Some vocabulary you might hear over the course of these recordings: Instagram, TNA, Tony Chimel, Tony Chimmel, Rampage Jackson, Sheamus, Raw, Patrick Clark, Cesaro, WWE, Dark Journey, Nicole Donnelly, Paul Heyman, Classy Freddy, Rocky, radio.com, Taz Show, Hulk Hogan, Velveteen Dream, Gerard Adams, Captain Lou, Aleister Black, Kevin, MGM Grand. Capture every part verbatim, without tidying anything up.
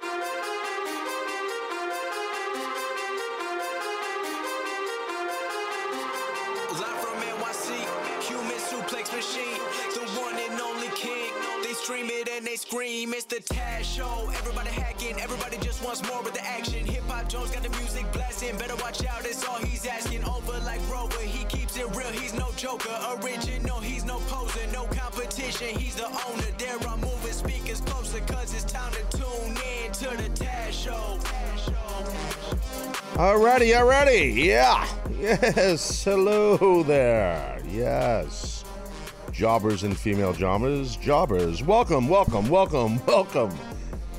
Live from N Y C, human suplex machine, the one and only king. They stream it and they scream, it's the Taz Show. Everybody hacking, everybody just wants more with the action. Hip-Hop Jones got the music blasting, better watch out, it's all he's asking. Over like Rover, he keeps it real, he's no joker. Original, he's no poser, no competition, he's the owner. There I'm moving speakers closer, cause it's time to tune in to the Taz Show. Alrighty, alrighty, yeah. Yes, hello there, yes. Jobbers and female jobbers, jobbers. Welcome, welcome, welcome, welcome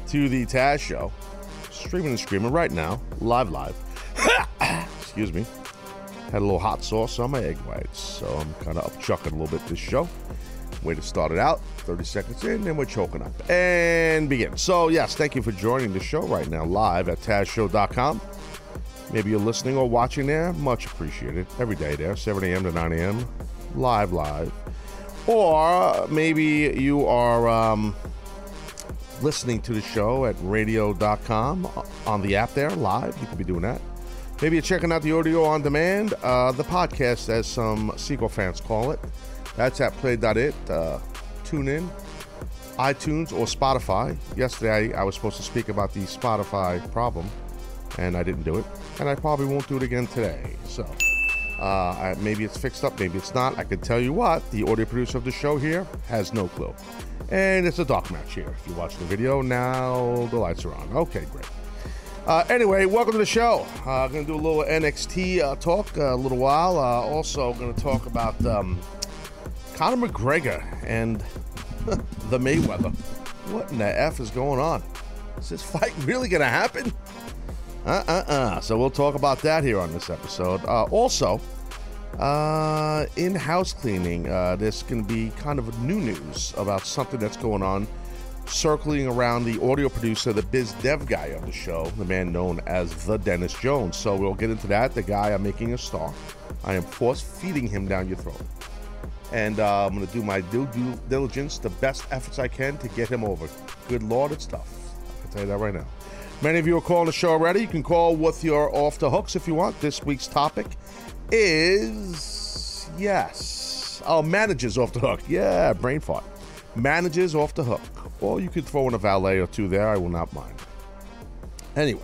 to the Taz Show. Streaming and screaming right now, live, live. Excuse me. Had a little hot sauce on my egg whites, so I'm kind of upchucking a little bit this show. Way to start it out, thirty seconds in, and we're choking up. And begin. So, yes, thank you for joining the show right now, live at Taz Show dot com. Maybe you're listening or watching there. Much appreciated. Every day there, seven a m to nine a m, live, live. Or maybe you are um, listening to the show at radio dot com on the app there, live. You could be doing that. Maybe you're checking out the audio on demand, uh, the podcast, as some sequel fans call it. That's at play dot it. Uh, tune in, iTunes or Spotify. Yesterday, I, I was supposed to speak about the Spotify problem, and I didn't do it. And I probably won't do it again today, so... Uh, maybe it's fixed up, maybe it's not. I can tell you what, the audio producer of the show here has no clue. And it's a dark match here. If you watch the video, now the lights are on. Okay, great. Uh, anyway, welcome to the show. I'm uh, going to do a little N X T uh, talk uh, a little while. Uh, also going to talk about um, Conor McGregor and the Mayweather. What in the F is going on? Is this fight really going to happen? Uh-uh-uh. So we'll talk about that here on this episode. Uh, also, uh, in house cleaning, uh, there's going to be kind of new news about something that's going on, circling around the audio producer, the biz dev guy of the show, the man known as the Dennis Jones. So we'll get into that. The guy I'm making a star. I am force feeding him down your throat. And uh, I'm going to do my due diligence, the best efforts I can to get him over. Good Lord, it's tough. I can tell you that right now. Many of you are calling the show already. You can call with your off the hooks if you want. This week's topic is, yes, oh, managers off the hook. Yeah, brain fart. Managers off the hook. Or you could throw in a valet or two there. I will not mind. Anyway,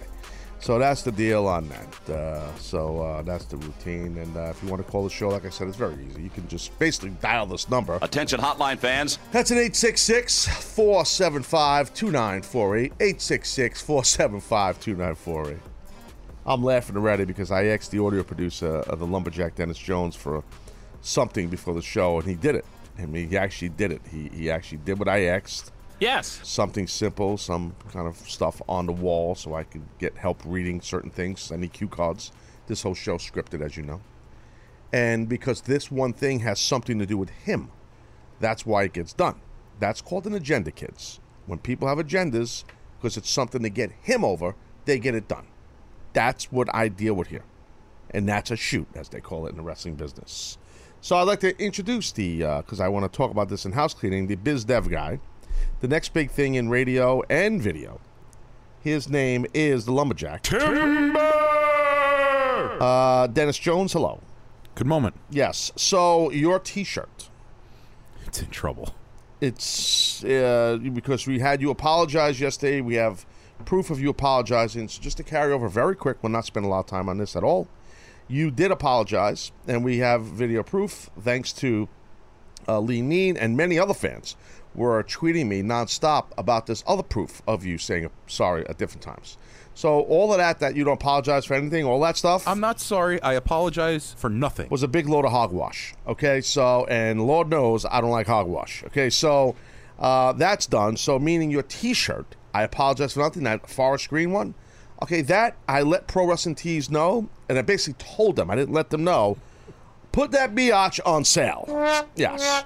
so that's the deal on that. Uh, so uh, that's the routine. And uh, if you want to call the show, like I said, it's very easy. You can just basically dial this number. Attention hotline fans. That's an eight six six, four seven five, two nine four eight. eight six six, four seven five, two nine four eight. I'm laughing already because I asked the audio producer of the Lumberjack, Dennis Jones, for something before the show, and he did it. I mean, he actually did it. He, he actually did what I asked. Yes. Something simple, some kind of stuff on the wall so I could get help reading certain things. I need cue cards. This whole show scripted, as you know. And because this one thing has something to do with him, that's why it gets done. That's called an agenda, kids. When people have agendas, because it's something to get him over, they get it done. That's what I deal with here. And that's a shoot, as they call it in the wrestling business. So I'd like to introduce the, because uh, I want to talk about this in house cleaning, the biz dev guy. The next big thing in radio and video, his name is the Lumberjack. Timber! Uh, Dennis Jones, hello. Good moment. Yes. So your T-shirt. It's in trouble. It's uh, because we had you apologize yesterday. We have proof of you apologizing. So just to carry over very quick, we'll not spend a lot of time on this at all. You did apologize, and we have video proof thanks to uh, Lee Neen and many other fans. Were tweeting me nonstop about this other proof of you saying sorry at different times. So all of that, that you don't apologize for anything, all that stuff. I'm not sorry. I apologize for nothing. Was a big load of hogwash. Okay, so, and Lord knows I don't like hogwash. Okay, so uh, that's done. So meaning your T-shirt, I apologize for nothing, that forest green one. Okay, that I let Pro Wrestling Tees know, and I basically told them, I didn't let them know, put that biatch on sale. Yes.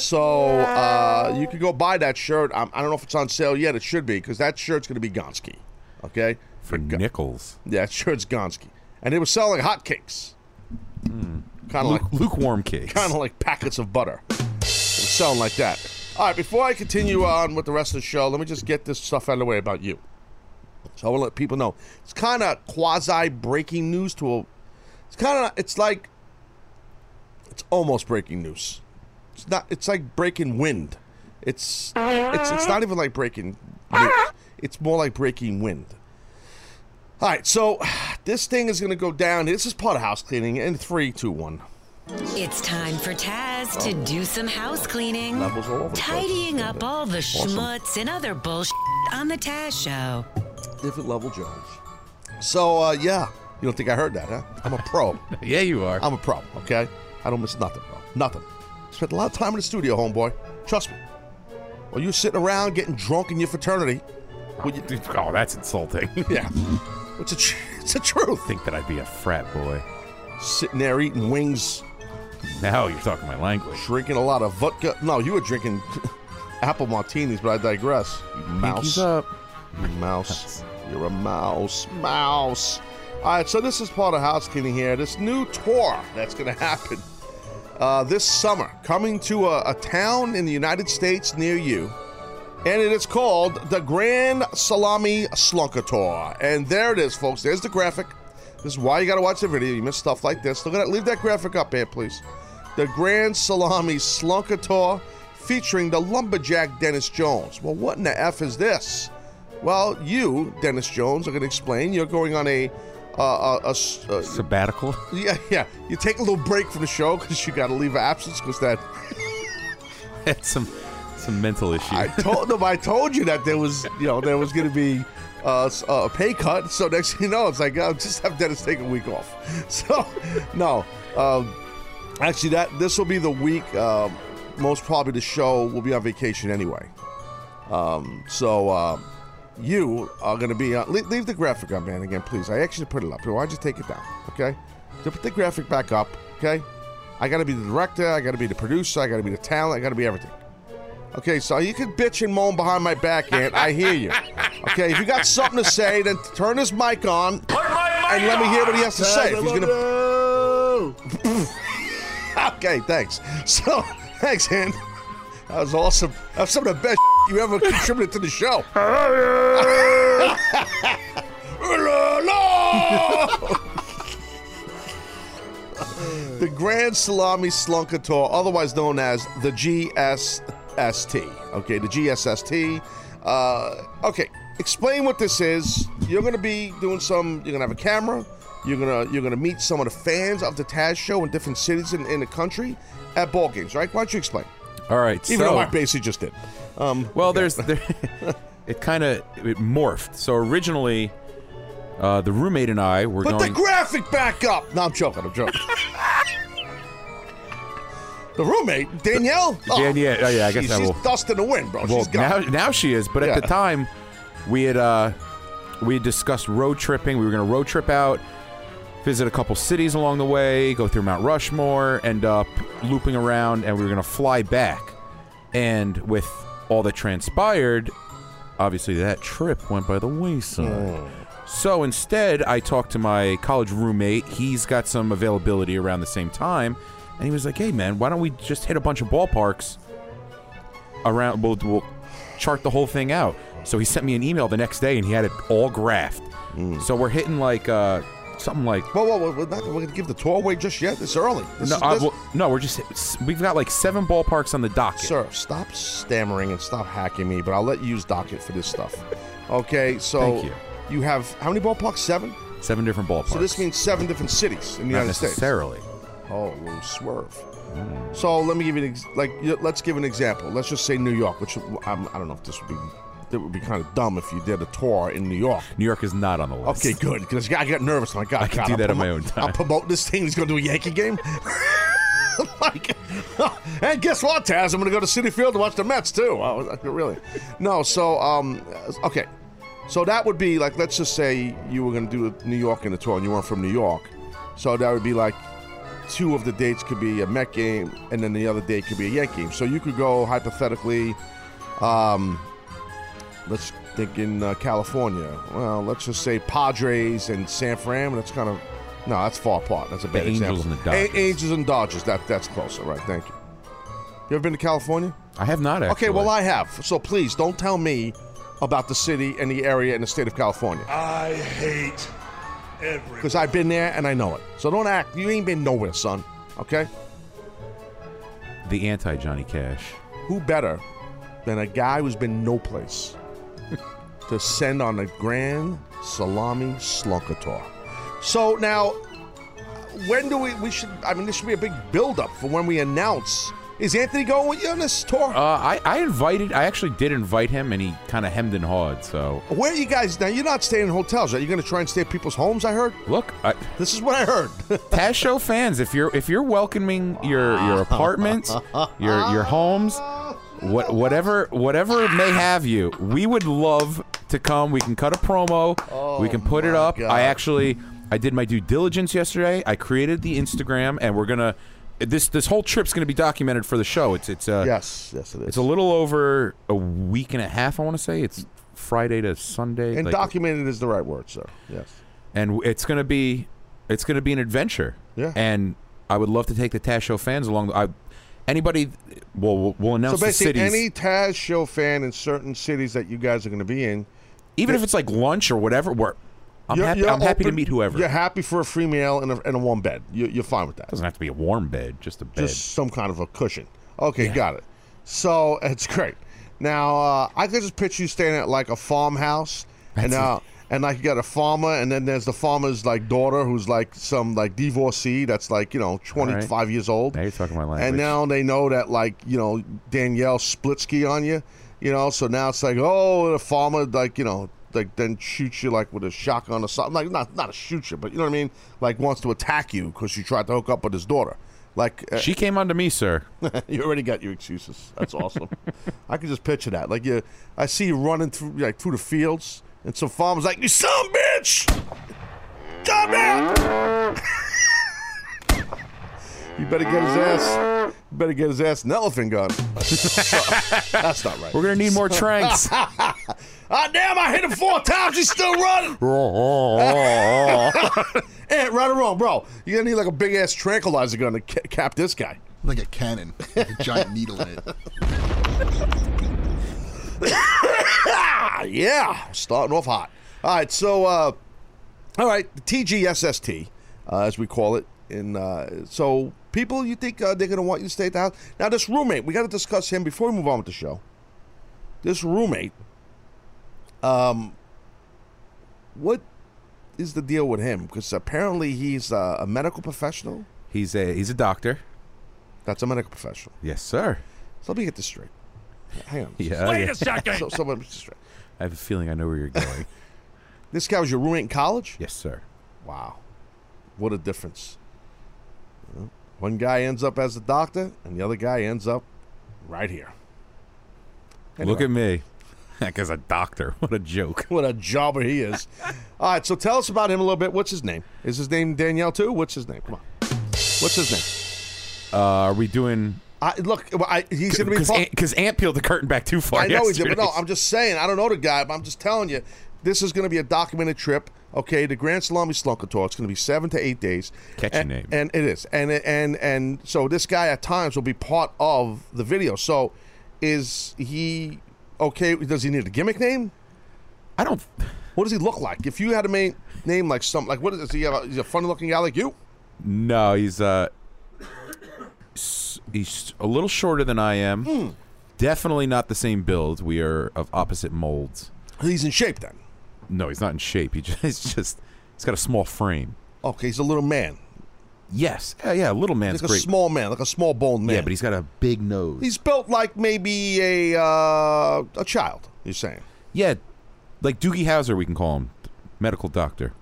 So uh, you can go buy that shirt. I'm, I don't know if it's on sale yet. It should be because that shirt's going to be Gonski. Okay? For G- nickels. Yeah, that shirt's Gonski. And it was selling hotcakes. Mm. Kind of like lukewarm cakes. Kind of like packets of butter. It would sound like that. All right, before I continue on with the rest of the show, let me just get this stuff out of the way about you. So I want to let people know. It's kind of quasi-breaking news to a... It's kind of... It's like... It's almost breaking news. It's not... It's like breaking wind. It's... It's, it's not even like breaking... News. It's more like breaking wind. All right, so this thing is going to go down. This is part of house cleaning in three, two, one. It's time for Taz oh. to do some house cleaning, tidying up all the awesome. schmutz and other bullshit on the Taz Show. Different level Jones. So, uh, yeah, you don't think I heard that, huh? I'm a pro. Yeah, you are. I'm a pro, okay? I don't miss nothing, bro. Nothing. Spent a lot of time in the studio, homeboy. Trust me. Or you sitting around getting drunk in your fraternity. Well, you... Oh, that's insulting. Yeah. It's a, tr- it's a truth. I think that I'd be a frat boy. Sitting there eating wings. Now you're talking my language. Drinking a lot of vodka. No, you were drinking apple martinis, but I digress. Mouse. Pinkies up. Mouse. You're a mouse. Mouse. All right, so this is part of house cleaning here. This new tour that's going to happen uh, this summer. Coming to a, a town in the United States near you. And it is called the Grand Salami Slunk-a-Tour. And there it is, folks. There's the graphic. This is why you got to watch the video. You miss stuff like this. Look at that. Leave that graphic up here, please. The Grand Salami Slunk-a-Tour featuring the lumberjack Dennis Jones. Well, what in the F is this? Well, you, Dennis Jones, are going to explain. You're going on a... Uh, a, a, a Sabbatical? Yeah, yeah. You take a little break from the show because you got to leave an absence because that... That's some... It's a mental issue. I told them. I told you that there was, you know, there was going to be uh, a pay cut. So next thing you know, it's like I'll just have Dennis take a week off. So no, um, actually, that this will be the week. Uh, most probably, the show will be on vacation anyway. Um, so uh, you are going to be on, leave, leave the graphic up, man. Again, please. I actually put it up. Why don't you take it down? Okay, so put the graphic back up. Okay, I got to be the director. I got to be the producer. I got to be the talent. I got to be everything. Okay, so you can bitch and moan behind my back, Ant. I hear you. Okay, if you got something to say, then turn his mic on Put my mic and let me hear what he has to Taz say. If he's gonna... Okay, thanks. So, thanks, Ant. That was awesome. That's some of the best you ever contributed to the show. The Grand Salami Slunk-a-Tour, otherwise known as the G S T. Okay, the G S S T. Uh, okay, explain what this is. You're gonna be doing some. You're gonna have a camera. You're gonna you're gonna meet some of the fans of the Taz Show in different cities in, in the country at ball games, right? Why don't you explain? All right. Even so, though I basically just did. Um, well, okay. there's there, it kind of it morphed. So originally, uh, the roommate and I were Put going. Put the graphic back up. No, I'm joking. I'm joking. The roommate, Danielle? Oh, Danielle, oh, yeah, I guess that will... She's dust in the wind, bro. Well, she's gone. Now, now she is, but yeah. At the time, we had uh, we had discussed road tripping. We were going to road trip out, visit a couple cities along the way, go through Mount Rushmore, end up looping around, and we were going to fly back. And with all that transpired, obviously that trip went by the wayside. Mm. So instead, I talked to my college roommate. He's got some availability around the same time. And he was like, hey, man, why don't we just hit a bunch of ballparks around? We'll, we'll chart the whole thing out. So he sent me an email the next day, and he had it all graphed. Mm. So we're hitting, like, uh, something like... Whoa, whoa, whoa. We're not going to give the tour away just yet. It's early. This no, is, uh, well, no, we're just... We've got, like, seven ballparks on the docket. Sir, stop stammering and stop hacking me, but I'll let you use docket for this stuff. Okay, so... Thank you. You have... How many ballparks? Seven? Seven different ballparks. So this means seven different cities in the not United States. Necessarily. Oh, a little swerve. Mm. So let me give you an ex- like. Let's give an example. Let's just say New York, which I'm, I don't know if this would be. It would be kind of dumb if you did a tour in New York. New York is not on the list. Okay, good. Because I got nervous. I'm like, God, I can God, do that on my own time. I'll promote this thing. He's going to do a Yankee game. Like, and guess what, Taz? I'm going to go to Citi Field to watch the Mets too. I was, really? No. So um, okay. So that would be like. Let's just say you were going to do New York in the tour, and you weren't from New York. So that would be like. Two of the dates could be a Met game, and then the other date could be a Yankee game. So you could go, hypothetically, um, let's think in uh, California. Well, let's just say Padres and San Fran. That's kind of No, that's far apart. That's a bad example. Angels and the Dodgers. A Angels and Dodgers. That, that's closer, right? Thank you. You ever been to California? I have not, actually. Okay, well, I have. So please don't tell me about the city and the area and the state of California. I hate everything. Because I've been there and I know it. So don't act. You ain't been nowhere, son. Okay? The anti-Johnny Cash. Who better than a guy who's been no place to send on a Grand Salami Slunk-a-Tour? So now, when do we, we should, I mean, this should be a big build-up for when we announce. Is Anthony going with you on this tour? Uh, I, I invited, I actually did invite him, and he kind of hemmed and hawed, so. Where are you guys, now you're not staying in hotels, right? You're going to try and stay at people's homes, I heard? Look, I, this is what I heard. Taz Show fans, if you're if you're welcoming your, your apartments, your your homes, what, whatever whatever it may have you, we would love to come. We can cut a promo. Oh, we can put it up. God. I actually, I did my due diligence yesterday. I created the Instagram, and we're going to. This this whole trip's going to be documented for the show. It's it's uh, yes yes it is. It's a little over a week and a half. I want to say it's Friday to Sunday. And like, documented is the right word, sir. Yes. And it's going to be it's going to be an adventure. Yeah. And I would love to take the Taz Show fans along. I anybody well we'll, we'll announce so the cities. So basically, any Taz Show fan in certain cities that you guys are going to be in, even if it's like lunch or whatever. We're I'm, you're, happy, you're I'm open, happy to meet whoever. You're happy for a free meal and a, and a warm bed. You're, you're fine with that. It doesn't have to be a warm bed, just a bed. Just some kind of a cushion. Okay, yeah. Got it. So it's great. Now, uh, I could just picture you staying at like a farmhouse. That's and uh, and like you got a farmer, and then there's the farmer's like daughter who's like some like divorcee that's like, you know, twenty-five right. years old. Now you're talking my language. And now they know that like, you know, Danielle Splitsky on you. You know, so now it's like, oh, the farmer, like, you know, like then shoot you like with a shotgun or something, like not not a shoot you, but you know what I mean, like wants to attack you because you tried to hook up with his daughter. Like uh, she came onto me, sir. You already got your excuses. That's awesome. I can just picture that. Like you, I see you running through like through the fields, and some farmer's like, "You son of a bitch, come out!" You better get his ass. You better get his ass an elephant gun. That's not right. We're gonna need more tranks. Ah, damn, I hit him four times. He's still running. And right or wrong, bro, you're going to need like a big-ass tranquilizer gun to ca cap this guy. Like a cannon. Like a giant needle in it. Yeah, starting off hot. All right, so, uh, all right, the T G S S T, uh, as we call it. And uh, so people, you think uh, they're going to want you to stay at the house? Now, this roommate, we got to discuss him before we move on with the show. This roommate... Um, what is the deal with him? Because apparently he's a, a medical professional. He's a he's a doctor. That's a medical professional. Yes, sir. So let me get this straight. Hang on. Yeah, wait yeah. a second. So, so let me get this straight. I have a feeling I know where you're going. This guy was your roommate in college? Yes, sir. Wow, what a difference! One guy ends up as a doctor, and the other guy ends up right here. Anyway. Look at me. That guy's a doctor. What a joke. What a jobber he is. All right, so tell us about him a little bit. What's his name? Is his name Danielle, too? What's his name? Come on. What's his name? Uh, are we doing... I, look, I, he's going to be... Because Ant, Ant peeled the curtain back too far I know yesterday. He did, but no, I'm just saying. I don't know the guy, but I'm just telling you. This is going to be a documented trip. Okay, the Grand Salami Slunk-a-Tour. It's going to be seven to eight days. Catch and, your name. And it is. And, and, and so this guy at times will be part of the video. So is he... Okay, does he need a gimmick name? I don't. What does he look like? If you had a main name like some, like what is, is he? A, he's a funny-looking guy like you? No, he's uh, he's a little shorter than I am. Mm. Definitely not the same build. We are of opposite molds. He's in shape then. No, he's not in shape. He just, he's just he's got a small frame. Okay, he's a little man. Yes, yeah, yeah, little man's like great. Like a small man, like a small boned man. Yeah, but he's got a big nose. He's built like maybe a uh, a child. You're saying? Yeah, like Doogie Howser, we can call him, medical doctor,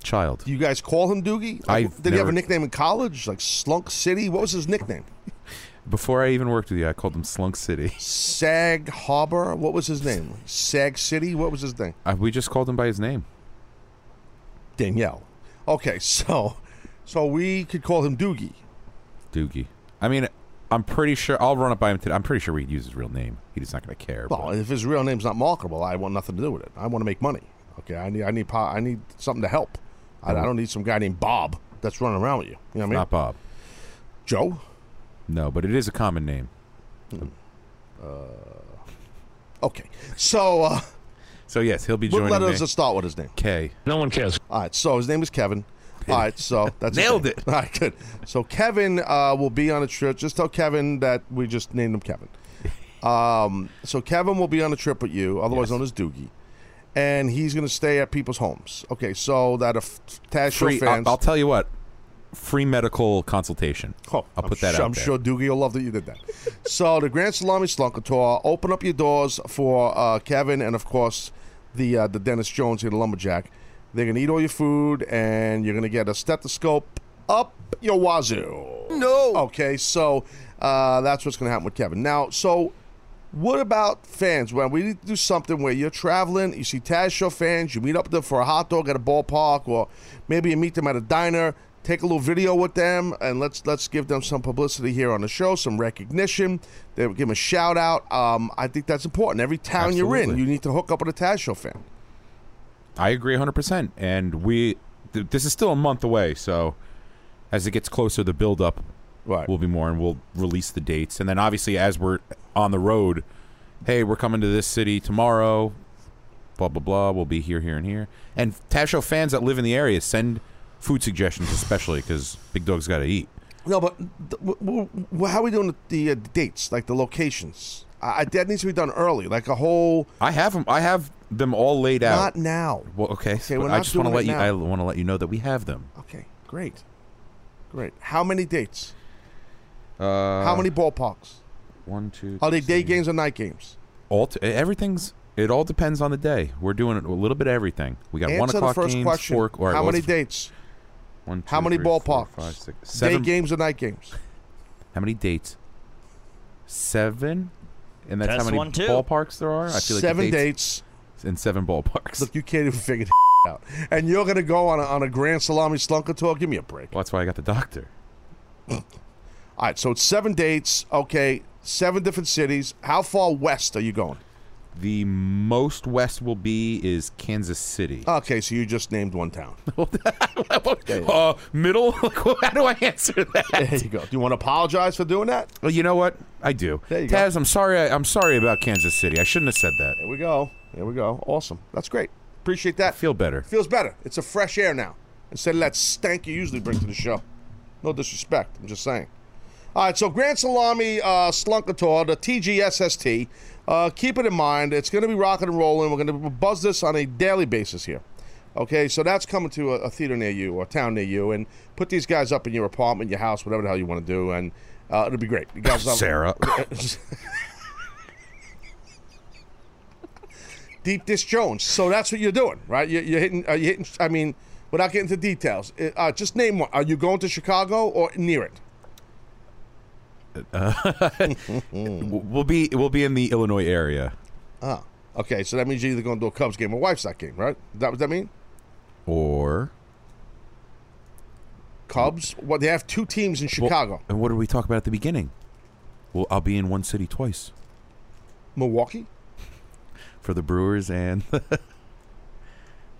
child. Do you guys call him Doogie? Like, did never... he have a nickname in college, like Slunk City? What was his nickname? Before I even worked with you, I called him Slunk City. Sag Harbor. What was his name? Sag City. What was his name? Uh, we just called him by his name. Danielle. Okay, so. So we could call him Doogie. Doogie. I mean, I'm pretty sure... I'll run up by him today. I'm pretty sure we could use his real name. He's not going to care. Well, but. If his real name's not marketable, I want nothing to do with it. I want to make money. Okay, I need I need, I need something to help. I, I don't need some guy named Bob. that's running around with you. You know what I mean? Not Bob. Joe? No, but it is a common name. Hmm. Uh, okay. So, uh, so yes, he'll be joining me. What letters to start with his name? K. No one cares. All right, so his name is Kevin. All right, so that's nailed it. All right, good. So Kevin uh, will be on a trip. Just tell Kevin that we just named him Kevin. Um, so Kevin will be on a trip with you, otherwise yes. known as Doogie, and he's going to stay at people's homes. Okay, so that if Taz Show fans, I'll, I'll tell you what, free medical consultation. Oh, I'll put I'm that sure, out I'm there. sure Doogie will love that you did that. So the Grand Salami Slunk-a-Tour, open up your doors for uh, Kevin and of course the uh, the Dennis Jones here, the lumberjack. They're going to eat all your food, and you're going to get a stethoscope up your wazoo. No. Okay, so uh, that's what's going to happen with Kevin. Now, so what about fans? When we need to do something where you're traveling, you see Taz Show fans, you meet up with them for a hot dog at a ballpark, or maybe you meet them at a diner, take a little video with them, and let's let's give them some publicity here on the show, some recognition. They give them a shout-out. Um, I think that's important. Every town Absolutely. you're in, you need to hook up with a Taz Show fan. I agree one hundred percent, and we th this is still a month away, so as it gets closer, the build-up right. will be more, and we'll release the dates. And then, obviously, as we're on the road, hey, we're coming to this city tomorrow, blah, blah, blah, we'll be here, here, and here. And Taz Show fans that live in the area, send food suggestions especially, because Big Dog's got to eat. No, but th w w how are we doing the uh, dates, like the locations? I, that needs to be done early, like a whole... I have them. I have them all laid out. Not now. Well, okay. okay we're not I just want to let you. Now. I want to let you know that we have them. Okay. Great. Great. How many dates? Uh, How many ballparks? One, two. Are they day seven. games or night games? All t everything's. It all depends on the day. We're doing a little bit of everything. We got Answer one o'clock games. Question. Four, all right, How well, many dates? One. Two, How many three, ballparks? Four, five, six, seven. Day games or night games? How many dates? Seven. And that's, that's how many one, ballparks there are? I feel like seven dates. And seven ballparks. Look, you can't even figure this out. And you're going to go on a, on a Grand Salami Slunk-a-Tour? Give me a break. Well, that's why I got the doctor. All right, so it's seven dates. Okay, seven different cities. How far west are you going? The most west will be is Kansas City. Okay, so you just named one town. uh, middle? How do I answer that? There you go. Do you want to apologize for doing that? Well, you know what? I do. There you Taz, go. I'm sorry. I, I'm sorry about Kansas City. I shouldn't have said that. There we go. There we go. Awesome. That's great. Appreciate that. I feel better. Feels better. It's a fresh air now instead of that stank you usually bring to the show. No disrespect. I'm just saying. All right, so Grand Salami uh, Slunk-a-Tour, the T G S S T. Uh, keep it in mind. It's going to be rocking and rolling. We're going to buzz this on a daily basis here. Okay, so that's coming to a, a theater near you or a town near you. And put these guys up in your apartment, your house, whatever the hell you want to do. And uh, it'll be great. You guys Sarah. Deep Dish Jones. So that's what you're doing, right? You're, you're hitting, uh, you're hitting, I mean, without getting into details, uh, just name one. Are you going to Chicago or near it? Uh, we'll be we'll be in the Illinois area. Oh, okay. So that means you're either going to do a Cubs game or White Sox game, right? Is that what that mean? Or Cubs? Well, they have two teams in Chicago. Well, and what did we talk about at the beginning? Well, I'll be in one city twice. Milwaukee for the Brewers and.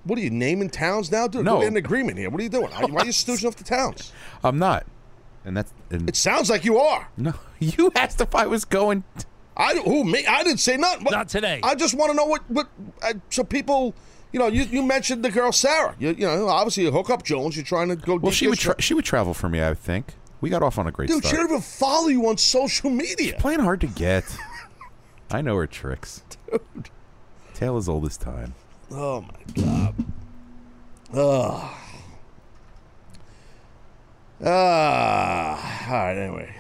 What are you naming towns now, dude? No, we're in agreement here. What are you doing? Why are you stooging off the towns? I'm not. And that's. And it sounds like you are. No, you asked if I was going. I who me? I didn't say nothing. Not today. I just want to know what what. Uh, so people, you know, you, you mentioned the girl Sarah. You, you know, obviously you hook up Jones. You're trying to go. Well, she would tra she would travel for me. I would think we got off on a great. Dude, start. She don't even follow you on social media. She's playing hard to get. I know her tricks. Dude, tale as old as time. Oh my god. Ugh. Ah, uh, all right, anyway.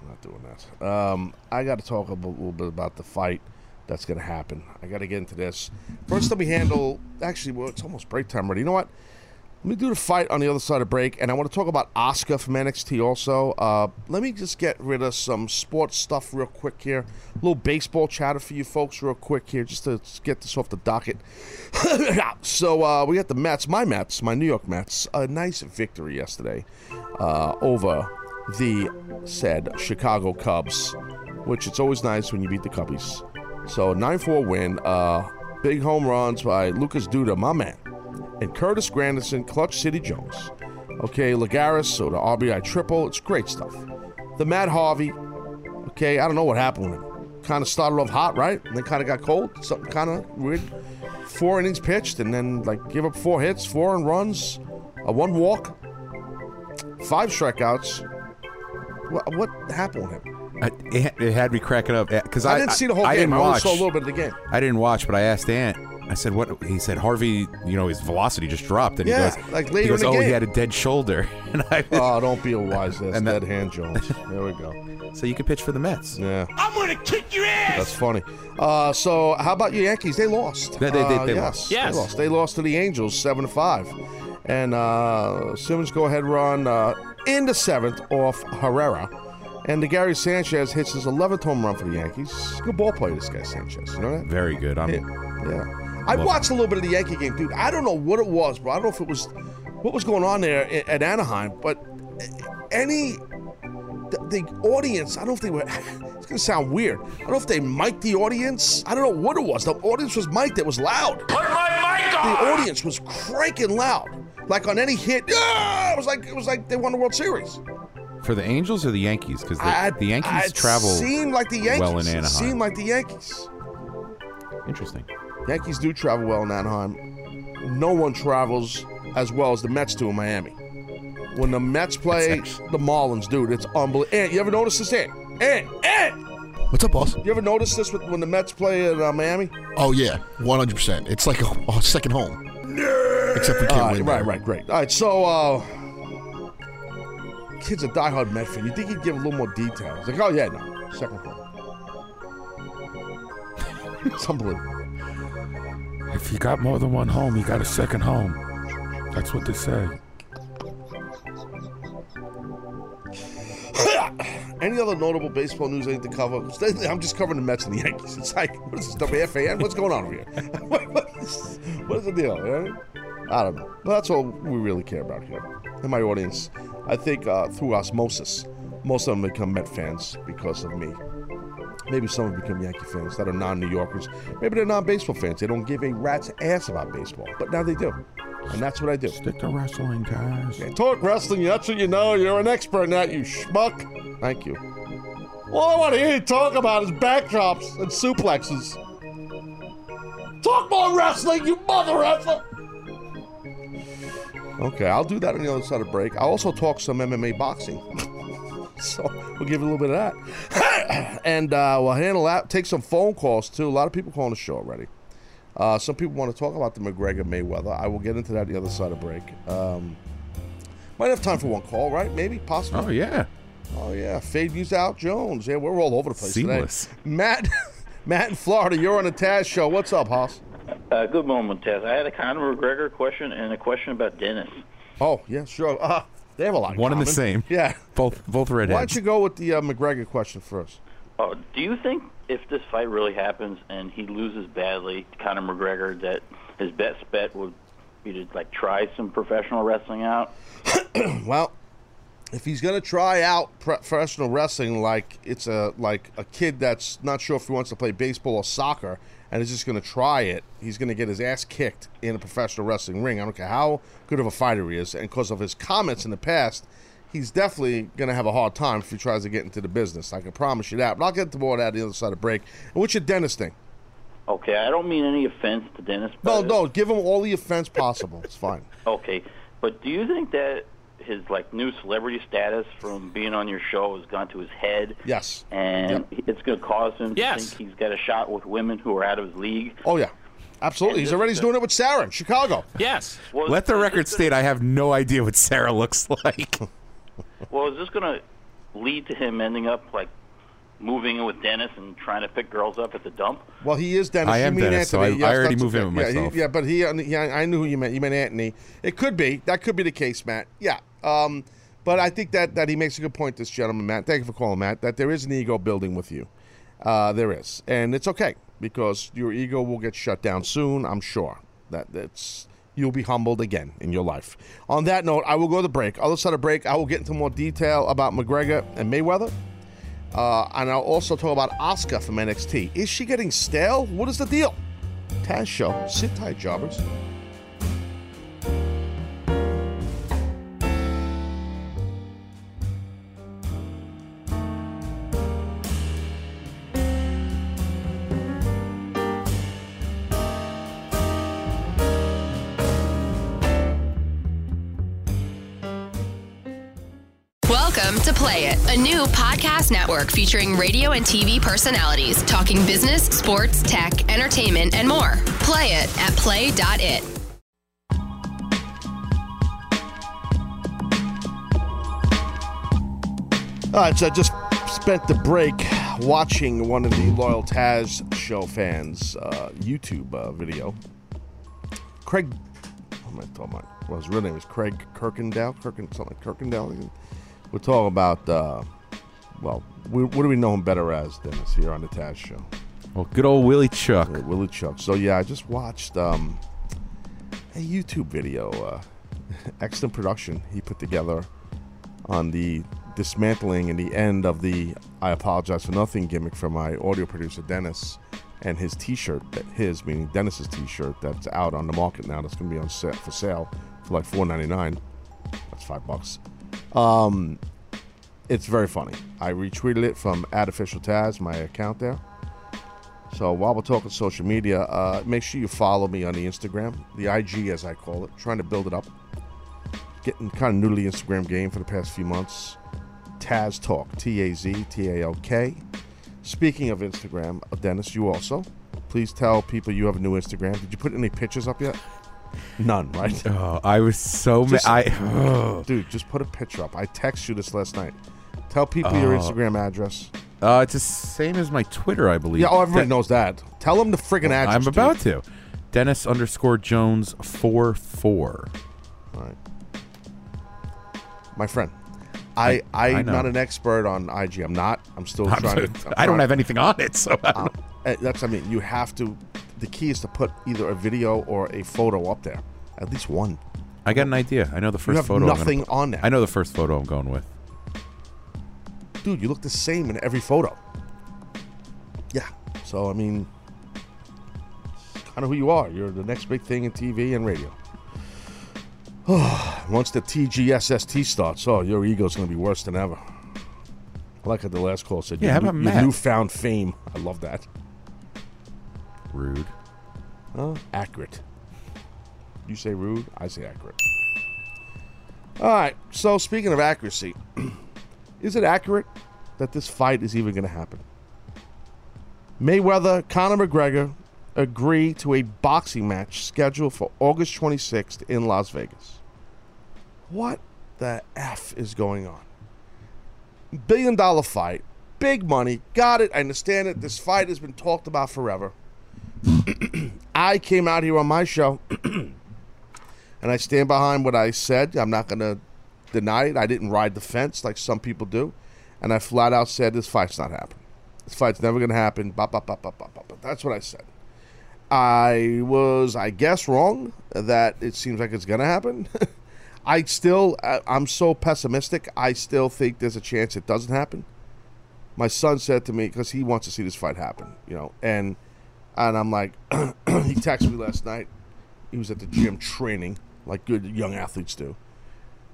I'm not doing that. Um, I got to talk a little bit about the fight that's going to happen. I got to get into this. First, let me handle... Actually, well, it's almost break time already. You know what? Let me do the fight on the other side of break, and I want to talk about Asuka from N X T also. Uh, let me just get rid of some sports stuff real quick here. A little baseball chatter for you folks real quick here, just to get this off the docket. So uh, we got the Mets, my Mets, my New York Mets, a nice victory yesterday uh, over the said Chicago Cubs, which it's always nice when you beat the Cubbies. So nine four win, uh, big home runs by Lucas Duda, my man. And Curtis Granderson, Clutch City Jones. okay, Ligaris, so the R B I triple. It's great stuff. The Matt Harvey, okay, I don't know what happened with him. Kind of started off hot, right? And then kind of got cold. Something kind of weird. Four innings pitched and then, like, give up four hits, four earned runs, a one walk, five strikeouts. What, what happened with him? I, it had me cracking up because I, I didn't see the whole I, game. I, didn't watch. I saw a little bit of the game. I didn't watch, but I asked Ant. I said, "What?" He said, "Harvey, you know, his velocity just dropped." And yeah, he goes, like later he goes, in the "Oh, game. He had a dead shoulder." And I, oh, don't be a wise ass. Dead hand, Jones. There we go. So you can pitch for the Mets. Yeah, I'm gonna kick your ass. That's funny. Uh, so how about your Yankees? They lost. They, they, they, they uh, lost. Yes. yes, they lost. They lost to the Angels, seven to five. And uh, Simmons go ahead run uh, in the seventh off Herrera. And DeGarry Sanchez hits his eleventh home run for the Yankees. Good ball player, this guy Sanchez. You know that? Very good. I'm, yeah. yeah. I watched it. a little bit of the Yankee game, dude. I don't know what it was, bro. I don't know if it was what was going on there at Anaheim, but any the, the audience, I don't know if they were. It's gonna sound weird. I don't know if they mic'd the audience. I don't know what it was. The audience was mic'd. It was loud. Put my mic on. The audience was cranking loud, like on any hit. Yeah, it was like it was like they won the World Series. For the Angels or the Yankees? Because the Yankees I'd travel like the Yankees. well in Anaheim. It seemed like the Yankees. Interesting. Yankees do travel well in Anaheim. No one travels as well as the Mets do in Miami. When the Mets play actually... the Marlins, dude, it's unbelievable. And you ever notice this, Ant? Ant! Ant! What's up, boss? You ever notice this with, when the Mets play in uh, Miami? Oh, yeah. one hundred percent. It's like a, a second home. No! Except we can't uh, win. Right, right, great. All right, so... Uh, kid's a diehard Met fan. You think he'd give a little more detail? He's like, oh yeah, no, second home. It's unbelievable. If you got more than one home, you got a second home. That's what they say. Any other notable baseball news I need to cover? I'm just covering the Mets and the Yankees. It's like, what is this, W F A N? What's going on over here? What is, what is the deal? I don't know. But that's all we really care about here. And my audience, I think uh, through osmosis, most of them become Met fans because of me. Maybe some have become Yankee fans that are non-New Yorkers. Maybe they're non-baseball fans. They don't give a rat's ass about baseball, but now they do. And that's what I do. Stick to wrestling, guys. Yeah, talk wrestling. That's what you know. You're an expert in that, you schmuck. Thank you. All I want to hear you talk about is backdrops and suplexes. Talk more wrestling, you mother effer. Okay, I'll do that on the other side of break. I'll also talk some M M A boxing. So we'll give you a little bit of that. And uh, we'll handle that. Take some phone calls, too. A lot of people calling the show already. Uh, some people want to talk about the McGregor Mayweather. I will get into that on the other side of break. Um, might have time for one call, right? Maybe, possibly. Oh, yeah. Oh, yeah. Fade views out Jones. Yeah, we're all over the place Seamless. today. Matt, Matt in Florida, you're on the Taz Show. What's up, Hoss? Uh, good moment, Taz. I had a Conor McGregor question and a question about Dennis. Oh, yeah, sure. Uh, they have a lot in One common. and the same. Yeah. Both both redheads. Why don't you go with the uh, McGregor question first? Oh, do you think if this fight really happens and he loses badly to Conor McGregor, that his best bet would be to, like, try some professional wrestling out? Well, if he's going to try out professional wrestling like it's a like a kid that's not sure if he wants to play baseball or soccer and is just going to try it, he's going to get his ass kicked in a professional wrestling ring. I don't care how good of a fighter he is. And because of his comments in the past, he's definitely going to have a hard time if he tries to get into the business. I can promise you that. But I'll get to more of that on the other side of the break. And what's your Dennis thing? Okay, I don't mean any offense to Dennis. No, no, give him all the offense possible. It's fine. Okay, but do you think that his like new celebrity status from being on your show has gone to his head? Yes. And yep. it's going to cause him to yes. think he's got a shot with women who are out of his league. Oh, yeah. Absolutely. And he's already doing it with Sarah in Chicago. Yes. Well, Let the record state gonna... I have no idea what Sarah looks like. Well, is this going to lead to him ending up like moving in with Dennis and trying to pick girls up at the dump? Well, he is Dennis. I am you mean Dennis, Anthony. so I, yes, I already moved in with yeah, myself. He, yeah, but he, he, I knew who you meant. You meant Anthony. It could be. That could be the case, Matt. Yeah. Um, but I think that, that he makes a good point, this gentleman, Matt. Thank you for calling, Matt, that there is an ego building with you. Uh, there is. And it's okay because your ego will get shut down soon, I'm sure. That that's, you'll be humbled again in your life. On that note, I will go to break. Other side of break, I will get into more detail about McGregor and Mayweather. Uh, and I'll also talk about Asuka from N X T. Is she getting stale? What is the deal? Taz Show. Sit tight, jobbers. Play It, a new podcast network featuring radio and T V personalities talking business, sports, tech, entertainment, and more. Play it at play dot it. All right, so I just spent the break watching one of the loyal Taz Show fans' uh, YouTube uh, video. Craig, oh my, oh my, well, his real name is Craig Kirkendall, Kirkendall, something like Kirkendall. We're talking about, uh, well, we, what do we know him better as, Dennis, here on the Taz Show? Well, good old Willie Chuck. Yeah, Willie Chuck. So, yeah, I just watched um, a YouTube video, uh, excellent production he put together on the dismantling and the end of the I Apologize for Nothing gimmick from my audio producer, Dennis, and his T-shirt, his meaning Dennis's T-shirt, that's out on the market now. That's going to be on set for sale for like four ninety-nine. That's five bucks. Um, it's very funny. I retweeted it from at official Taz, my account there. So while we're talking social media, uh, make sure you follow me on the Instagram, the I G as I call it. Trying to build it up. Getting kind of new to the Instagram game for the past few months. Taz Talk, T A Z T A L K. Speaking of Instagram, Dennis, you also. Please tell people you have a new Instagram. Did you put any pictures up yet? None, right? Oh, I was so mad. Ma- oh. Dude, just put a picture up. I texted you this last night. Tell people oh. your Instagram address. Uh, it's the same as my Twitter, I believe. Yeah, oh, everybody De- knows that. Tell them the friggin' address. I'm about dude. to. Dennis underscore Jones four four. All right. My friend. I, I, I'm I not an expert on I G. I'm not. I'm still I'm trying so, to. I'm I trying don't to, have anything on it, so. I don't uh, that's. I mean, you have to. The key is to put either a video or a photo up there, at least one. I got an idea. I know the first you have photo. Nothing I'm gonna, on there. I know the first photo I'm going with. Dude, you look the same in every photo. Yeah. So I mean, kind of who you are. You're the next big thing in T V and radio. Once the T G S S T starts, oh, your ego's going to be worse than ever. I like how the last call said, yeah, how about Matt? Your newfound fame. I love that. Rude. Huh? Accurate. You say rude, I say accurate. All right, so speaking of accuracy, is it accurate that this fight is even going to happen? Mayweather, Conor McGregor agree to a boxing match scheduled for August twenty-sixth in Las Vegas. What the F is going on? Billion dollar fight. Big money. Got it. I understand it. This fight has been talked about forever. I came out here on my show and I stand behind what I said. I'm not going to deny it. I didn't ride the fence like some people do. And I flat out said this fight's not happening. This fight's never going to happen. Bop, bop, bop, bop, bop, bop. That's what I said. I was, I guess, wrong that it seems like it's going to happen. I still, I'm so pessimistic. I still think there's a chance it doesn't happen. My son said to me, because he wants to see this fight happen, you know, and and I'm like, he texted me last night. He was at the gym training, like good young athletes do.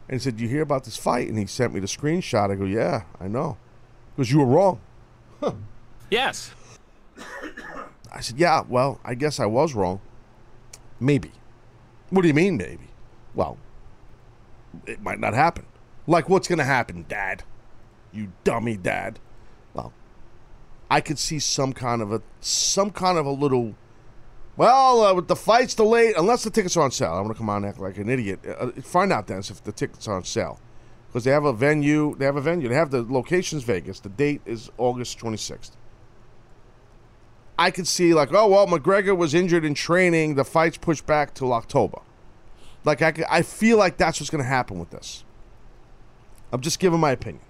And he said, "You hear about this fight?" And he sent me the screenshot. I go, "Yeah, I know." He goes, "You were wrong." Huh. Yes. I said, "Yeah, well, I guess I was wrong. Maybe." "What do you mean, maybe?" "Well, it might not happen." "Like, what's going to happen, Dad? You dummy, Dad." Well, I could see some kind of a some kind of a little. Well, uh, with the fight's delayed, unless the tickets are on sale. I'm going to come on and act like an idiot. Uh, find out, Dennis, if the tickets are on sale, because they have a venue. They have a venue. They have the locations, Vegas. The date is August twenty-sixth. I could see like, oh, well, McGregor was injured in training. The fight's pushed back till October. Like, I, could, I feel like that's what's going to happen with this. I'm just giving my opinion.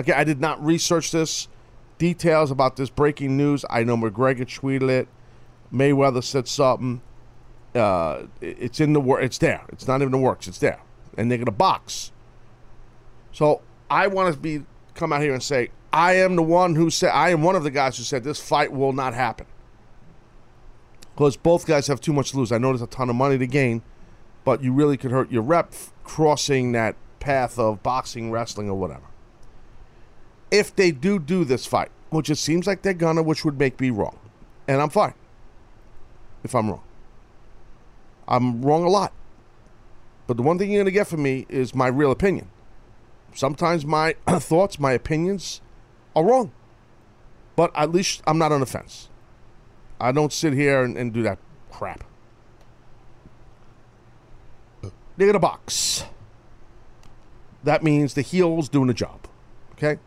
Okay, I did not research this. Details about this breaking news. I know McGregor tweeted it. Mayweather said something. Uh, it, it's in the wor- It's there. It's not even in the works. It's there. And they're going to box. So I want to be come out here and say, I am the one who said, I am one of the guys who said this fight will not happen. Because both guys have too much to lose. I know there's a ton of money to gain, but you really could hurt your rep crossing that path of boxing, wrestling, or whatever. If they do do this fight, which it seems like they're gonna, which would make me wrong. And I'm fine if I'm wrong. I'm wrong a lot. But the one thing you're gonna get from me is my real opinion. Sometimes my thoughts, my opinions are wrong. But at least I'm not on the fence. I don't sit here and, and do that crap. They're in a box. That means the heel's doing the job. Okay?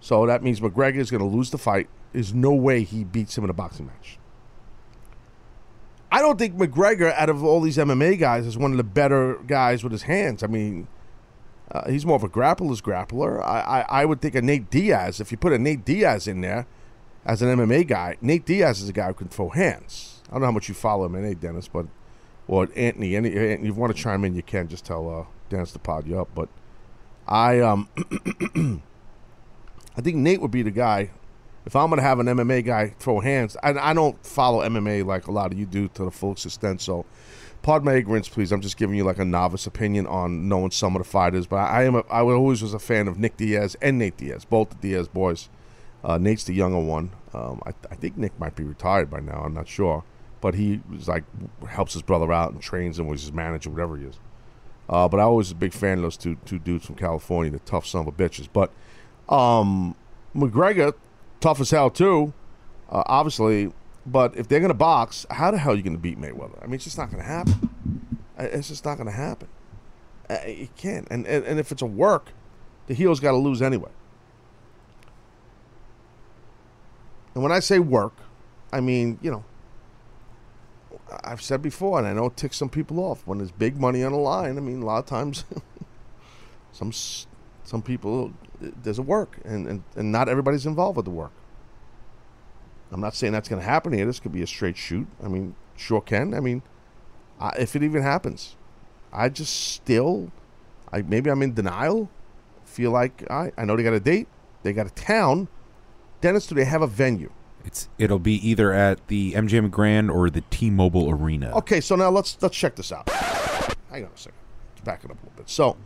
So that means McGregor is going to lose the fight. There's no way he beats him in a boxing match. I don't think McGregor, out of all these M M A guys, is one of the better guys with his hands. I mean, uh, he's more of a grappler's grappler. I, I, I would think a Nate Diaz, if you put a Nate Diaz in there as an M M A guy, Nate Diaz is a guy who can throw hands. I don't know how much you follow M M A, Dennis, but, or Anthony. Any, if you want to chime in, you can. Just tell uh, Dennis to pod you up. But I, um, I think Nate would be the guy. If I'm going to have an M M A guy throw hands, I, I don't follow M M A like a lot of you do to the full extent, so pardon my ignorance, please. I'm just giving you like a novice opinion on knowing some of the fighters, but I am a, I always was a fan of Nick Diaz and Nate Diaz, both the Diaz boys. Uh, Nate's the younger one. Um, I, I think Nick might be retired by now. I'm not sure, but he was like helps his brother out and trains him, was his manager, whatever he is. Uh, but I was a big fan of those two, two dudes from California, the tough son of a bitches. But um, McGregor... tough as hell, too, uh, obviously. But if they're going to box, how the hell are you going to beat Mayweather? I mean, it's just not going to happen. It's just not going to happen. Uh, you can't. And, and, and if it's a work, the heel's got to lose anyway. And when I say work, I mean, you know, I've said before, and I know it ticks some people off. When there's big money on the line, I mean, a lot of times some some people... there's a work, and, and, and not everybody's involved with the work. I'm not saying that's going to happen here. This could be a straight shoot. I mean, sure can. I mean, I, if it even happens. I just still, I maybe I'm in denial, feel like I, I know they got a date, they got a town. Dennis, do they have a venue? It's It'll be either at the M G M Grand or the T-Mobile Arena. Okay, so now let's let's check this out. Hang on a second. Let's back it up a little bit. So...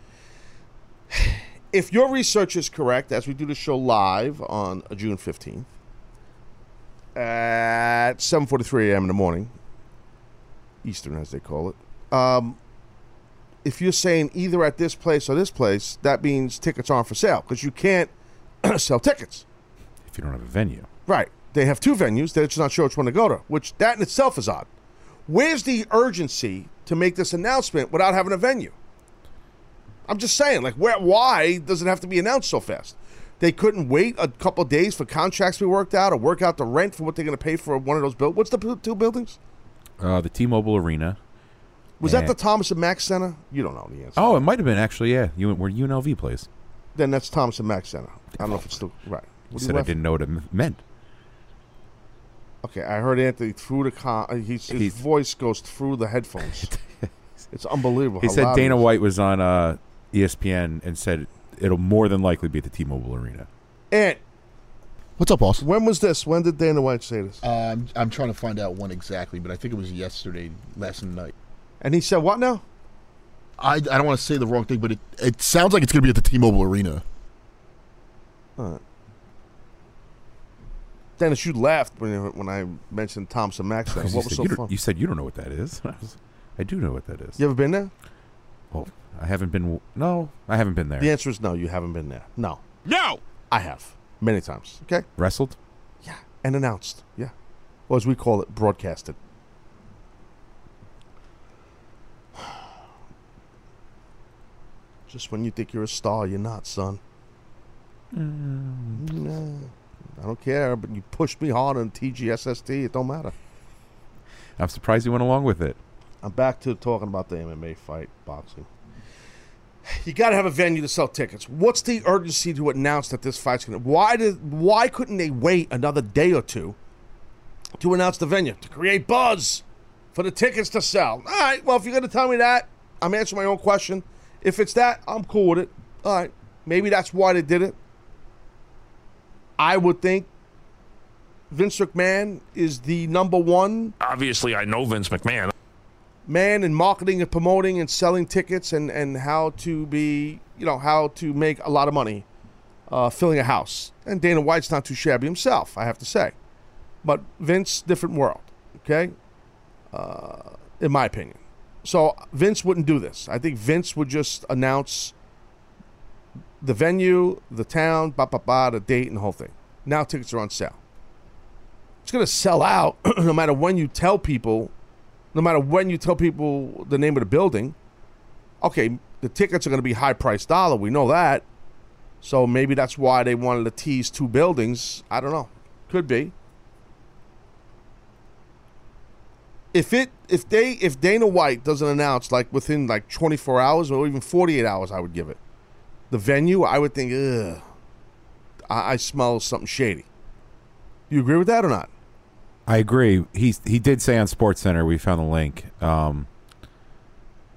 if your research is correct, as we do the show live on June fifteenth at seven forty-three a m in the morning, Eastern as they call it, um, if you're saying either at this place or this place, that means tickets aren't for sale because you can't sell tickets. If you don't have a venue. Right. They have two venues. They're just not sure which one to go to, which that in itself is odd. Where's the urgency to make this announcement without having a venue? I'm just saying, like, where, why does it have to be announced so fast? They couldn't wait a couple of days for contracts to be worked out or work out the rent for what they're going to pay for one of those buildings. What's the two buildings? Uh, the T-Mobile Arena. Was and that the Thomas and Mack Center? You don't know the answer. Oh, it might have been, actually, yeah. You where U N L V plays. Then that's Thomas and Mack Center. I don't know if it's still right. You said I didn't know what it meant. Okay, I heard Anthony through the con. His, his voice goes through the headphones. It's unbelievable. He said Dana White was on... Uh, E S P N and said it'll more than likely be at the T-Mobile Arena. And what's up, boss? When was this? When did Dana White say this? Uh, I'm, I'm trying to find out when exactly, but I think it was yesterday, last night. And he said what now? I, I don't want to say the wrong thing, but it, it sounds like it's going to be at the T-Mobile Arena. All right. Dennis, you laughed when when I mentioned Thompson Maxwell. What was so fun? You said you don't know what that is. I, was, I do know what that is. You ever been there? Oh. I haven't been... No, I haven't been there. The answer is no, you haven't been there. No. No! I have. Many times. Okay? Wrestled? Yeah. And announced. Yeah. Or as we call it, broadcasted. Just when you think you're a star, you're not, son. Mm. Nah, I don't care, but you pushed me hard on T G S S T. It don't matter. I'm surprised you went along with it. I'm back to talking about the M M A fight, boxing. You got to have a venue to sell tickets. What's the urgency to announce that this fight's going to... Why did? Why couldn't they wait another day or two to announce the venue, to create buzz for the tickets to sell? All right, well, if you're going to tell me that, I'm answering my own question. If it's that, I'm cool with it. All right, maybe that's why they did it. I would think Vince McMahon is the number one... Obviously, I know Vince McMahon. Man in marketing and promoting and selling tickets and, and how to be, you know, how to make a lot of money uh, filling a house. And Dana White's not too shabby himself, I have to say. But Vince, different world, okay, uh, in my opinion. So Vince wouldn't do this. I think Vince would just announce the venue, the town, ba ba ba, the date, and the whole thing. Now tickets are on sale. It's going to sell out no matter when you tell people, no matter when you tell people the name of the building. Okay, the tickets are going to be high-priced dollar. We know that. So maybe that's why they wanted to tease two buildings. I don't know. Could be. If it, if they, if Dana White doesn't announce like within like twenty-four hours or even forty-eight hours, I would give it. The venue, I would think, ugh, I, I smell something shady. You agree with that or not? I agree. He he did say on SportsCenter, we found the link. Um,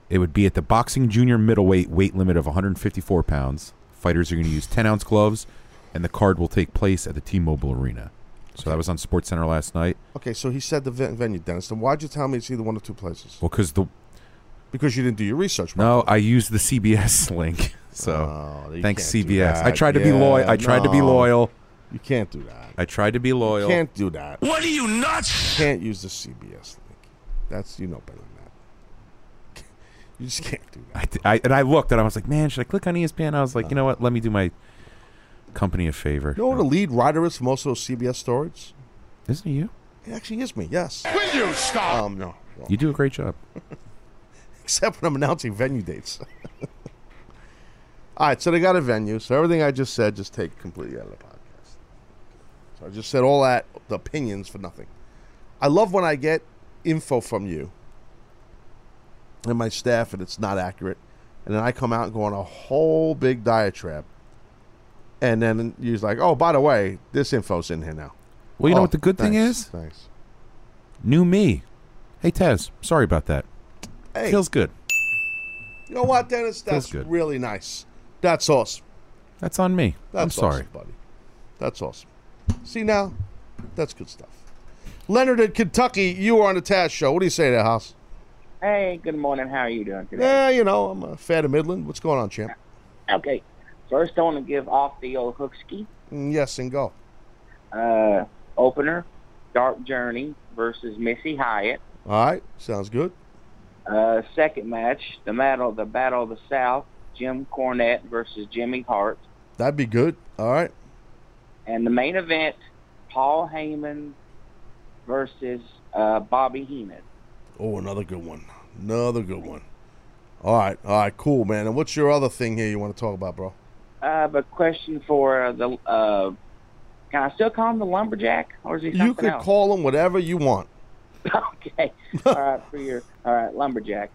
it would be at the boxing junior middleweight weight limit of one hundred fifty-four pounds. Fighters are going to use ten ounce gloves, and the card will take place at the T-Mobile Arena. So that was on SportsCenter last night. Okay, so he said the venue, Dennis. Then why'd you tell me it's either one or two places? Well, because the because you didn't do your research. Probably. No, I used the C B S link. So oh, thanks C B S. I tried to yeah, be loyal. I tried no. to be loyal. You can't do that. I tried to be loyal. You can't do that. What are you, nuts? You can't use the C B S link. That's you know better than that. You just can't do that. I, I, and I looked and I was like, man, should I click on E S P N? I was like, uh, you know what? Let me do my company a favor. You know what the lead writer is from most of those C B S stories? Isn't he you? It actually is me, yes. Will you stop? Um, no. Well, you do a great job. Except when I'm announcing venue dates. All right, so they got a venue. So everything I just said, just take completely out of the podcast. So I just said all that, the opinions for nothing. I love when I get info from you and my staff and it's not accurate. And then I come out and go on a whole big diatribe. And then you're like, oh, by the way, this info's in here now. Well, you oh, know what the good thanks, thing is? Thanks. New me. Hey, Taz, sorry about that. Hey. Feels good. You know what, Dennis? That's good. Really nice. That's awesome. That's on me. That's I'm sorry. Awesome, buddy. That's awesome. See now? That's good stuff. Leonard in Kentucky, you are on the Taz Show. What do you say there, House? Hey, good morning. How are you doing today? Yeah, you know, I'm a fan of Midland. What's going on, champ? Okay. First, I want to give off the old hookski. Yes, and go. Uh, opener, Dark Journey versus Missy Hyatt. All right, sounds good. Uh, second match, the battle, the battle of the South, Jim Cornette versus Jimmy Hart. That'd be good. All right. And the main event, Paul Heyman versus uh, Bobby Heenan. Oh, another good one. Another good one. All right, all right, cool, man. And what's your other thing here you want to talk about, bro? I have a question for uh, the. Uh, can I still call him the lumberjack, or is he something You could else? Call him whatever you want. Okay. All right, for your all right lumberjack.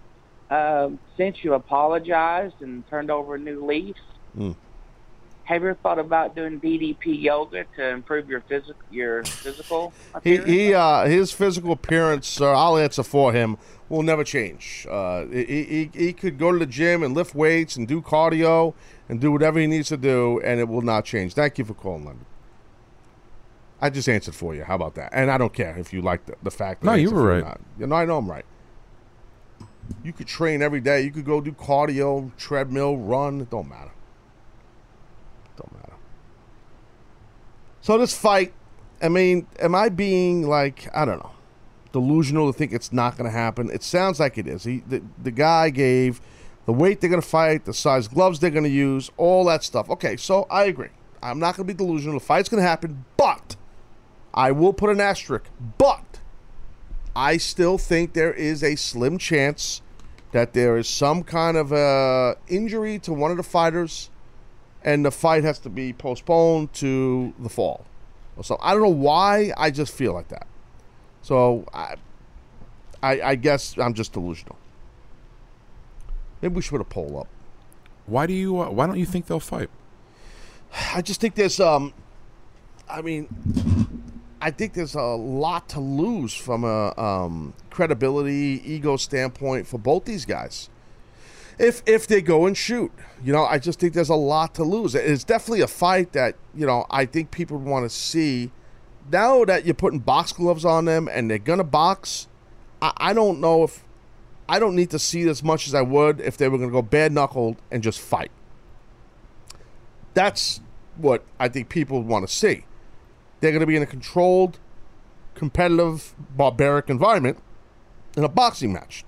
Um, since you apologized and turned over a new leaf, mm. have you ever thought about doing D D P yoga to improve your physical your physical? Appearance? He, he uh, his physical appearance, sir. I'll answer for him. Will never change. Uh, he, he he could go to the gym and lift weights and do cardio and do whatever he needs to do, and it will not change. Thank you for calling, London. I just answered for you. How about that? And I don't care if you like the, the fact that no, you were right. You know, I know I'm right. You could train every day. You could go do cardio, treadmill, run. It don't matter. It don't matter. So this fight, I mean, am I being like, I don't know, delusional to think it's not going to happen? It sounds like it is. He, the, the guy gave the weight they're going to fight, the size gloves they're going to use, all that stuff. Okay, so I agree. I'm not going to be delusional. The fight's going to happen, but I will put an asterisk, but I still think there is a slim chance that there is some kind of a injury to one of the fighters and the fight has to be postponed to the fall. So I don't know why, I just feel like that. So I, I, I guess I'm just delusional. Maybe we should put a poll up. Why do you? Uh, why don't you think they'll fight? I just think there's. Um, I mean, I think there's a lot to lose from a um, credibility, ego standpoint for both these guys. If if they go and shoot, you know, I just think there's a lot to lose. It's definitely a fight that you know I think people want to see. Now that you're putting box gloves on them and they're going to box, I, I don't know if I don't need to see it as much as I would if they were going to go bare knuckled and just fight. That's what I think people want to see. They're going to be in a controlled, competitive, barbaric environment in a boxing match.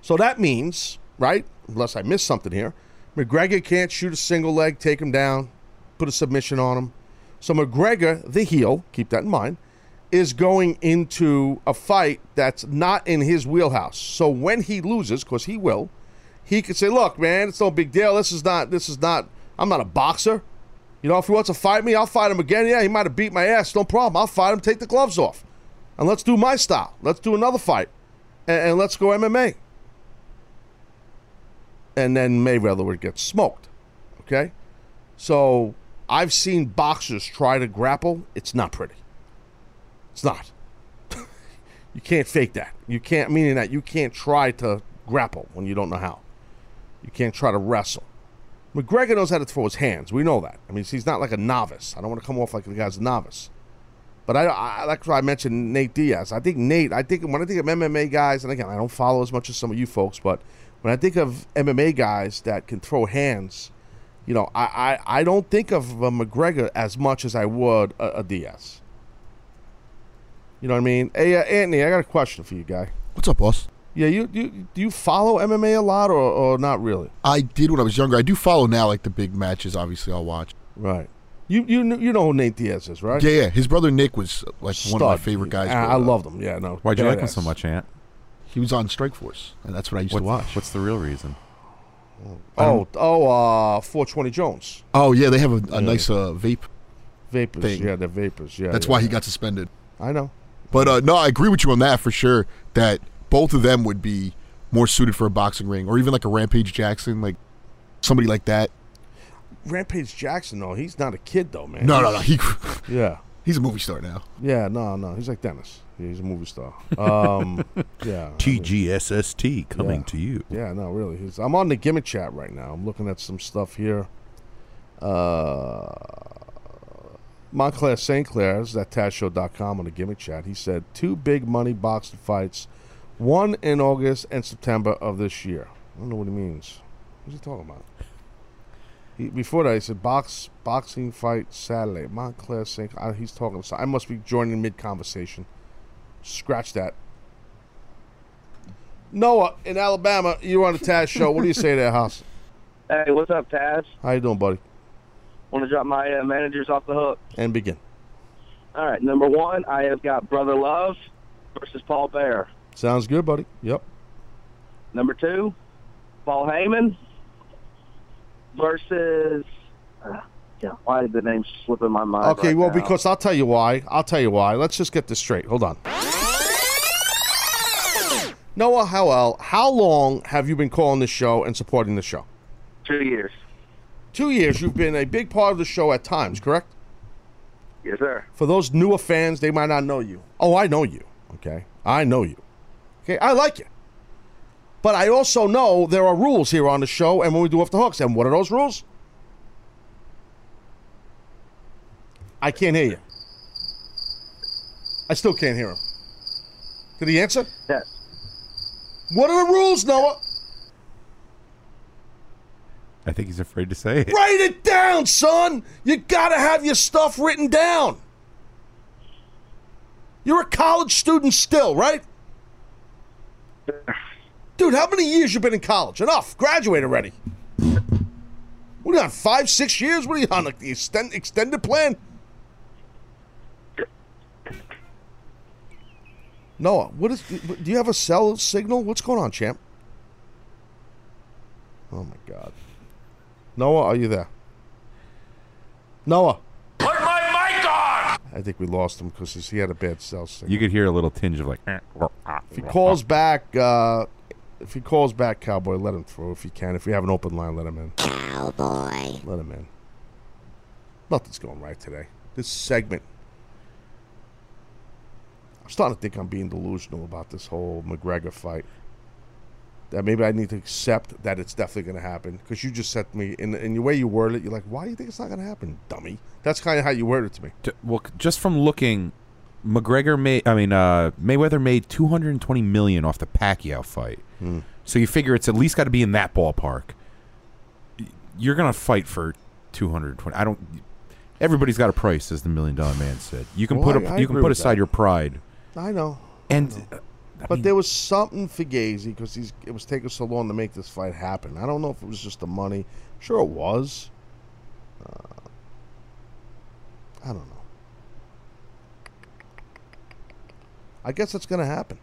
So that means, right, unless I miss something here, McGregor can't shoot a single leg, take him down, put a submission on him. So McGregor, the heel, keep that in mind, is going into a fight that's not in his wheelhouse. So when he loses, because he will, he could say, look, man, it's no big deal. This is not, this is not, I'm not a boxer. You know, if he wants to fight me, I'll fight him again. Yeah, he might have beat my ass. No problem. I'll fight him, take the gloves off. And let's do my style. Let's do another fight. And, and let's go M M A. And then Mayweather would get smoked. Okay? So I've seen boxers try to grapple. It's not pretty. It's not. You can't fake that. You can't, meaning that you can't try to grapple when you don't know how. You can't try to wrestle. McGregor knows how to throw his hands. We know that. I mean, he's not like a novice. I don't want to come off like the guy's a novice. But I, I like I mentioned Nate Diaz. I think Nate, I think when I think of M M A guys, and again, I don't follow as much as some of you folks, but when I think of M M A guys that can throw hands, you know, I, I, I don't think of a McGregor as much as I would a, a Diaz. You know what I mean? Hey, uh, Anthony, I got a question for you, guy. What's up, boss? Yeah, you, you do you follow M M A a lot or, or not really? I did when I was younger. I do follow now, like the big matches, obviously, I'll watch. Right. You you you know who Nate Diaz is, right? Yeah, yeah. His brother Nick was like Stud. One of my favorite guys. I, I loved him. Yeah, no. Why'd you like him so much, Ant? He was on Strikeforce, and that's what I used what, to watch. What's the real reason? Oh, oh, uh, four twenty Jones. Oh yeah, they have a, a yeah. nice uh, vape. Vapors, thing. yeah, the vapors, yeah. That's yeah, why he yeah. got suspended. I know, but uh, no, I agree with you on that for sure. That both of them would be more suited for a boxing ring, or even like a Rampage Jackson, like somebody like that. Rampage Jackson, though, he's not a kid, though, man. No, no, no. He, yeah, he's a movie star now. Yeah, no, no, he's like Dennis. Yeah, he's a movie star. Um, yeah, T G S S T I mean, coming yeah. to you. Yeah, no, really. He's, I'm on the gimmick chat right now. I'm looking at some stuff here. Uh, Montclair Saint Clair, this is at Taz Show dot com on the gimmick chat. He said two big money boxing fights, one in August and September of this year. I don't know what he means. What's he talking about? He, before that, he said box boxing fight Saturday. Montclair Saint Clair. He's talking. So I must be joining mid conversation. Scratch that. Noah in Alabama, you're on the Taz Show. What do you say there, Hoss? Hey, what's up, Taz? How you doing, buddy? Want to drop my uh, managers off the hook and begin. All right, number one, I have got Brother Love versus Paul Bear. Sounds good, buddy. Yep. Number two, Paul Heyman versus. Uh, yeah, why did the name slip in my mind? Okay, right well, now? because I'll tell you why. I'll tell you why. Let's just get this straight. Hold on. Noah Howell, how long have you been calling this show and supporting the show? Two years. Two years. You've been a big part of the show at times, correct? Yes, sir. For those newer fans, they might not know you. Oh, I know you. Okay, I know you. Okay, I like you. But I also know there are rules here on the show and when we do Off the Hooks. And what are those rules? I can't hear you. I still can't hear him. Did he answer? Yes. What are the rules, Noah? I think he's afraid to say it. Write it down, son. You got to have your stuff written down. You're a college student still, right? Dude, how many years you been in college? Enough. Graduate already. What are you on, five, six years? What are you on, like the extend, extended plan? Noah, what is? Do you have a cell signal? What's going on, champ? Oh, my God. Noah, are you there? Noah. Put my mic on! I think we lost him because he had a bad cell signal. You could hear a little tinge of like... Eh, or, ah, if he calls ah. back... Uh, If he calls back, Cowboy, let him through if he can. If we have an open line, let him in. Cowboy. Let him in. Nothing's going right today. This segment. I'm starting to think I'm being delusional about this whole McGregor fight. That maybe I need to accept that it's definitely going to happen. Because you just said to me, in, in the way you word it, you're like, why do you think it's not going to happen, dummy? That's kind of how you word it to me. Well, just from looking... McGregor made, I mean, uh, Mayweather made two hundred twenty million dollars off the Pacquiao fight. Mm. So you figure it's at least got to be in that ballpark. You're going to fight for two hundred twenty. I don't. Everybody's got a price, as the Million Dollar Man said. You can well, put I, a, you can put aside that. your pride. I know. And I know. Uh, I but mean, there was something for Gazy because it was taking so long to make this fight happen. I don't know if it was just the money. Sure it was. Uh, I don't know. I guess that's going to happen.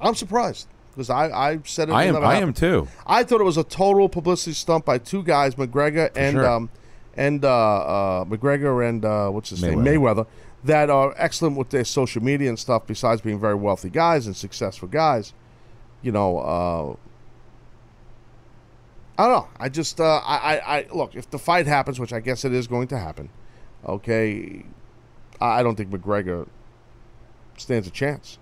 I'm surprised because I, I said it. I am. I happened. am too. I thought it was a total publicity stunt by two guys, McGregor For and sure. um, and uh, uh, McGregor and uh, what's his Mayweather. name Mayweather, that are excellent with their social media and stuff. Besides being very wealthy guys and successful guys, you know. Uh, I don't know. I just uh, I, I I look, if the fight happens, which I guess it is going to happen. Okay, I, I don't think McGregor stands a chance.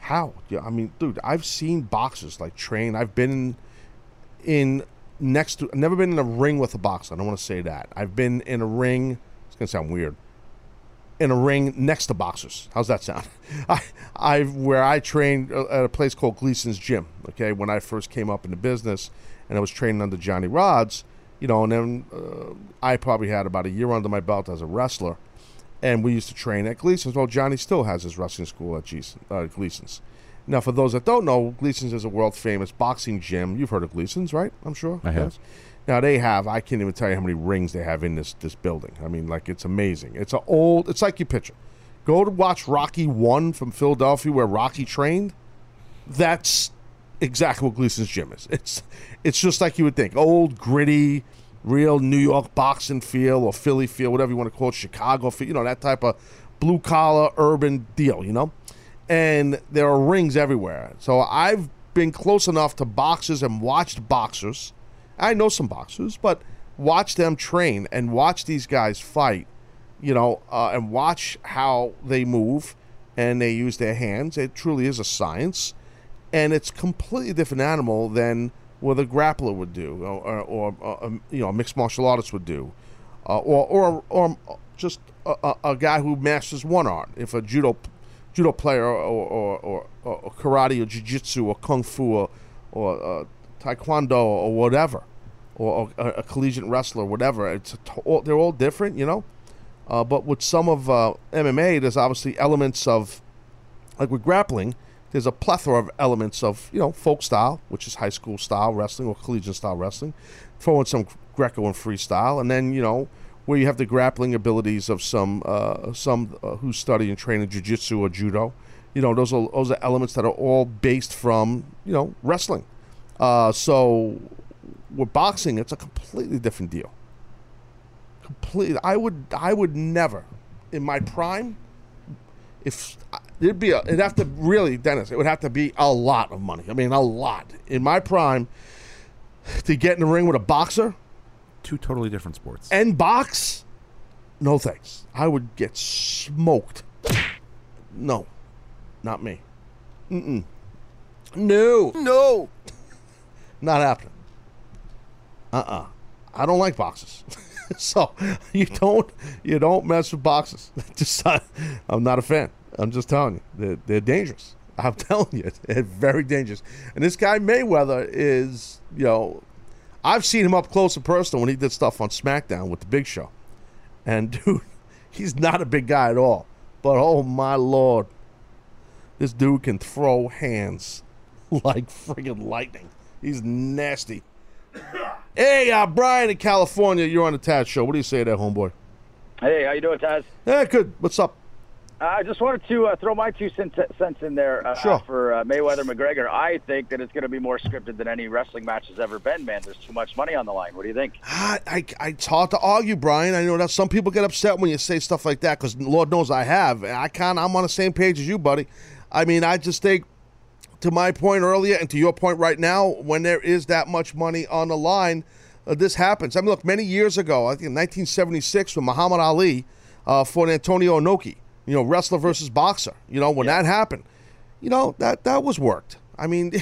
How? Yeah, I mean, dude, I've seen boxers like train. I've been in next to, never been in a ring with a boxer. I don't want to say that. I've been in a ring. It's gonna sound weird. In a ring next to boxers. How's that sound? I, I where I trained at a place called Gleason's Gym. Okay, when I first came up in the business, and I was training under Johnny Rods, you know, and then uh, I probably had about a year under my belt as a wrestler. And we used to train at Gleason's. Well, Johnny still has his wrestling school at Gleason's. Now, for those that don't know, Gleason's is a world-famous boxing gym. You've heard of Gleason's, right? I'm sure. I have. Now, they have, I can't even tell you how many rings they have in this, this building. I mean, like, it's amazing. It's an old, it's like you picture. Go to watch Rocky one from Philadelphia where Rocky trained. That's exactly what Gleason's Gym is. It's, it's just like you would think. Old, gritty, real New York boxing feel or Philly feel, whatever you want to call it, Chicago feel, you know, that type of blue-collar, urban deal, you know? And there are rings everywhere. So I've been close enough to boxers and watched boxers. I know some boxers, but watch them train and watch these guys fight, you know, uh, and watch how they move and they use their hands. It truly is a science, and it's completely different animal than what a grappler would do, or, or, or you know, a mixed martial artist would do, uh, or, or or just a, a guy who masters one art. If a judo judo player, or or, or, or karate, or jiu-jitsu, or kung fu, or, or uh, taekwondo, or whatever, or, or a collegiate wrestler, whatever, it's a, they're all different, you know. Uh, but with some of uh, M M A, there's obviously elements of, like with grappling, there's a plethora of elements of, you know, folk style, which is high school style wrestling or collegiate style wrestling, throwing some Greco and freestyle, and then, you know, where you have the grappling abilities of some uh, some uh, who study and train in jiu-jitsu or judo. You know, those are, those are elements that are all based from, you know, wrestling. Uh, so with boxing, it's a completely different deal. Completely. I would, I would never, in my prime, if... It'd be a, it'd have to really, Dennis, it would have to be a lot of money. I mean, a lot. In my prime, to get in the ring with a boxer. Two totally different sports. And box? No thanks. I would get smoked. No. Not me. Mm-mm. No. No. Not happening. Uh-uh. I don't like boxes. So you don't you don't mess with boxes. Just, I, I'm not a fan. I'm just telling you, they're, they're dangerous. I'm telling you, they're very dangerous. And this guy Mayweather is, you know, I've seen him up close and personal when he did stuff on SmackDown with the Big Show. And, dude, he's not a big guy at all. But, oh, my Lord, this dude can throw hands like friggin' lightning. He's nasty. Hey, uh, Brian in California, you're on the Taz Show. What do you say there, homeboy? Hey, how you doing, Taz? Yeah, good. What's up? I just wanted to uh, throw my two cents in there uh, sure. for uh, Mayweather-McGregor. I think that it's going to be more scripted than any wrestling match has ever been, man. There's too much money on the line. What do you think? I, I, it's hard to argue, Brian. I know that some people get upset when you say stuff like that because Lord knows I have. I can't, I'm on the same page as you, buddy. I mean, I just think, to my point earlier and to your point right now, when there is that much money on the line, uh, this happens. I mean, look, many years ago, I think in nineteen seventy-six when Muhammad Ali uh, fought Antonio Inoki, you know, wrestler versus boxer, you know, when yeah. that happened, you know, that, that was worked. I mean,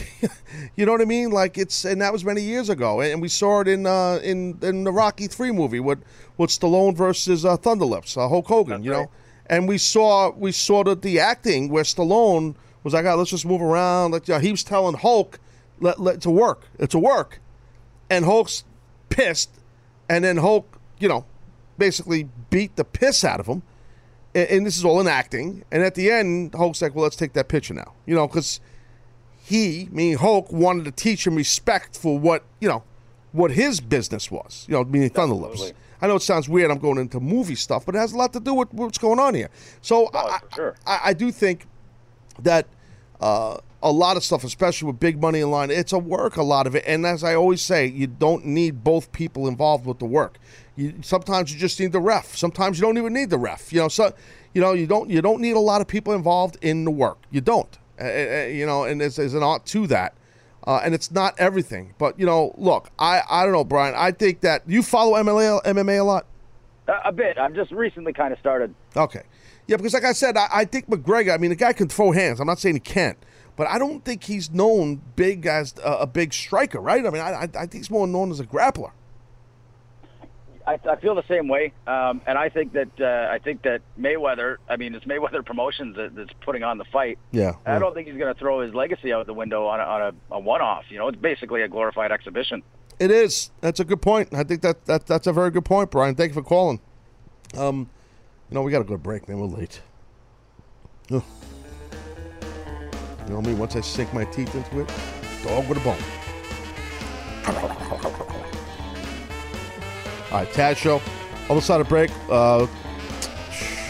you know what I mean? Like it's, and that was many years ago. And we saw it in, uh, in, in the Rocky three movie with, with Stallone versus uh, Thunderlips, uh, Hulk Hogan, That's you right. know, and we saw, we saw the, the acting where Stallone was like, oh, let's just move around. Let, you know, he was telling Hulk, let, let, to work, it's a work. And Hulk's pissed. And then Hulk, you know, basically beat the piss out of him. And this is all in acting. And at the end, Hulk's like, well, let's take that picture now. You know, because he, meaning Hulk, wanted to teach him respect for what, you know, what his business was, you know, meaning Thunderlips. I know it sounds weird, I'm going into movie stuff, but it has a lot to do with what's going on here. So no, I, sure. I, I do think that uh, a lot of stuff, especially with big money in line, it's a work, a lot of it. And as I always say, you don't need both people involved with the work. You, sometimes you just need the ref. Sometimes you don't even need the ref. You know, so you know you don't you don't need a lot of people involved in the work. You don't. Uh, uh, you know, and there's, there's an art to that. Uh, and it's not everything. But, you know, look, I, I don't know, Brian. I think that you follow M M A a lot? Uh, a bit. I've just recently kind of started. Okay. Yeah, because like I said, I, I think McGregor, I mean, the guy can throw hands. I'm not saying he can't. But I don't think he's known big as a, a big striker, right? I mean, I, I, I think he's more known as a grappler. I, I feel the same way. Um, and I think that uh, I think that Mayweather, I mean, it's Mayweather Promotions that, that's putting on the fight. Yeah. I yeah. don't think he's going to throw his legacy out the window on a, on a, a one-off. You know, it's basically a glorified exhibition. It is. That's a good point. I think that, that that's a very good point, Brian. Thank you for calling. Um, you know, we got to go to break, man. We're late. Ugh. You know me, once I sink my teeth into it, dog with a bone. All right, Taz Show. Other side of break, uh,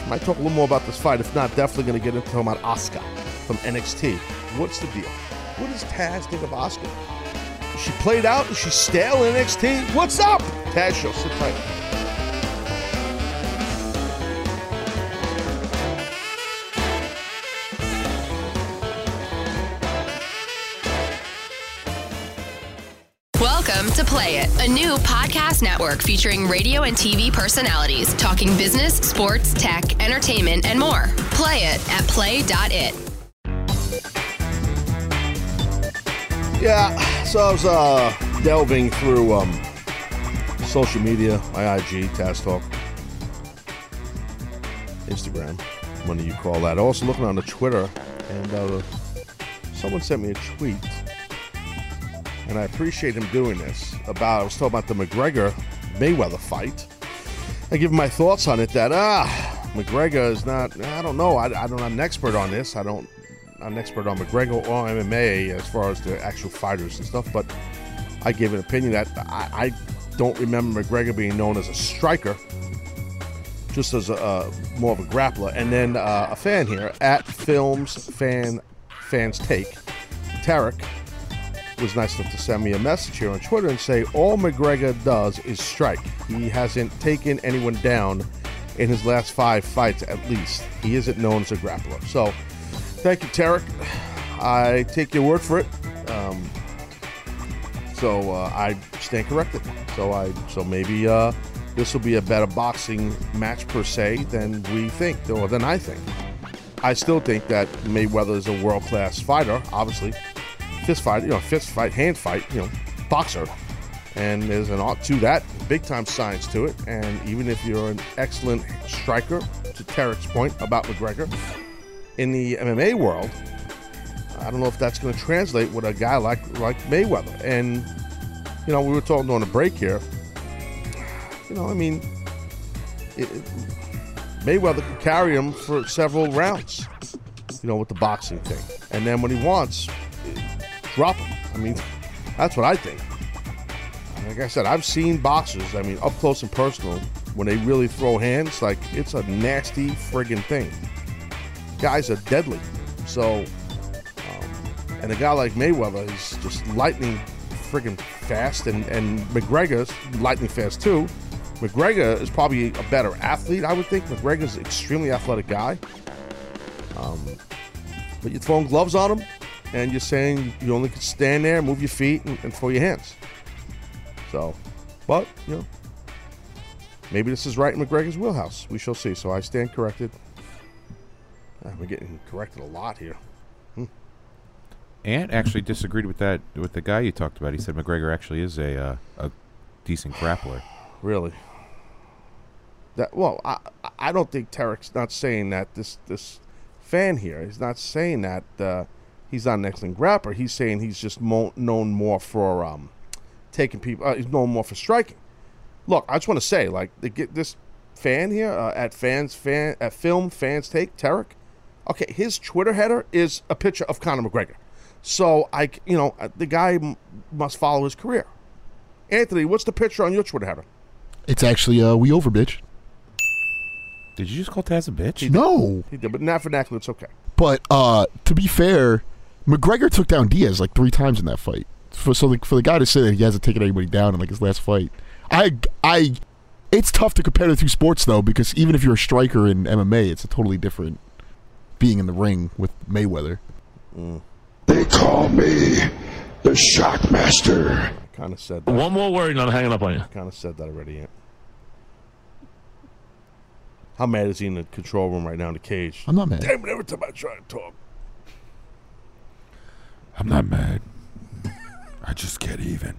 might talk a little more about this fight. If not, definitely going to get into talking about Asuka from N X T. What's the deal? What does Taz think of Asuka? Is she played out? Is she stale in N X T? What's up? Taz Show, sit tight. Welcome to Play It, a new podcast network featuring radio and T V personalities talking business, sports, tech, entertainment, and more. Play it at play dot it. Yeah, so I was uh, delving through um, social media, my I G, Taz Talk, Instagram, whatever you call that. I was also looking on the Twitter, and uh, someone sent me a tweet. And I appreciate him doing this. About I was talking about the McGregor-Mayweather fight. I give my thoughts on it. That ah, McGregor is not. I don't know. I, I don't. I'm an expert on this. I don't. I'm an expert on McGregor or M M A as far as the actual fighters and stuff. But I give an opinion that I, I don't remember McGregor being known as a striker, just as a uh, more of a grappler. And then uh, a fan here at Films Fan Fans Take Tarek was nice enough to send me a message here on Twitter and say, all McGregor does is strike. He hasn't taken anyone down in his last five fights, at least. He isn't known as a grappler. So, thank you, Tarek. I take your word for it. Um, so, uh, I stand corrected. So, I so maybe uh, this will be a better boxing match, per se, than we think, or than I think. I still think that Mayweather is a world-class fighter, obviously. Fist fight, you know, fist fight, hand fight, you know, boxer. And there's an art to that, big time science to it. And even if you're an excellent striker, to Tarek's point about McGregor, in the M M A world, I don't know if that's going to translate with a guy like, like Mayweather. And, you know, we were talking during the break here, you know, I mean, it, it, Mayweather could carry him for several rounds, you know, with the boxing thing. And then when he wants, drop him. I mean, that's what I think. Like I said, I've seen boxers, I mean, up close and personal, when they really throw hands, like, it's a nasty friggin' thing. Guys are deadly. So, um, and a guy like Mayweather is just lightning friggin' fast, and, and McGregor's lightning fast too. McGregor is probably a better athlete, I would think. McGregor's an extremely athletic guy. Um, but you're throwing gloves on him, and you're saying you only can stand there, move your feet, and, and throw your hands. So, but, you know, maybe this is right in McGregor's wheelhouse. We shall see. So I stand corrected. Ah, we're getting corrected a lot here. Hmm. Ant actually disagreed with that, with the guy you talked about. He said McGregor actually is a, uh, a decent grappler. Really? That, well, I, I don't think Tarek's not saying that. This, this fan here is not saying that... Uh, he's not an excellent grappler. He's saying he's just mo- known more for um, taking people. Uh, he's known more for striking. Look, I just want to say, like, they get this fan here uh, at fans fan at film fans take Tarek. Okay, his Twitter header is a picture of Conor McGregor. So I, you know, the guy m- must follow his career. Anthony, what's the picture on your Twitter handle? It's actually uh, we over, bitch. Did you just call Taz a bitch? No. He did, but not vernacular. It's okay. But uh, to be fair, McGregor took down Diaz like three times in that fight. For so like, for the guy to say that he hasn't taken anybody down in like his last fight, I I, it's tough to compare the two sports though, because even if you're a striker in M M A, it's a totally different being in the ring with Mayweather. Mm. They call me the Shockmaster. Kind of said that. One more word, and I'm hanging up on you. Kind of said that already. Yeah. How mad is he in the control room right now in the cage? I'm not mad. Damn it! Every time I try to talk, I'm not mad. I just get even.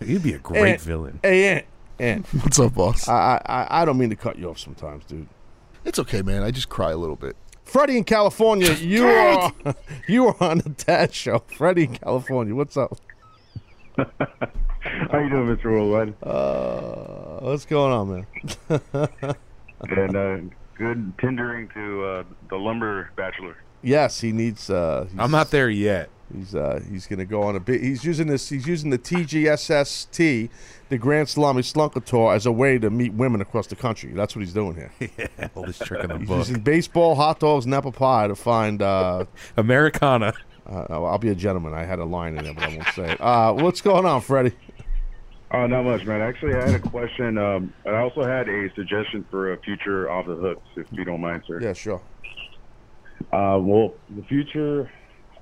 You'd be a great Ant, villain. Hey, Ant, Ant. What's up, boss? I, I I don't mean to cut you off sometimes, dude. It's okay, man. I just cry a little bit. Freddie in California, you are you are on the Taz Show. Freddie in California, what's up? How you doing, Mister Worldwide? Uh, what's going on, man? And uh, good tendering to uh, the lumber bachelor. Yes, he needs. Uh, I'm not there yet. He's uh, he's gonna go on a bit. He's using this. He's using the T G S S T, the Grand Salami Slunk-a-Tour, as a way to meet women across the country. That's what he's doing here. Yeah, oldest trick in the book. He's using baseball, hot dogs, and apple pie to find uh, Americana. Uh, I'll be a gentleman. I had a line in there, but I won't say it. Uh, what's going on, Freddie? Oh, uh, not much, man. Actually, I had a question. Um, and I also had a suggestion for a future Off the Hooks, if you don't mind, sir. Yeah, sure. Uh, well, the future,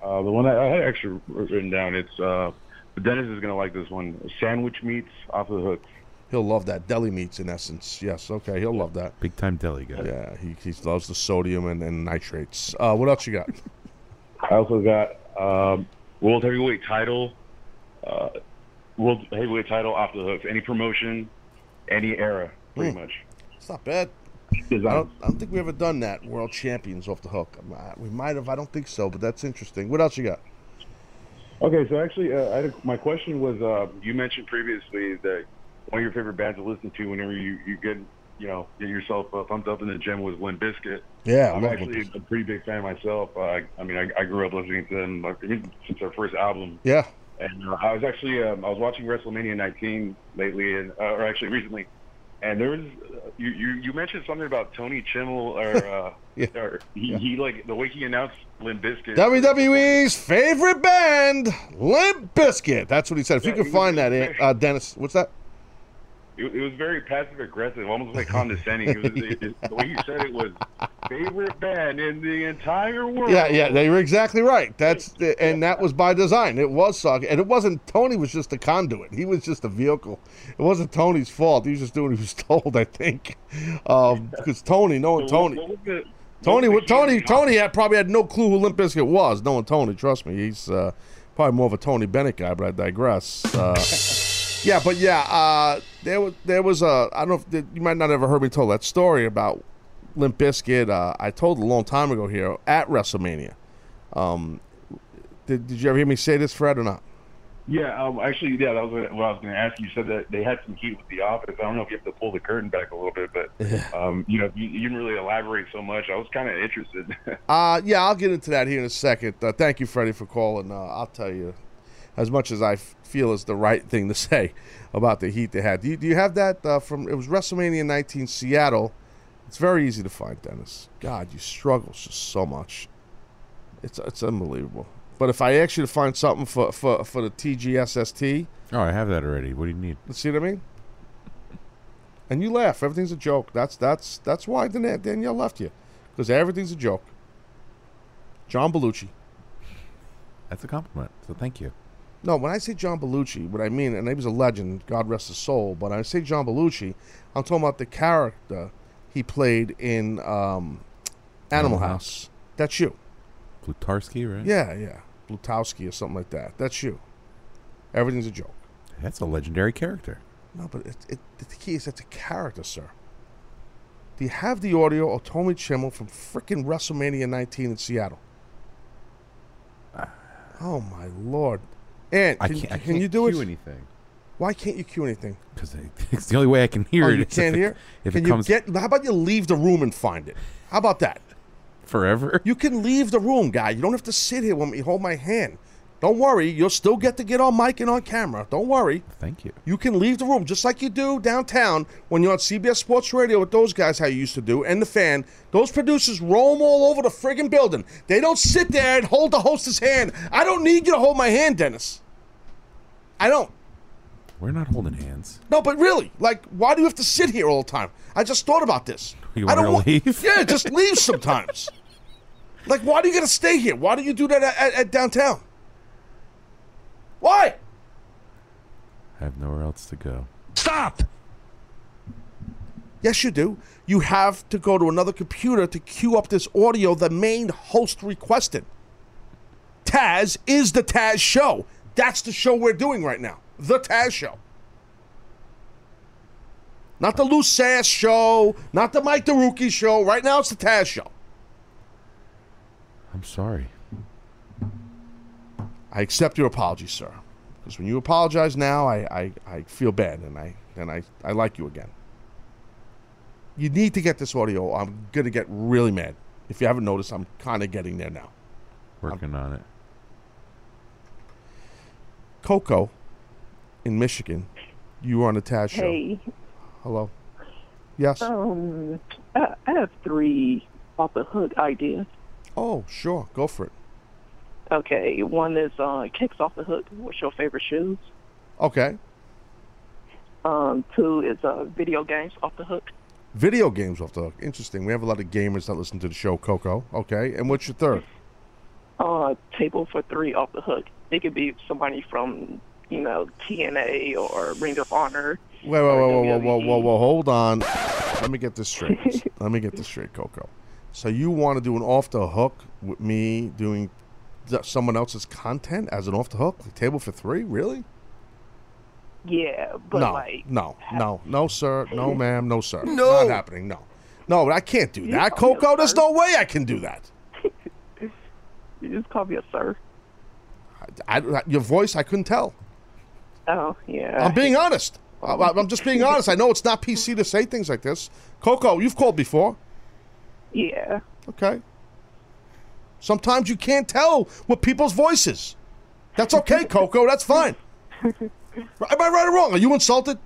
uh, the one I, I had actually written down, it's, uh, Dennis is going to like this one. Sandwich meats Off the Hooks. He'll love that. Deli meats, in essence. Yes, okay, he'll love that. Big time deli guy. Yeah, he, he loves the sodium and, and nitrates. Uh, what else you got? I also got um, World Heavyweight Title, uh, World Heavyweight Title Off the Hooks. Any promotion, any era, pretty mm. much. It's not bad. I don't, I don't think we ever done that. World Champions Off the Hook. I'm not, we might have. I don't think so, but that's interesting. What else you got? Okay, so actually, uh, I had a, my question was: uh, you mentioned previously that one of your favorite bands to listen to whenever you you get you know get yourself uh, pumped up in the gym was Limp Bizkit. Yeah, I'm actually a pretty big fan myself. Uh, I, I mean, I, I grew up listening to them like, since their first album. Yeah, and uh, I was actually um, I was watching WrestleMania nineteen lately, and uh, or actually recently. And there was, uh, you, you you mentioned something about Tony Chimmel, or, uh, yeah. or he, yeah. he, like, the way he announced Limp Bizkit. W W E's favorite band, Limp Bizkit. That's what he said. If yeah, you can find that, very, uh, Dennis, what's that? It, it was very passive-aggressive, almost like condescending. It was, it, it, the way you said it was favorite band in the entire world. Yeah, yeah, they were exactly right. That's the, and that was by design. It was sucking, and it wasn't. Tony was just a conduit. He was just a vehicle. It wasn't Tony's fault. He was just doing what he was told, I think. Um, because Tony, knowing so Tony, what, what the, Tony, what, Tony, Tony had probably had no clue who Limp Bizkit was. Knowing Tony, trust me, he's uh, probably more of a Tony Bennett guy. But I digress. Uh, Yeah, but yeah, uh, there was there was a I don't know if, you might not have ever heard me tell that story about Limp Bizkit. Uh, I told a long time ago here at WrestleMania. Um, did did you ever hear me say this, Fred, or not? Yeah, um, actually, yeah, that was what I was going to ask you. You said that they had some heat with The Office. I don't know if you have to pull the curtain back a little bit, but yeah. um, you know, you, you didn't really elaborate so much. I was kind of interested. uh, yeah, I'll get into that here in a second. Uh, thank you, Freddie, for calling. Uh, I'll tell you. As much as I f- feel is the right thing to say about the heat they had. Do you, do you have that uh, from, it was WrestleMania nineteen Seattle. It's very easy to find, Dennis. God, you struggle just so much. It's it's unbelievable. But if I ask you to find something for, for, for the T G S S T. Oh, I have that already. What do you need? See what I mean? And you laugh. Everything's a joke. That's that's that's why Danielle left you. Because everything's a joke. John Belushi. That's a compliment, so thank you. No, when I say John Belushi, what I mean, and he was a legend, God rest his soul, but when I say John Belushi, I'm talking about the character he played in um, Animal House. House. That's you. Blutarsky, right? Yeah, yeah. Blutowski or something like that. That's you. Everything's a joke. That's a legendary character. No, but it, it, the key is that's a character, sir. Do you have the audio of Tony Chimmel from freaking WrestleMania nineteen in Seattle? Uh, oh, my Lord. And can, I can't, I can can't you do it? Anything. Why can't you cue anything? Because it's the only way I can hear oh, it. You can't if hear. It, if can it comes, you get? How about you leave the room and find it? How about that? Forever. You can leave the room, guy. You don't have to sit here when you hold my hand. Don't worry. You'll still get to get on mic and on camera. Don't worry. Thank you. You can leave the room just like you do downtown when you're on C B S Sports Radio with those guys, how you used to do, and the fan. Those producers roam all over the friggin' building. They don't sit there and hold the host's hand. I don't need you to hold my hand, Dennis. I don't. We're not holding hands. No, but really, like, why do you have to sit here all the time? I just thought about this. You want I don't to leave? Want, yeah, just leave sometimes. Like, why do you gotta stay here? Why do you do that at, at, at downtown? Why? I have nowhere else to go. Stop! Yes, you do. You have to go to another computer to queue up this audio the main host requested. Taz is the Taz Show. That's the show we're doing right now. The Taz Show. Not the Loose Ass Show. Not the Mike DeRucci Show. Right now it's the Taz Show. I'm sorry. I accept your apology, sir. Because when you apologize now, I, I, I feel bad and I and I, I like you again. You need to get this audio. I'm going to get really mad. If you haven't noticed, I'm kind of getting there now. Working I'm, on it. Coco in Michigan, you were on the Taz Show. Hey. Hello. Yes. Um, I have three off the hook ideas. Oh, sure. Go for it. Okay. One is uh, kicks off the hook. What's your favorite shoes? Okay. Um, two is uh, video games off the hook. Video games off the hook. Interesting. We have a lot of gamers that listen to the show, Coco. Okay. And what's your third? Uh, table for three off the hook. It could be somebody from, you know, T N A or Ring of Honor. Wait, wait, wait, wait, whoa, whoa, whoa, hold on. Let me get this straight. Let me get this straight, Coco. So you want to do an off the hook with me doing someone else's content as an off the hook? Like table for three? Really? Yeah, but no, like... No, no, no, sir. No, ma'am. No, sir. No. Not happening, no. No, I can't do that, Coco. There's no way I can do that. You just call me a sir. I, I, your voice, I couldn't tell. Oh, yeah. I'm being honest. I, I'm just being honest. I know it's not P C to say things like this. Coco, you've called before. Yeah. Okay. Sometimes you can't tell what people's voice is. That's okay, Coco. That's fine. Am I right or wrong? Are you insulted?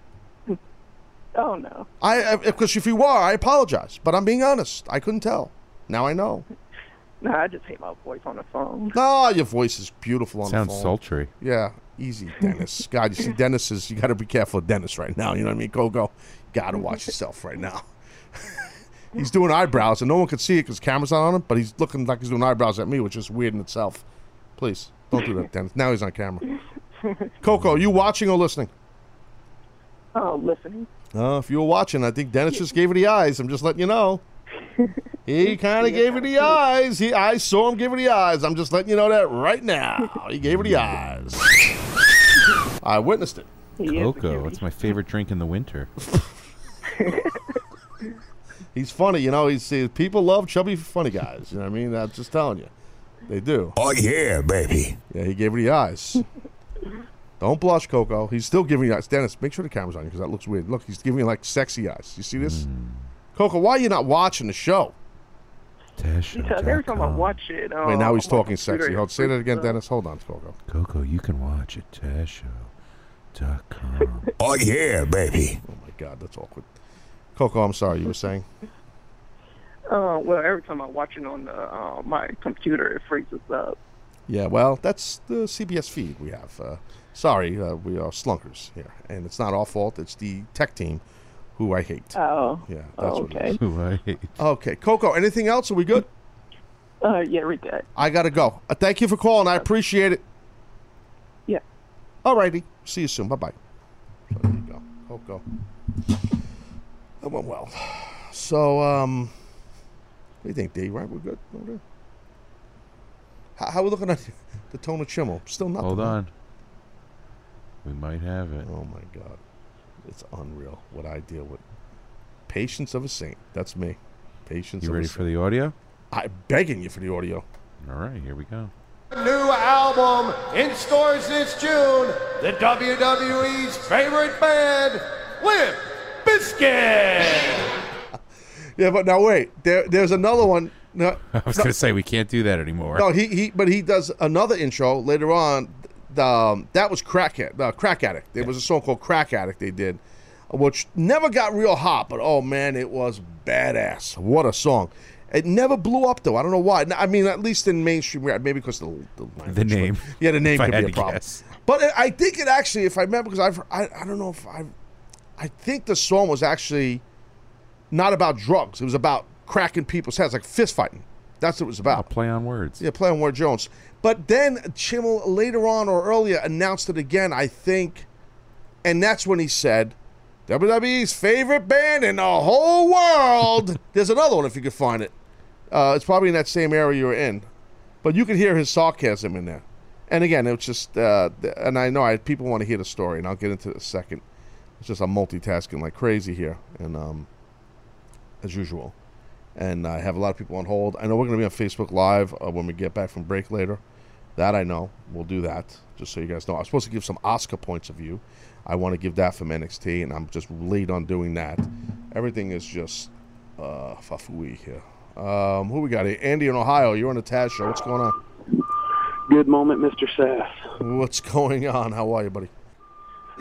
Oh, no. I Because if you are, I apologize. But I'm being honest. I couldn't tell. Now I know. No, I just hate my voice on the phone. No, your voice is beautiful on Sounds the phone. Sounds sultry. Yeah, easy, Dennis. God, you see, Dennis is, you got to be careful of Dennis right now. You know what I mean, Coco? You got to watch yourself right now. He's doing eyebrows, and no one could see it because the camera's not on him, but he's looking like he's doing eyebrows at me, which is weird in itself. Please, don't do that, Dennis. Now he's on camera. Coco, are you watching or listening? Oh, listening. Uh, if you were watching, I think Dennis just gave it the eyes. I'm just letting you know. He kind of gave her the eyes. He, I saw him give her the eyes. I'm just letting you know that right now. He gave her the eyes. I witnessed it. Coco, it's my favorite drink in the winter. He's funny, you know. He's he, people love chubby, funny guys. You know what I mean? I'm just telling you, they do. Oh yeah, baby. Yeah, he gave her the eyes. Don't blush, Coco. He's still giving you eyes. Dennis, make sure the camera's on you because that looks weird. Look, he's giving you like sexy eyes. You see this? Mm. Coco, why are you not watching the show? Because every time I watch it... Uh, Wait, now he's I'm talking sexy. Hold, say that again, Dennis. Hold on, Coco. Coco, you can watch at Taz Show dot com. Oh, yeah, baby. Oh, my God, that's awkward. Coco, I'm sorry. You were saying? Uh, well, every time I watch it on the, uh, my computer, it freezes up. Yeah, well, that's the C B S feed we have. Uh, sorry, uh, we are slunkers here. And it's not our fault. It's the tech team. Who I hate. Oh. Yeah, that's oh, okay. What it is. Who I hate. Okay. Coco, anything else? Are we good? Uh, yeah, we're good. I got to go. Uh, thank you for calling. I appreciate it. Yeah. All righty. See you soon. Bye-bye. So there you go. Coco. That went well. So, um, what do you think, Dave? Right? We're good over there? How, how are we looking at the Tona Chimel? Still nothing. Hold on. We might have it. Oh, my God. It's unreal what I deal with. Patience of a saint. That's me. Patience you of a saint. You ready for the audio? I'm begging you for the audio. All right, here we go. New album in stores this June. The W W E's favorite band, Limp Bizkit. Yeah, but now wait. There, there's another one No, I was no, going to say we can't do that anymore. No, he he, but he does another intro later on. The, um, that was Crackhead, the Crack Addict. There yeah. was a song called Crack Addict they did, which never got real hot. But oh man, it was badass. What a song! It never blew up though. I don't know why. I mean, at least in mainstream, maybe because the the, the name. But, yeah, the name could be a problem. Guess. But I think it actually, if I remember, because I've I, I don't know if I, I think the song was actually not about drugs. It was about cracking people's heads, like fist fighting. That's what it was about. Oh, play on words. Yeah, play on word Jones. But then Chimmel later on or earlier announced it again, I think, and that's when he said, W W E's favorite band in the whole world. There's another one if you could find it. Uh, it's probably in that same area you were in. But you could hear his sarcasm in there. And again, it was just, uh, and I know I, people want to hear the story, and I'll get into it in a second. It's just I'm multitasking like crazy here, and um, as usual. And I have a lot of people on hold. I know we're going to be on Facebook Live uh, when we get back from break later. That I know. We'll do that, just so you guys know. I'm supposed to give some Oscar points of view. I want to give that from N X T, and I'm just late on doing that. Everything is just uh, fafooey here. Um, who we got here? Andy in Ohio. You're on the Taz Show. What's going on? Good moment, Mister Sass. What's going on? How are you, buddy?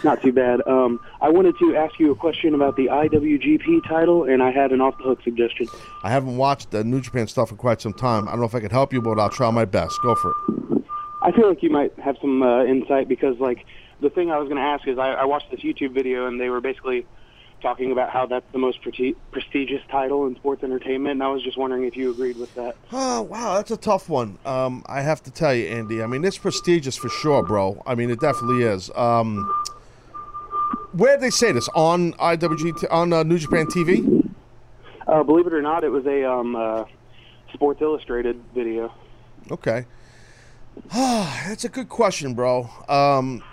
Not too bad. Um, I wanted to ask you a question about the I W G P title, and I had an off-the-hook suggestion. I haven't watched the New Japan stuff for quite some time. I don't know if I can help you, but I'll try my best. Go for it. I feel like you might have some uh, insight because, like, the thing I was going to ask is I, I watched this YouTube video, and they were basically talking about how that's the most pre prestigious title in sports entertainment, and I was just wondering if you agreed with that. Oh, wow, that's a tough one. Um, I have to tell you, Andy. I mean, it's prestigious for sure, bro. I mean, it definitely is. Um... Where did they say this on I W G on uh, New Japan T V? Uh, believe it or not, it was a um, uh, Sports Illustrated video. Okay, that's a good question, bro. Um,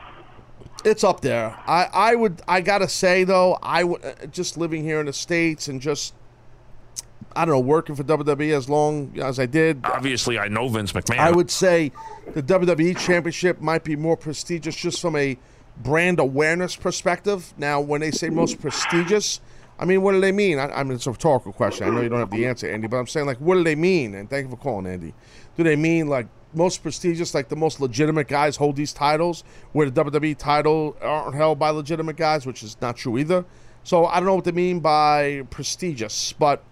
it's up there. I, I would I gotta say though, I would just living here in the States and just I don't know working for W W E as long as I did. Obviously, I know Vince McMahon. I would say the W W E Championship might be more prestigious just from a brand awareness perspective. Now, when they say most prestigious, I mean, what do they mean? I, I mean, it's a rhetorical question. I know you don't have the answer, Andy, but I'm saying, like, what do they mean? And thank you for calling, Andy. Do they mean, like, most prestigious, like the most legitimate guys hold these titles, where the W W E title aren't held by legitimate guys, which is not true either? So I don't know what they mean by prestigious, but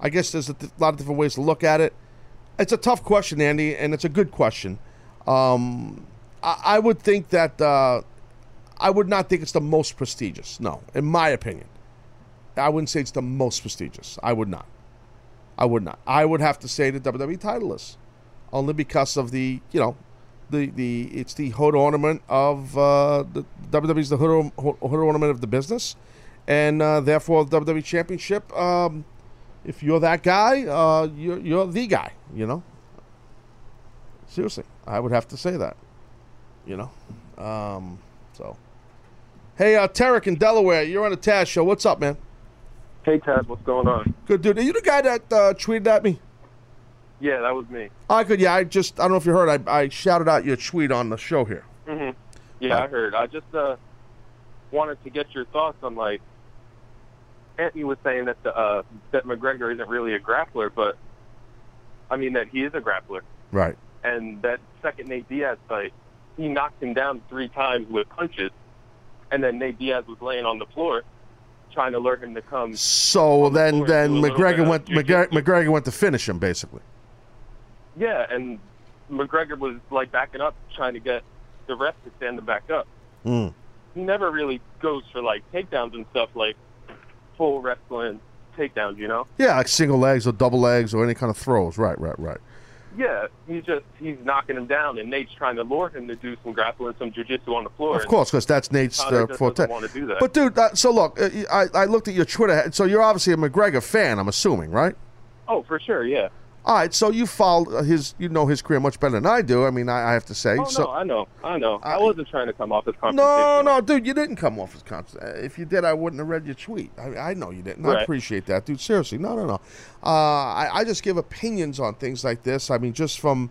I guess there's a lot of different ways to look at it. It's a tough question, Andy, and it's a good question. Um, I, I would think that... Uh, I would not think it's the most prestigious, no, in my opinion. I wouldn't say it's the most prestigious. I would not. I would not. I would have to say the W W E title is, only because of the, you know, the, the it's the hood ornament of, uh, the W W E's the hood, hood ornament of the business, and uh, therefore the W W E Championship, um, if you're that guy, uh, you're, you're the guy, you know? Seriously, I would have to say that, you know? Um, so... Hey, uh, Tarek in Delaware, you're on the Taz Show. What's up, man? Hey, Taz, what's going on? Good, dude. Are you the guy that uh, tweeted at me? Yeah, that was me. I could, yeah. I just, I don't know if you heard, I, I shouted out your tweet on the show here. Mm-hmm. Yeah, uh, I heard. I just uh, wanted to get your thoughts on, like, Anthony was saying that, the, uh, that McGregor isn't really a grappler, but, I mean, that he is a grappler. Right. And that second Nate Diaz fight, he knocked him down three times with punches. And then Nate Diaz was laying on the floor, trying to lure him to come. So then, then McGregor went. McGregor went to finish him, basically. Yeah, and McGregor was like backing up, trying to get the ref to stand him back up. Mm. He never really goes for like takedowns and stuff, like full wrestling takedowns, you know? Yeah, like single legs or double legs or any kind of throws. Right, right, right. Yeah, he's just, he's knocking him down, and Nate's trying to lure him to do some grappling, some jiu-jitsu on the floor. Of course, because that's Nate's uh, forte. Want to do that. But, dude, uh, so look, uh, I, I looked at your Twitter. So you're obviously a McGregor fan, I'm assuming, right? Oh, for sure, yeah. All right, so you followed his, you know his career much better than I do, I mean, I, I have to say. Oh, so, no, I know, I know. I, I wasn't trying to come off as confrontational. No, no, dude, you didn't come off as confrontational. If you did, I wouldn't have read your tweet. I, I know you didn't. Right. I appreciate that, dude, seriously. No, no, no. Uh, I, I just give opinions on things like this. I mean, just from,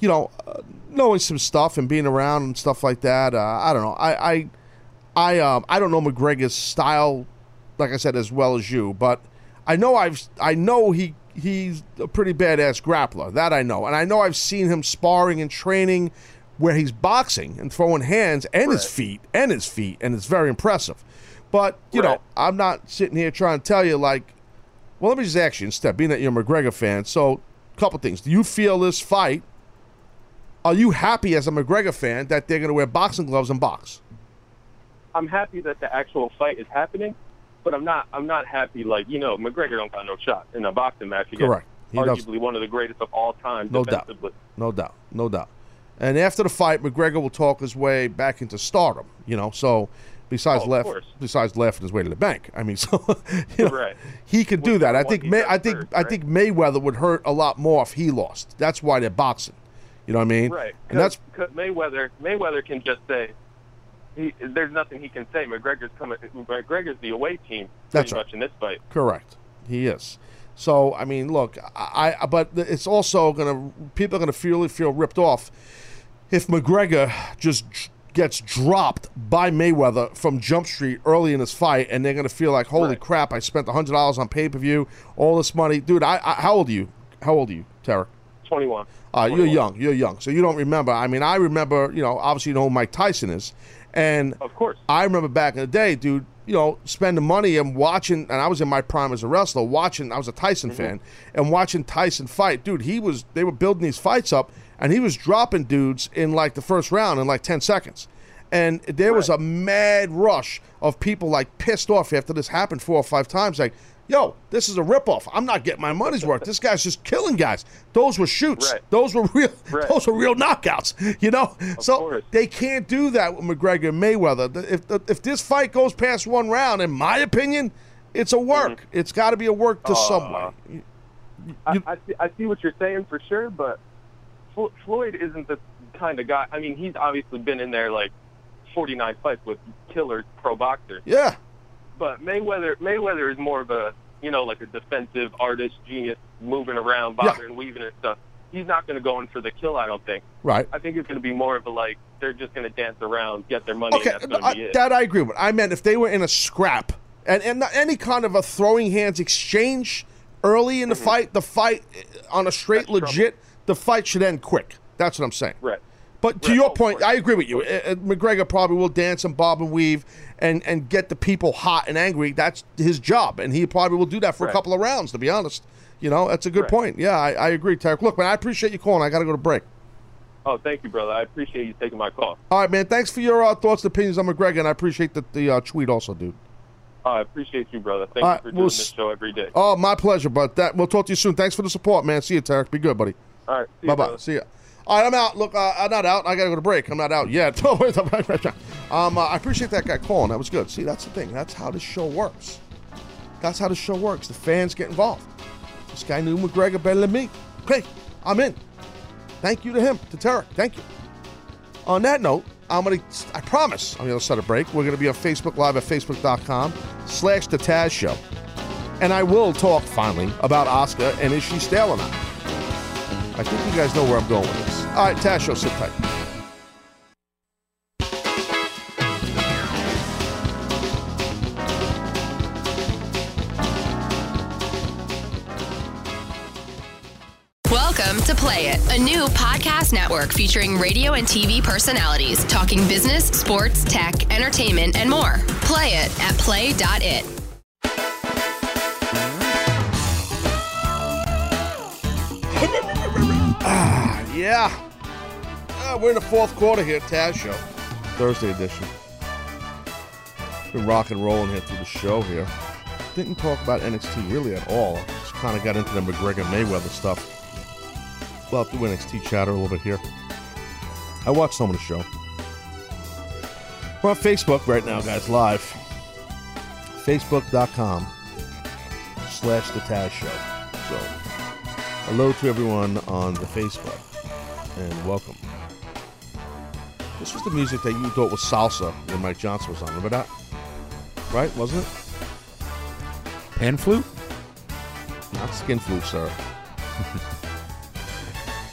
you know, uh, knowing some stuff and being around and stuff like that. Uh, I don't know. I, I, I, um, I don't know McGregor's style, like I said, as well as you, but... I know I've I know he he's a pretty badass grappler. That I know. And I know I've seen him sparring and training where he's boxing and throwing hands and right. his feet and his feet. And it's very impressive. But, you right. know, I'm not sitting here trying to tell you, like, well, let me just ask you instead, being that you're a McGregor fan. So a couple things. Do you feel this fight? Are you happy as a McGregor fan that they're going to wear boxing gloves and box? I'm happy that the actual fight is happening, but I'm not I'm not happy, like, you know, McGregor don't got no shot in a boxing match. He Correct. He arguably does. One of the greatest of all time no defensively. Doubt. No doubt. No doubt. And after the fight, McGregor will talk his way back into stardom, you know, so besides oh, laugh, besides laughing his way to the bank. I mean, so you know, right. he could do that. I think May, I think hurt, I right? think Mayweather would hurt a lot more if he lost. That's why they're boxing. You know what I mean? Right. And that's cause Mayweather Mayweather can just say He, there's nothing he can say. McGregor's coming. McGregor's the away team pretty That's much right. in this fight. Correct. He is. So I mean, look, I, I but it's also gonna people are gonna feel feel ripped off if McGregor just gets dropped by Mayweather from Jump Street early in this fight, and they're gonna feel like, holy right. crap, I spent a hundred dollars on pay per view, all this money, dude. I, I how old are you? How old are you, Tarek? twenty-one. Uh, you're young. You're young. So you don't remember. I mean, I remember. You know, obviously you know who Mike Tyson is. And of course, I remember back in the day, dude, you know, spending money and watching, and I was in my prime as a wrestler, watching, I was a Tyson mm-hmm. fan, and watching Tyson fight. Dude, he was, they were building these fights up, and he was dropping dudes in like the first round in like ten seconds. And there right. was a mad rush of people like pissed off after this happened four or five times, like, yo, this is a ripoff. I'm not getting my money's worth. This guy's just killing guys. Those were shoots. Right. Those were real. Right. Those were real knockouts. You know, of so course. They can't do that with McGregor and Mayweather. If if this fight goes past one round, in my opinion, it's a work. Mm-hmm. It's got to be a work to uh, some way. I, I, see, I see what you're saying for sure, but Floyd isn't the kind of guy. I mean, he's obviously been in there like forty-nine fights with killer pro boxers. Yeah. But Mayweather, Mayweather is more of a, you know, like a defensive artist, genius, moving around, bothering, yeah. weaving and stuff. He's not going to go in for the kill, I don't think. Right. I think it's going to be more of a, like, they're just going to dance around, get their money, okay. and that's going to I, be it. That I agree with. I meant if they were in a scrap, and, and any kind of a throwing hands exchange early in the mm-hmm. fight, the fight on a straight that's legit, trouble. The fight should end quick. That's what I'm saying. Right. But to right, your point, I agree with you. Uh, McGregor probably will dance and bob and weave and, and get the people hot and angry. That's his job, and he probably will do that for right. a couple of rounds, to be honest. You know, that's a good right. point. Yeah, I, I agree, Tarek. Look, man, I appreciate you calling. I got to go to break. Oh, thank you, brother. I appreciate you taking my call. All right, man. Thanks for your uh, thoughts and opinions on McGregor, and I appreciate the, the uh, tweet also, dude. I uh, appreciate you, brother. Thank All you for right, doing we'll this show every day. Oh, my pleasure, bud. That, we'll talk to you soon. Thanks for the support, man. See you, Tarek. Be good, buddy. All right. See Bye-bye. You, see ya. All right, I'm out. Look, uh, I'm not out. I got to go to break. I'm not out yet. um, uh, I appreciate that guy calling. That was good. See, that's the thing. That's how this show works. That's how this show works. The fans get involved. This guy knew McGregor better than me. Okay, I'm in. Thank you to him, to Tarek. Thank you. On that note, I'm going to, I promise, on the other side of break, we're going to be on Facebook Live at facebook.com slash The Taz Show. And I will talk, finally, about Asuka and is she stale or not. I think you guys know where I'm going with this. All right, Taz Show, sit tight. Welcome to Play It, a new podcast network featuring radio and T V personalities talking business, sports, tech, entertainment, and more. Play it at play dot it. Ah, yeah. Ah, we're in the fourth quarter here at Taz Show. Thursday edition. Been rock and rolling here through the show here. Didn't talk about N X T really at all. Just kind of got into the McGregor-Mayweather stuff. We'll have to do N X T chatter a little bit here. I watched some of the show. We're on Facebook right now, guys, live. Facebook.com slash The Taz Show. So... hello to everyone on the Facebook, and welcome. This was the music that you thought was salsa when Mike Johnson was on, remember that? Right, wasn't it? Pan flute? Not skin flute, sir.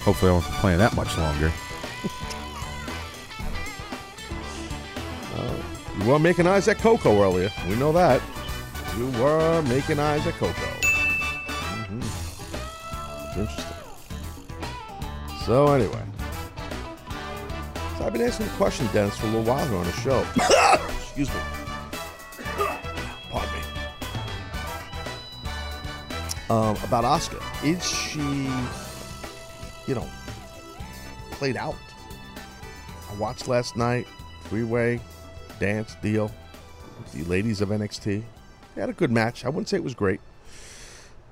Hopefully I won't be playing that much longer. uh, you were making eyes at Coco earlier. We know that. You were making eyes at Coco. Mm-hmm. Interesting. So anyway, so I've been asking the question, Dennis, for a little while here on the show. Excuse me. Pardon me. Um, about Asuka. Is she, you know, played out? I watched last night, three-way dance deal with the ladies of N X T. They had a good match. I wouldn't say it was great.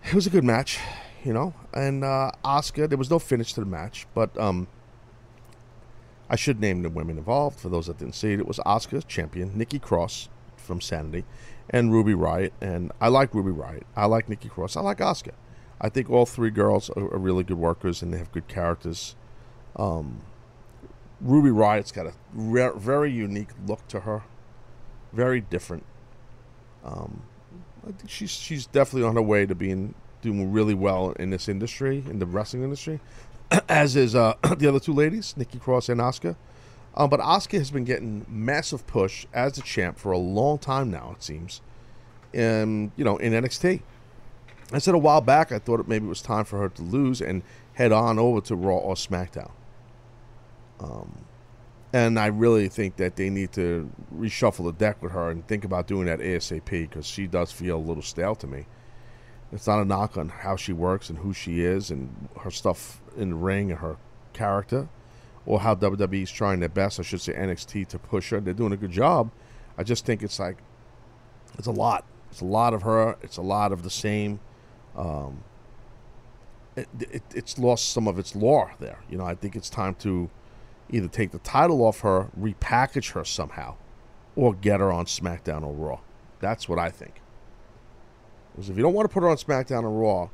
It was a good match, you know. And uh, Asuka, there was no finish to the match, but um, I should name the women involved. For those that didn't see it, it was Asuka's champion, Nikki Cross from Sanity, and Ruby Riott. And I like Ruby Riott. I like Nikki Cross. I like Asuka. I think all three girls are, are really good workers, and they have good characters. Um, Ruby Riott's got a re very unique look to her, very different. Um, I think she's she's definitely on her way to being doing really well in this industry, in the wrestling industry, as is uh, the other two ladies, Nikki Cross and Asuka. Um, but Asuka has been getting massive push as the champ for a long time now, it seems, and you know, in N X T. I said a while back I thought it maybe it was time for her to lose and head on over to Raw or SmackDown. Um, and I really think that they need to reshuffle the deck with her and think about doing that ASAP, because she does feel a little stale to me. It's not a knock on how she works and who she is and her stuff in the ring and her character, or how W W E is trying their best, I should say N X T, to push her. They're doing a good job. I just think it's like, it's a lot. It's a lot of her. It's a lot of the same. Um, it, it, it's lost some of its lore there. You know, I think it's time to either take the title off her, repackage her somehow, or get her on SmackDown or Raw. That's what I think. Because if you don't want to put her on SmackDown or Raw,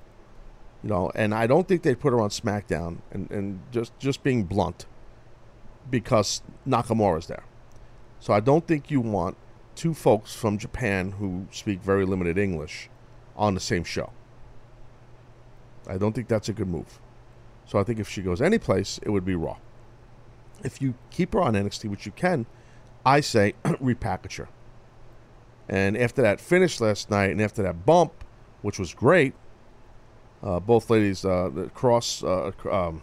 you know, and I don't think they'd put her on SmackDown, and, and just, just being blunt, because Nakamura's there. So I don't think you want two folks from Japan who speak very limited English on the same show. I don't think that's a good move. So I think if she goes any place, it would be Raw. If you keep her on N X T, which you can, I say repackage her. And after that finish last night, and after that bump, which was great, uh, both ladies, uh, the Cross, uh, um,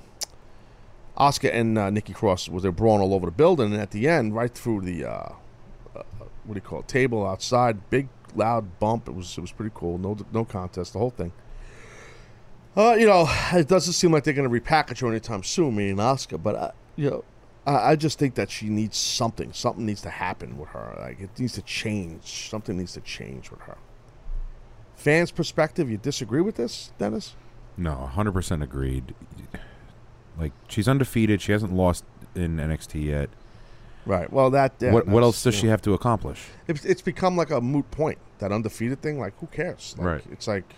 Asuka and uh, Nikki Cross, was there brawling all over the building, and at the end, right through the uh, uh, what do you call it, table outside, big loud bump. It was it was pretty cool. No no contest, the whole thing. Uh, you know, it doesn't seem like they're going to repackage her anytime soon, me and Asuka, but I, you know, I, I just think that she needs something. Something needs to happen with her. Like, it needs to change. Something needs to change with her. Fans' perspective, you disagree with this, Dennis? No, one hundred percent agreed. Like, she's undefeated. She hasn't lost in N X T yet. Right. Well, that. Yeah, what, what else does she have to accomplish? It's, it's become like a moot point. That undefeated thing. Like, who cares? Like, right. It's like,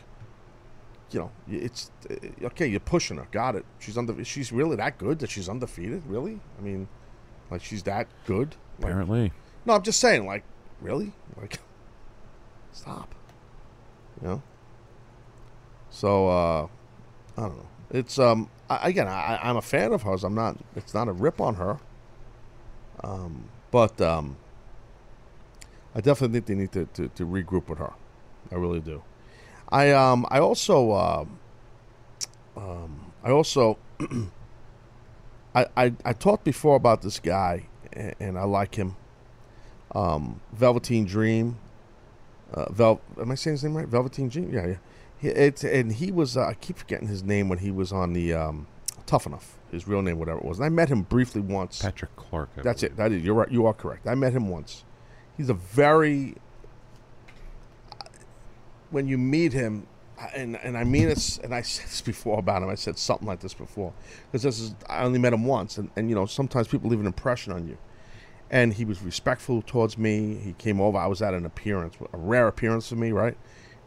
you know, it's okay. You're pushing her. Got it. She's under. She's really that good that she's undefeated. Really? I mean, like, she's that good. Like, apparently. No, I'm just saying. Like, really? Like, stop. You know. So uh, I don't know. It's um. I, again, I, I'm a fan of hers. I'm not. It's not a rip on her. Um, but um, I definitely think they need to, to, to regroup with her. I really do. I um I also uh, um I also I, I I talked before about this guy, and, and I like him. Um, Velveteen Dream. Uh, Vel am I saying his name right? Velveteen Dream. Yeah, yeah. He, it's and he was. Uh, I keep forgetting his name when he was on the um, Tough Enough. His real name, whatever it was. And I met him briefly once. Patrick Clark. I That's believe. it. That is. You're right. You are correct. I met him once. He's a very. When you meet him, and and I mean this, and I said this before about him. I said something like this before, because this is I only met him once, and, and you know, sometimes people leave an impression on you. And he was respectful towards me. He came over. I was at an appearance, a rare appearance for me, right?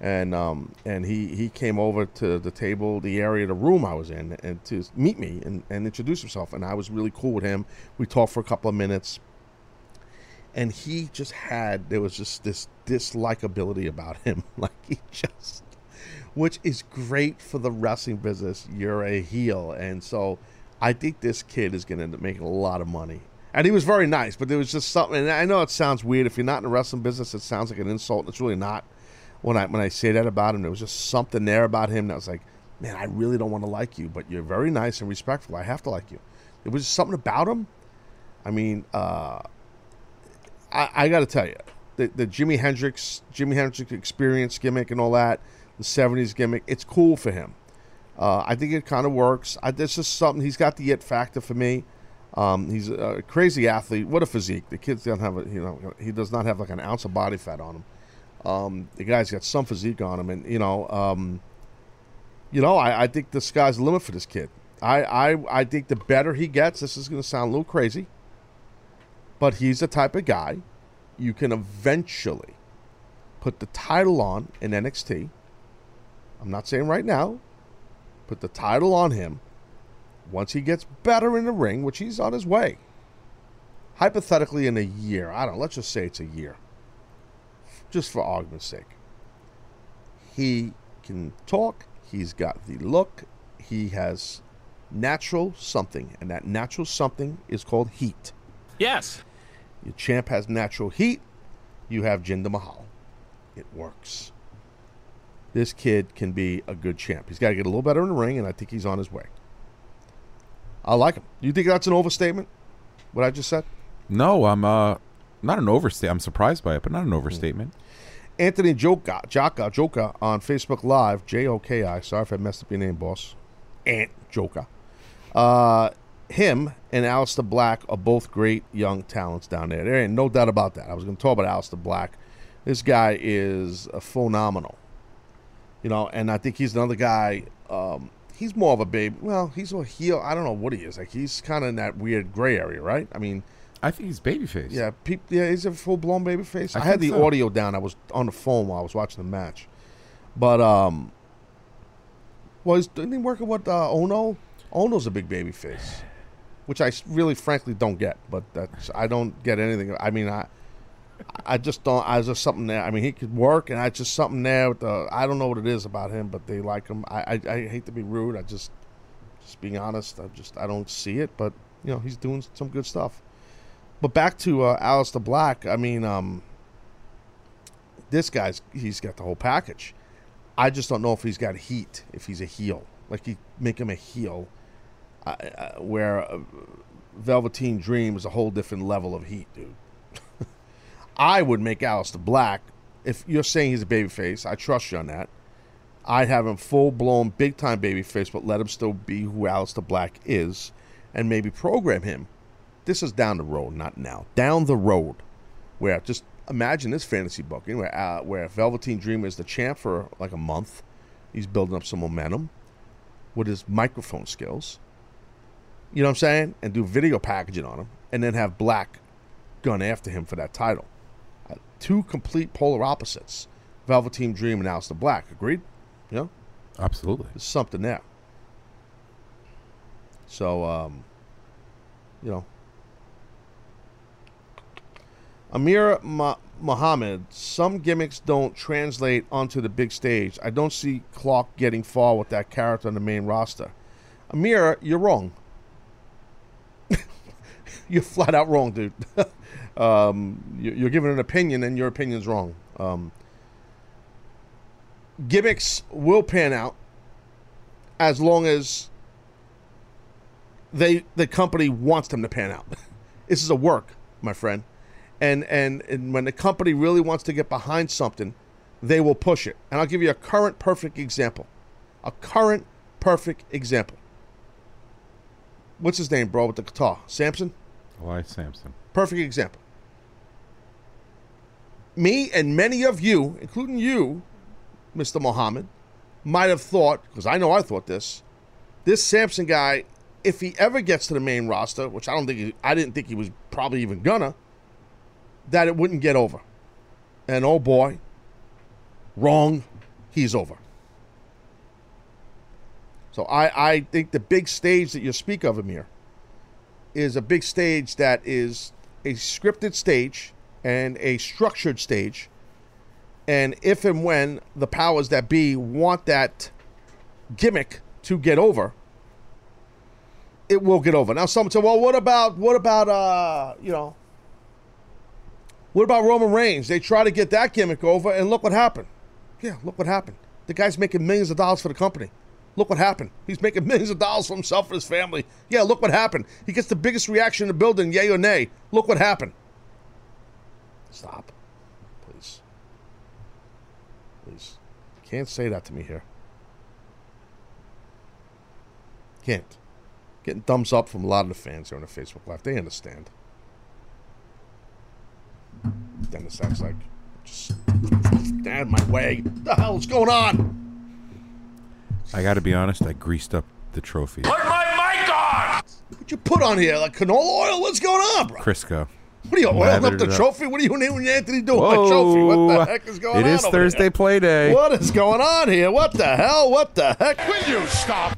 And um and he he came over to the table, the area, the room I was in, and to meet me and and introduce himself. And I was really cool with him. We talked for a couple of minutes. And he just had, there was just this dislikability about him. Like, he just, which is great for the wrestling business. You're a heel. And so I think this kid is going to end up making a lot of money. And he was very nice, but there was just something. And I know it sounds weird. If you're not in the wrestling business, it sounds like an insult. It's really not. When I, when I say that about him, there was just something there about him that was like, man, I really don't want to like you, but you're very nice and respectful. I have to like you. It was something about him. I mean, uh, I, I got to tell you, the, the Jimi Hendrix, Jimi Hendrix Experience gimmick and all that, the seventies gimmick, it's cool for him. Uh, I think it kind of works. I, this is something, he's got the it factor for me. Um, he's a crazy athlete. What a physique! The kid's don't have a, you know, he does not have like an ounce of body fat on him. Um, the guy's got some physique on him, and you know, um, you know, I, I think the sky's the limit for this kid. I, I, I think the better he gets, this is going to sound a little crazy, but he's the type of guy you can eventually put the title on in N X T. I'm not saying right now. Put the title on him once he gets better in the ring, which he's on his way. Hypothetically, in a year, I don't know, let's just say it's a year, just for argument's sake. He can talk. He's got the look. He has natural something, and that natural something is called heat. Yes. Your champ has natural heat. You have Jinder Mahal. It works. This kid can be a good champ. He's got to get a little better in the ring, and I think he's on his way. I like him. You think that's an overstatement, what I just said? No, I'm uh, not an overstatement. I'm surprised by it, but not an overstatement. Mm-hmm. Anthony Joka, Joka, Joka on Facebook Live, J O K I. Sorry if I messed up your name, boss. Ant Joka. Uh, him and Aleister Black are both great young talents down there. There ain't no doubt about that. I was going to talk about Aleister Black. This guy is phenomenal. You know, and I think he's another guy. Um, he's more of a babe. Well, he's a heel. I don't know what he is. Like he's kind of in that weird gray area, right? I mean, I think he's babyface. Yeah, peep, yeah, he's a full blown babyface. I, I had the so. audio down. I was on the phone while I was watching the match, but um, well, he's, didn't he working with uh, Ono? Ono's a big babyface, which I really, frankly, don't get. But that's I don't get anything. I mean, I. I just don't. I just something there. I mean, he could work, and I just something there. With the, I don't know what it is about him, but they like him. I, I, I hate to be rude. I just, just being honest. I just, I don't see it. But you know, he's doing some good stuff. But back to uh, Aleister Black. I mean, um, this guy's he's got the whole package. I just don't know if he's got heat. If he's a heel, like you make him a heel, I, I, where uh, Velveteen Dream is a whole different level of heat, dude. I would make Aleister Black, if you're saying he's a babyface, I trust you on that. I'd have him full-blown, big-time babyface, but let him still be who Aleister Black is and maybe program him. This is down the road, not now. Down the road, where just imagine this fantasy book, anyway, uh, where Velveteen Dream is the champ for like a month. He's building up some momentum with his microphone skills. You know what I'm saying? And do video packaging on him, and then have Black gun after him for that title. Two complete polar opposites, Velveteen Dream and Aleister Black. Agreed? Yeah? You know? Absolutely. There's something there. So, um, you know. Amir Ma- Muhammad, some gimmicks don't translate onto the big stage. I don't see Clark getting far with that character on the main roster. Amir, you're wrong. You're flat out wrong, dude. Um, you're giving an opinion, and your opinion's wrong. Um, gimmicks will pan out as long as they the company wants them to pan out. This is a work, my friend, and, and and when the company really wants to get behind something, they will push it. And I'll give you a current perfect example. A current perfect example. What's his name, bro, with the guitar? Samson? Elias Samson. Perfect example. Me and many of you, including you, Mister Muhammad, might have thought, because I know I thought this, this Samson guy, if he ever gets to the main roster, which I don't think he, I didn't think he was probably even gonna, that it wouldn't get over. And oh boy, wrong, he's over. So I, I think the big stage that you speak of, Amir, is a big stage that is a scripted stage and a structured stage, and if and when the powers that be want that gimmick to get over, it will get over. Now someone said, well, what about what about uh you know what about Roman Reigns? They try to get that gimmick over and look what happened. Yeah, look what happened. The guy's making millions of dollars for the company. Look what happened. He's making millions of dollars for himself and his family. Yeah, look what happened. He gets the biggest reaction in the building, yay or nay. Look what happened. Stop. Please. Please. Can't say that to me here. Can't. Getting thumbs up from a lot of the fans here on the Facebook Live. They understand. Dennis acts like, just stand my way. What the hell is going on? I gotta be honest, I greased up the trophy. Put my mic on! What'd you put on here? Like canola oil? What's going on, bro? Crisco. What are you, oiling up the up. trophy? What are you and Anthony doing with the trophy? What the heck is going on? It is on over Thursday here? Play Day. What is going on here? What the hell? What the heck? Will you stop?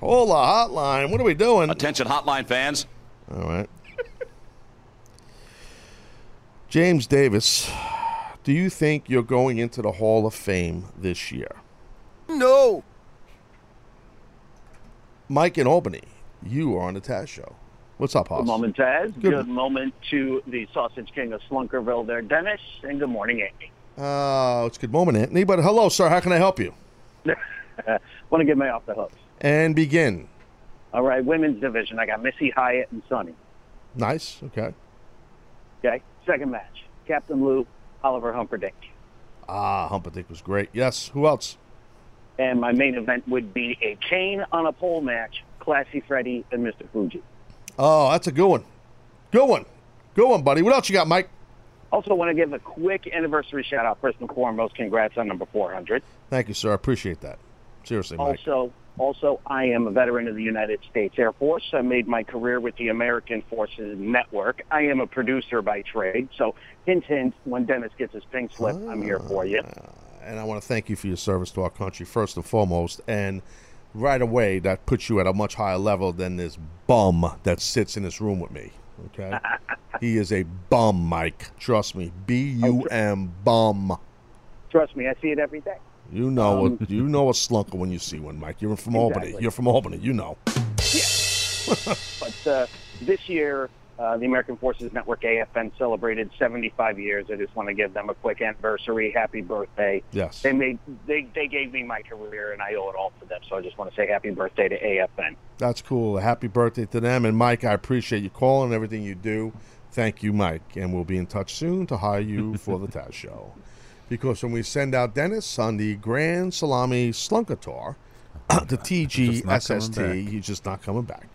Hola, hotline. What are we doing? Attention, hotline fans. All right. James Davis, do you think you're going into the Hall of Fame this year? No. Mike in Albany, you are on the Taz Show. What's up, Hoss? Good moment, Taz. Good, good moment to the Sausage King of Slunkerville there, Dennis, and good morning, Anthony. Oh, uh, it's a good moment, Anthony, but hello, sir. How can I help you? Want to get me off the hook. And begin. All right, women's division. I got Missy Hyatt and Sonny. Nice, okay. Okay, second match. Captain Lou, Oliver Humperdinck. Ah, Humperdinck was great. Yes, who else? And my main event would be a cane on a pole match, Classy Freddy and Mister Fuji. Oh, that's a good one. Good one. Good one, buddy. What else you got, Mike? Also want to give a quick anniversary shout-out. First and foremost, congrats on number four hundred. Thank you, sir. I appreciate that. Seriously, Mike. Also, also, I am a veteran of the United States Air Force. I made my career with the American Forces Network. I am a producer by trade. So, hint, hint, when Dennis gets his pink slip, uh, I'm here for you. And I want to thank you for your service to our country, first and foremost. And right away, that puts you at a much higher level than this bum that sits in this room with me. Okay? He is a bum, Mike. Trust me. B U M, bum. Trust me. I see it every day. You know um, a, you know a slunker when you see one, Mike. You're from exactly. Albany. You're from Albany. You know. Yeah. But uh, this year, uh, the American Forces Network, A F N, celebrated seventy-five years. I just want to give them a quick anniversary. Happy birthday. Yes. They, made, they, they gave me my career, and I owe it all to them. So I just want to say happy birthday to A F N. That's cool. Happy birthday to them. And, Mike, I appreciate you calling and everything you do. Thank you, Mike. And we'll be in touch soon to hire you for the Taz Show. Because when we send out Dennis on the Grand Salami Slunk-a-Tour, the T G S S T, he's just not coming back.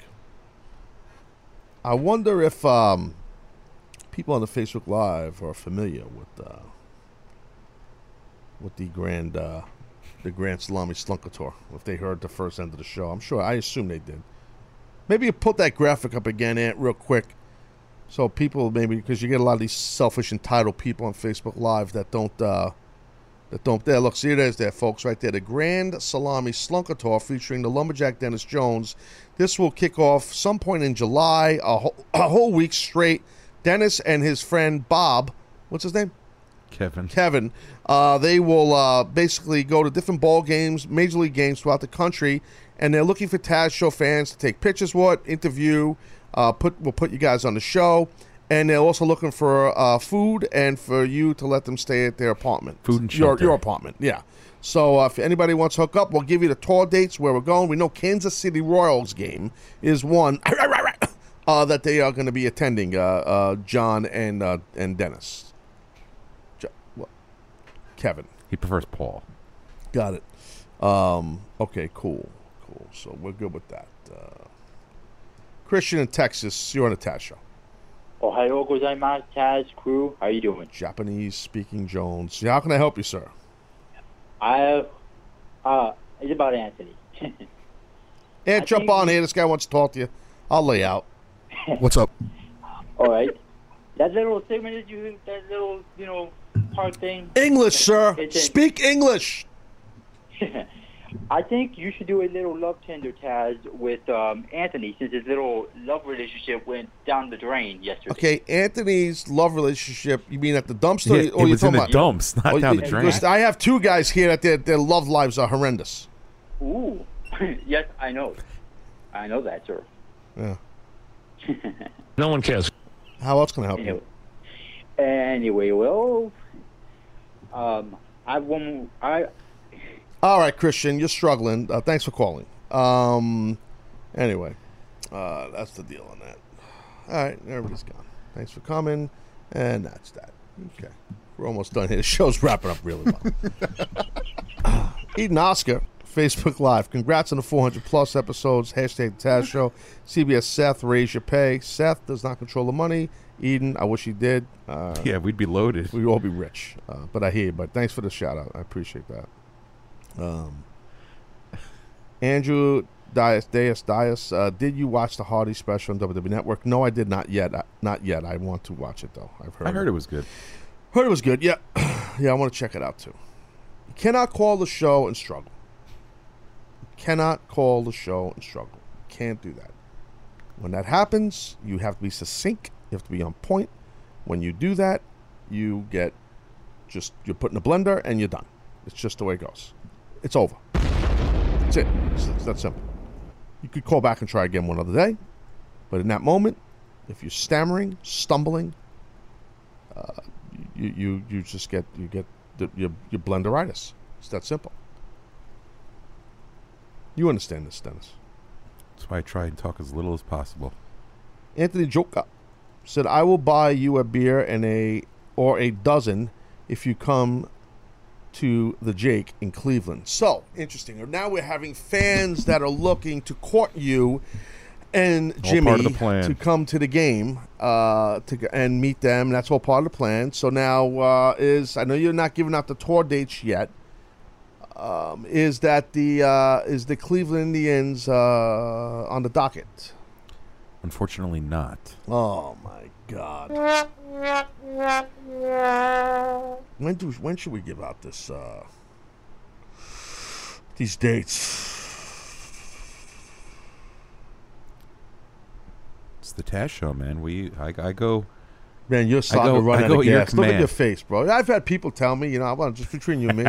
I wonder if um, people on the Facebook Live are familiar with uh, with the Grand uh, the Grand Salami Slunk-a-Tour. If they heard the first end of the show, I'm sure. I assume they did. Maybe you put that graphic up again, Ant, real quick. So people maybe, because you get a lot of these selfish, entitled people on Facebook Live that don't, uh, that don't, there, look, see it is there, folks, right there. The Grand Salami Slunk-a-Tour featuring the Lumberjack Dennis Jones. This will kick off some point in July, a whole, a whole week straight. Dennis and his friend Bob, what's his name? Kevin. Kevin. Uh, they will uh, basically go to different ball games, major league games throughout the country, and they're looking for Taz Show fans to take pictures with, interview, Uh, put we'll put you guys on the show, and they're also looking for uh, food and for you to let them stay at their apartment. Food and shelter. Your, your apartment, yeah. So uh, if anybody wants to hook up, we'll give you the tour dates where we're going. We know Kansas City Royals game is one uh, that they are going to be attending. Uh, uh, John and uh, and Dennis, jo what? Kevin. He prefers Paul. Got it. Um, okay, cool, cool. So we're good with that. Uh, Christian in Texas, you're on the Taz Show. Ohayou gozaimasu, Taz crew. How are you doing? Japanese-speaking Jones. How can I help you, sir? I, uh, it's about Anthony. And jump on here. This guy wants to talk to you. I'll lay out. What's up? All right. That little segment that you, that little, you know, part thing. English, sir. Speak English. I think you should do a little love tender, Taz, with um, Anthony, since his little love relationship went down the drain yesterday. Okay, Anthony's love relationship, you mean at the dumpster? Yeah, it or was you're in the dumps, not oh, down the drain. I have two guys here that their, their love lives are horrendous. Ooh. Yes, I know. I know that, sir. Yeah. No one cares. How else can I help anyway. you? Anyway, well, um, I won't... I, All right, Christian, you're struggling. Uh, thanks for calling. Um, anyway, uh, that's the deal on that. All right, everybody's gone. Thanks for coming. And that's that. Okay. We're almost done here. The show's wrapping up really well. uh, Eden Oscar, Facebook Live. Congrats on the four hundred plus episodes. Hashtag the Taz Show. C B S Seth, raise your pay. Seth does not control the money. Eden, I wish he did. Uh, yeah, we'd be loaded. We'd all be rich. Uh, but I hear you. But thanks for the shout out. I appreciate that. Um, Andrew Dias, Dias, Dias, uh, did you watch the Hardy special on W W E Network? No, I did not yet. I, not yet. I want to watch it, though. I've heard I heard it. it was good. Heard it was good, yeah. Yeah, I want to check it out, too. You cannot call the show and struggle. You cannot call the show and struggle. You can't do that. When that happens, you have to be succinct. You have to be on point. When you do that, you get just, you're put in a blender and you're done. It's just the way it goes. It's over. That's it. It's, it's that simple. You could call back and try again one other day, but in that moment, if you're stammering, stumbling, uh, you, you you just get you get the, your your blenderitis. It's that simple. You understand this, Dennis? That's why I try and talk as little as possible. Anthony Joka said, "I will buy you a beer and a or a dozen if you come to the Jake in Cleveland." So interesting. Now we're having fans that are looking to court you and Jimmy to come to the game uh, to and meet them. That's all part of the plan. So now uh, is I know you're not giving out the tour dates yet. Um, is that the uh, is the Cleveland Indians uh, on the docket? Unfortunately, not. Oh my God. When do when should we give out this uh, these dates? It's the Taz Show, man. We I, I go. Man, you're starting to run out of gas. Look at your face, bro. I've had people tell me, you know, I want to just between you and me.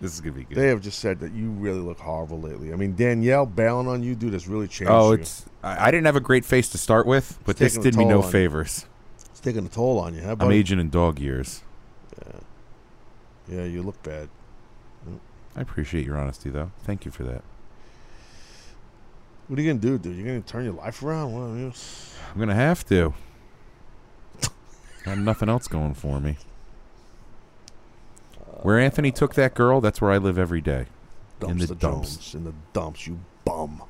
This is gonna be good. They have just said that you really look horrible lately. I mean, Danielle bailing on you, dude, has really changed. Oh, it's you. I, I didn't have a great face to start with, but it's this did me no favors. You. Taking a toll on you, huh, buddy? I'm aging in dog years. Yeah, yeah, you look bad. Yep. I appreciate your honesty, though. Thank you for that. What are you gonna do, dude? You're gonna turn your life around? What are you... I'm gonna have to. Got nothing else going for me. Uh, where Anthony took that girl, that's where I live every day. In the dumps. Jones, in the dumps, you bum.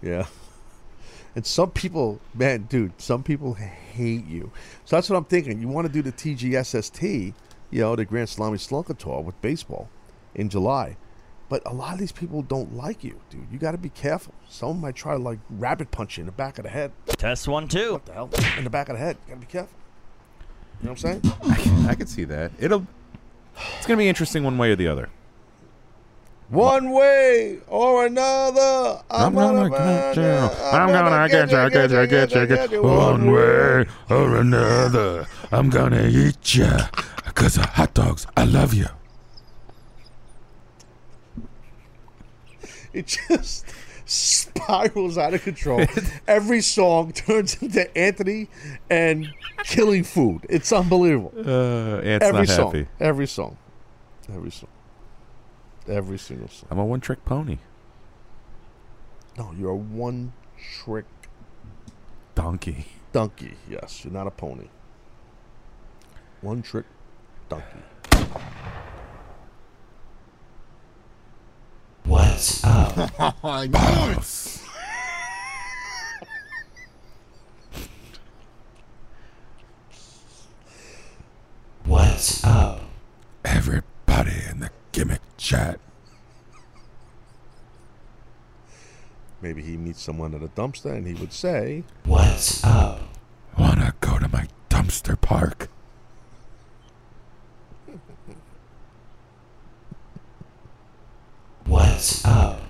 Yeah. And some people, man, dude, some people hate you. So that's what I'm thinking. You want to do the T G S S T, you know, the Grand Salami Slunk-a-Tour with baseball in July. But a lot of these people don't like you, dude. You got to be careful. Some might try to, like, rabbit punch you in the back of the head. Test one, two. What the hell? In the back of the head. You got to be careful. You know what I'm saying? I can, I can see that. It'll. It's going to be interesting one way or the other. One way or another, I'm, I'm gonna, gonna get you. I'm gonna get you, get you, get you, get you. One way or another, I'm gonna eat you. Because of hot dogs, I love you. It just spirals out of control. Every song turns into Anthony and killing food. It's unbelievable. Uh, it's every, not song, happy. every song, every song, every song. Every single song. I'm a one-trick pony. No, you're a one-trick... Donkey. Donkey, yes. You're not a pony. One-trick donkey. What's up? Oh, my God. What's up? Everybody in the gimmick chat. Maybe he meets someone at a dumpster and he would say, "What's up? Wanna go to my dumpster park?" What's up?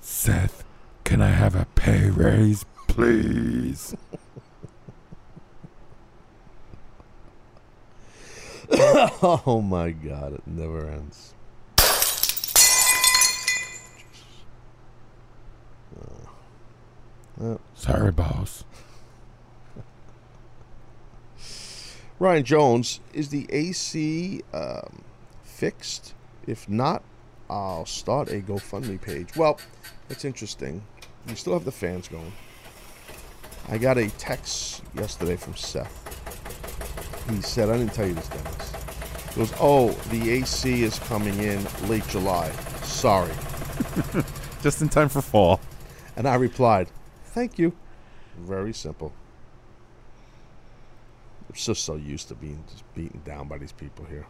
Seth, can I have a pay raise, please? Oh my God, it never ends. Uh, Sorry, boss. Ryan Jones, is the A C um, fixed? If not, I'll start a GoFundMe page. Well, that's interesting. We still have the fans going. I got a text yesterday from Seth. He said, I didn't tell you this, Dennis. He goes, oh, the A C is coming in late July. Sorry. Just in time for fall. And I replied, thank you. Very simple. I'm just so used to being just beaten down by these people here.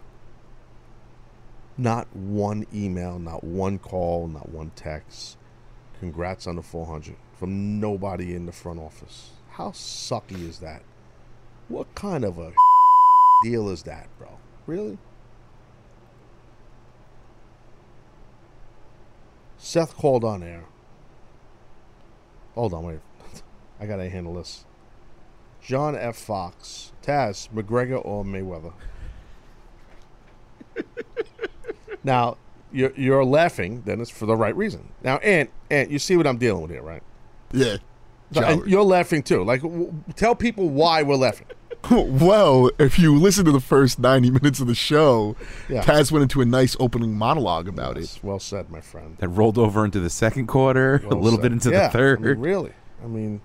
Not one email, not one call, not one text. Congrats on the four hundred from nobody in the front office. How sucky is that? What kind of a deal is that, bro? Really? Seth called on air. Hold on, wait. I gotta handle this. John F. Fox. Taz, McGregor or Mayweather? Now, you're, you're laughing, Dennis, for the right reason. Now, and and you see what I'm dealing with here, right? Yeah. So, and you're laughing, too. Like, w tell people why we're laughing. Well, if you listen to the first ninety minutes of the show, yeah. Taz went into a nice opening monologue about yes, it. Well said, my friend. That rolled over into the second quarter, well a little said. bit into yeah, the third. I mean, really? I mean...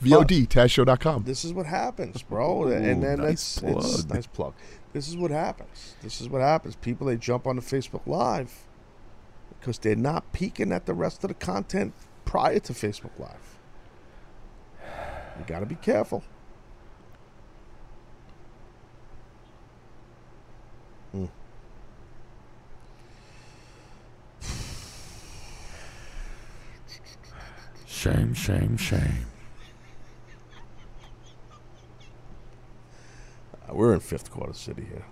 V O D, Taz Show dot com. This is what happens, bro. Ooh, and then nice that's plug. It's, nice plug. This is what happens. This is what happens. People, they jump on the Facebook Live because they're not peeking at the rest of the content prior to Facebook Live. You got to be careful. Mm. Shame, shame, shame. We're in fifth quarter city here.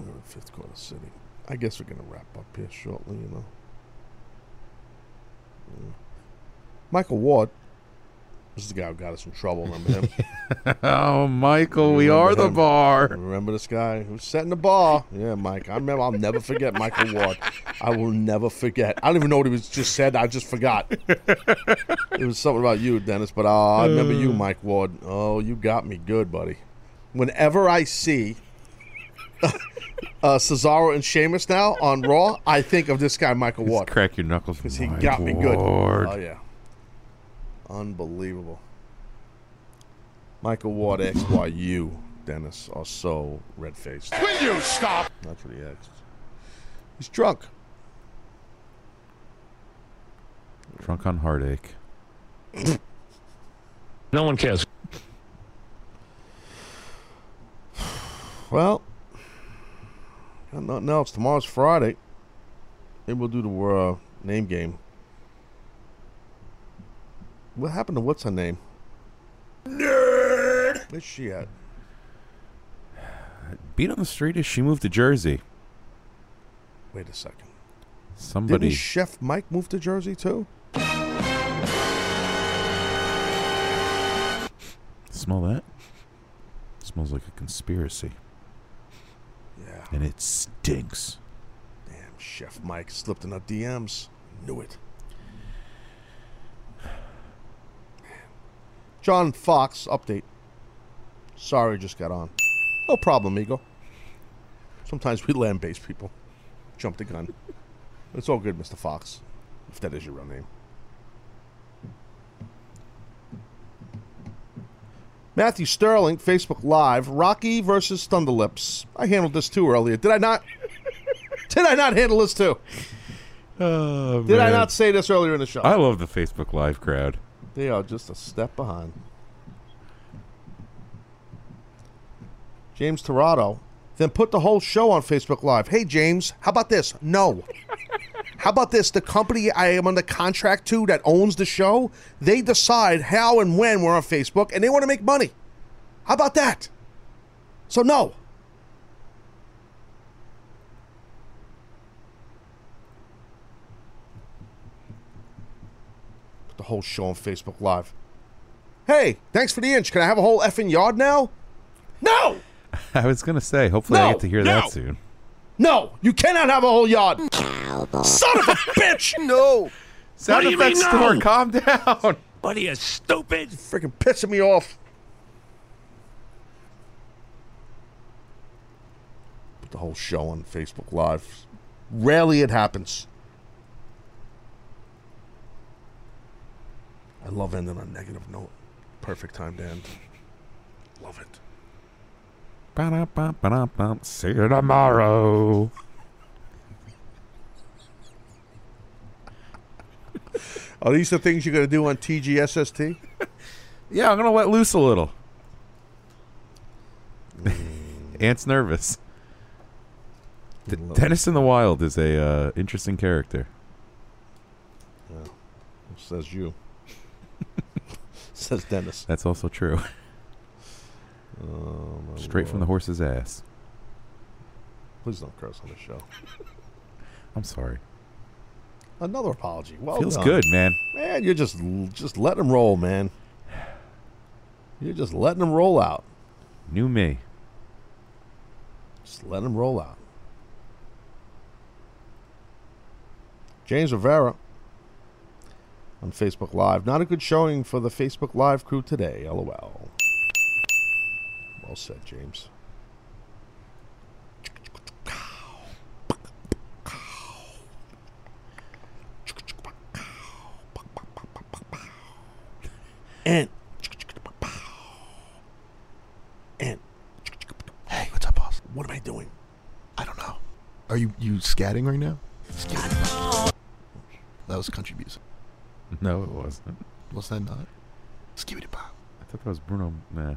We're in fifth quarter city. I guess we're going to wrap up here shortly, you know. Yeah. Michael Ward. This is the guy who got us in trouble. Remember him? Oh, Michael, remember we are him. the bar. Remember this guy who's setting the bar? Yeah, Mike. I remember. I'll never forget Michael Ward. I will never forget. I don't even know what he was just said. I just forgot. It was something about you, Dennis, but uh, I remember you, Mike Ward. Oh, you got me good, buddy. Whenever I see uh, Cesaro and Sheamus now on Raw, I think of this guy, Michael Ward. Just crack your knuckles, because he got Lord. me good. Oh, yeah. Unbelievable. Michael Ward asks why you, Dennis, are so red-faced. Will you stop? That's what he asked. He's drunk. Drunk on heartache. No one cares. Well, got nothing else. Tomorrow's Friday. Maybe we'll do the uh, name game. What happened to what's her name? Nerd! Where's she at? Beat on the street as she moved to Jersey. Wait a second. Somebody. Didn't Chef Mike move to Jersey too? Smell that? It smells like a conspiracy. Yeah. And it stinks. Damn, Chef Mike slipped in our D Ms. Knew it. John Fox, update. Sorry, just got on. No problem, amigo. Sometimes we land-based people. Jump the gun. It's all good, Mister Fox, if that is your real name. Matthew Sterling, Facebook Live, Rocky versus Thunderlips. I handled this too earlier. Did I not? Did I not handle this too? Oh, Did man. I not say this earlier in the show? I love the Facebook Live crowd. They are just a step behind. James Torado, then put the whole show on Facebook Live. Hey, James, how about this? No. How about this? The company I am under contract to that owns the show, they decide how and when we're on Facebook, and they want to make money. How about that? So, no. Put the whole show on Facebook Live. Hey, thanks for the inch. Can I have a whole effing yard now? No! I was going to say, hopefully no, I get to hear no. that soon. No, you cannot have a whole yard. Son of a bitch! No. Sound effects store, no? Calm down. Buddy, you stupid. You're freaking pissing me off. Put the whole show on Facebook Live. Rarely it happens. I love ending on a negative note. Perfect time to end. Love it. Ba-da-ba-ba-da-ba. See you tomorrow. Are these the things you're going to do on T G S S T? Yeah, I'm going to let loose a little. Mm. Ant's nervous. D- Dennis it. in the Wild is a uh, interesting character. Yeah. Says you. Says Dennis. That's also true. Oh, Straight Lord. from the horse's ass. Please don't curse on the show. I'm sorry. Another apology. Well Feels done. good, man. Man, you're just just letting them roll, man. You're just letting them roll out. New me. Just let them roll out. James Rivera on Facebook Live. Not a good showing for the Facebook Live crew today. LOL. Well said, James. And and hey, what's up, boss? What am I doing? I don't know. Are you you scatting right now? Scat. That was country music. No, it wasn't. Was that not? Skibidi pop. I thought that was Bruno. Nah.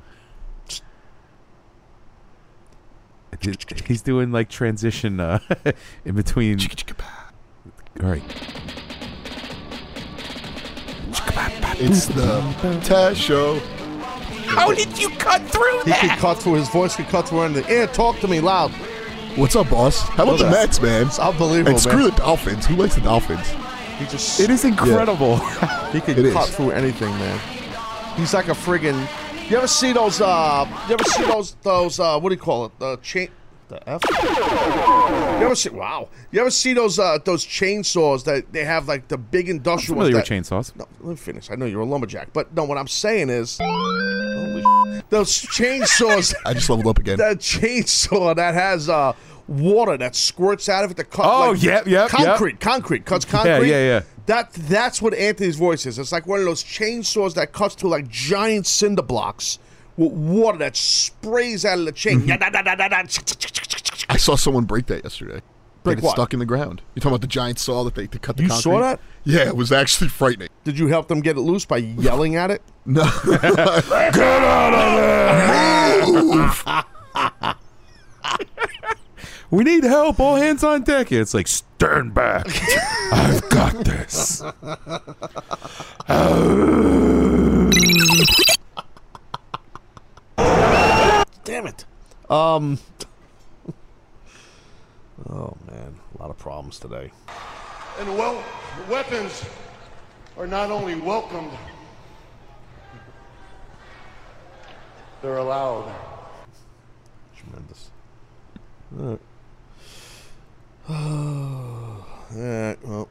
He's doing like transition uh, in between. All right. It's the Taz Show. How did you cut through that? He could cut through. His voice could cut through in the air. Talk to me loud. What's up, boss? How about What's the up? Mets, man? It's unbelievable, and screw man. the Dolphins. Who likes the Dolphins? He just, it is incredible. Yeah. He could it cut is. through anything, man. He's like a friggin'... You ever see those, uh... You ever see those, those, uh... What do you call it? The chain... The F? You ever see... Wow. You ever see those, uh... Those chainsaws that they have, like, the big industrial... I'm familiar with chainsaws. No, let me finish. I know you're a lumberjack. But, no, what I'm saying is... Holy shit. Those chainsaws... I just leveled up again. That chainsaw that has, uh... water that squirts out of it to cut... Oh, like, yeah, yeah, Concrete. Yep. Concrete. Cuts concrete. Yeah, yeah, yeah. That, that's what Anthony's voice is. It's like one of those chainsaws that cuts through, like, giant cinder blocks... with water that sprays out of the chain. Mm-hmm. I saw someone break that yesterday. Break what? It stuck in the ground. You're talking about the giant saw that they to cut the you concrete? You saw that? Yeah, it was actually frightening. Did you help them get it loose by yelling at it? No. Get out of there! We need help. All hands on deck. It's like, stand back. I've got this. Damn it. Um. Oh, man. A lot of problems today. And well, weapons are not only welcomed, they're allowed. Tremendous. All right. All right. Well,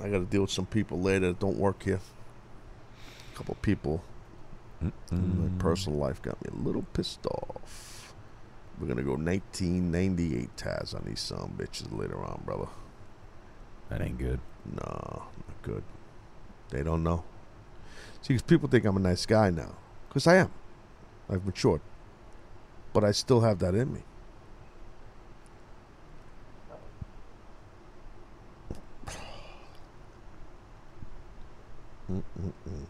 I got to deal with some people later that don't work here. A couple people. Mm-hmm. My personal life got me a little pissed off. We're going to go nineteen ninety-eight Taz on these some bitches later on, brother. That ain't good. No, not good. They don't know. See, because people think I'm a nice guy now. Because I am. I've matured. But I still have that in me. Mm-mm-mm.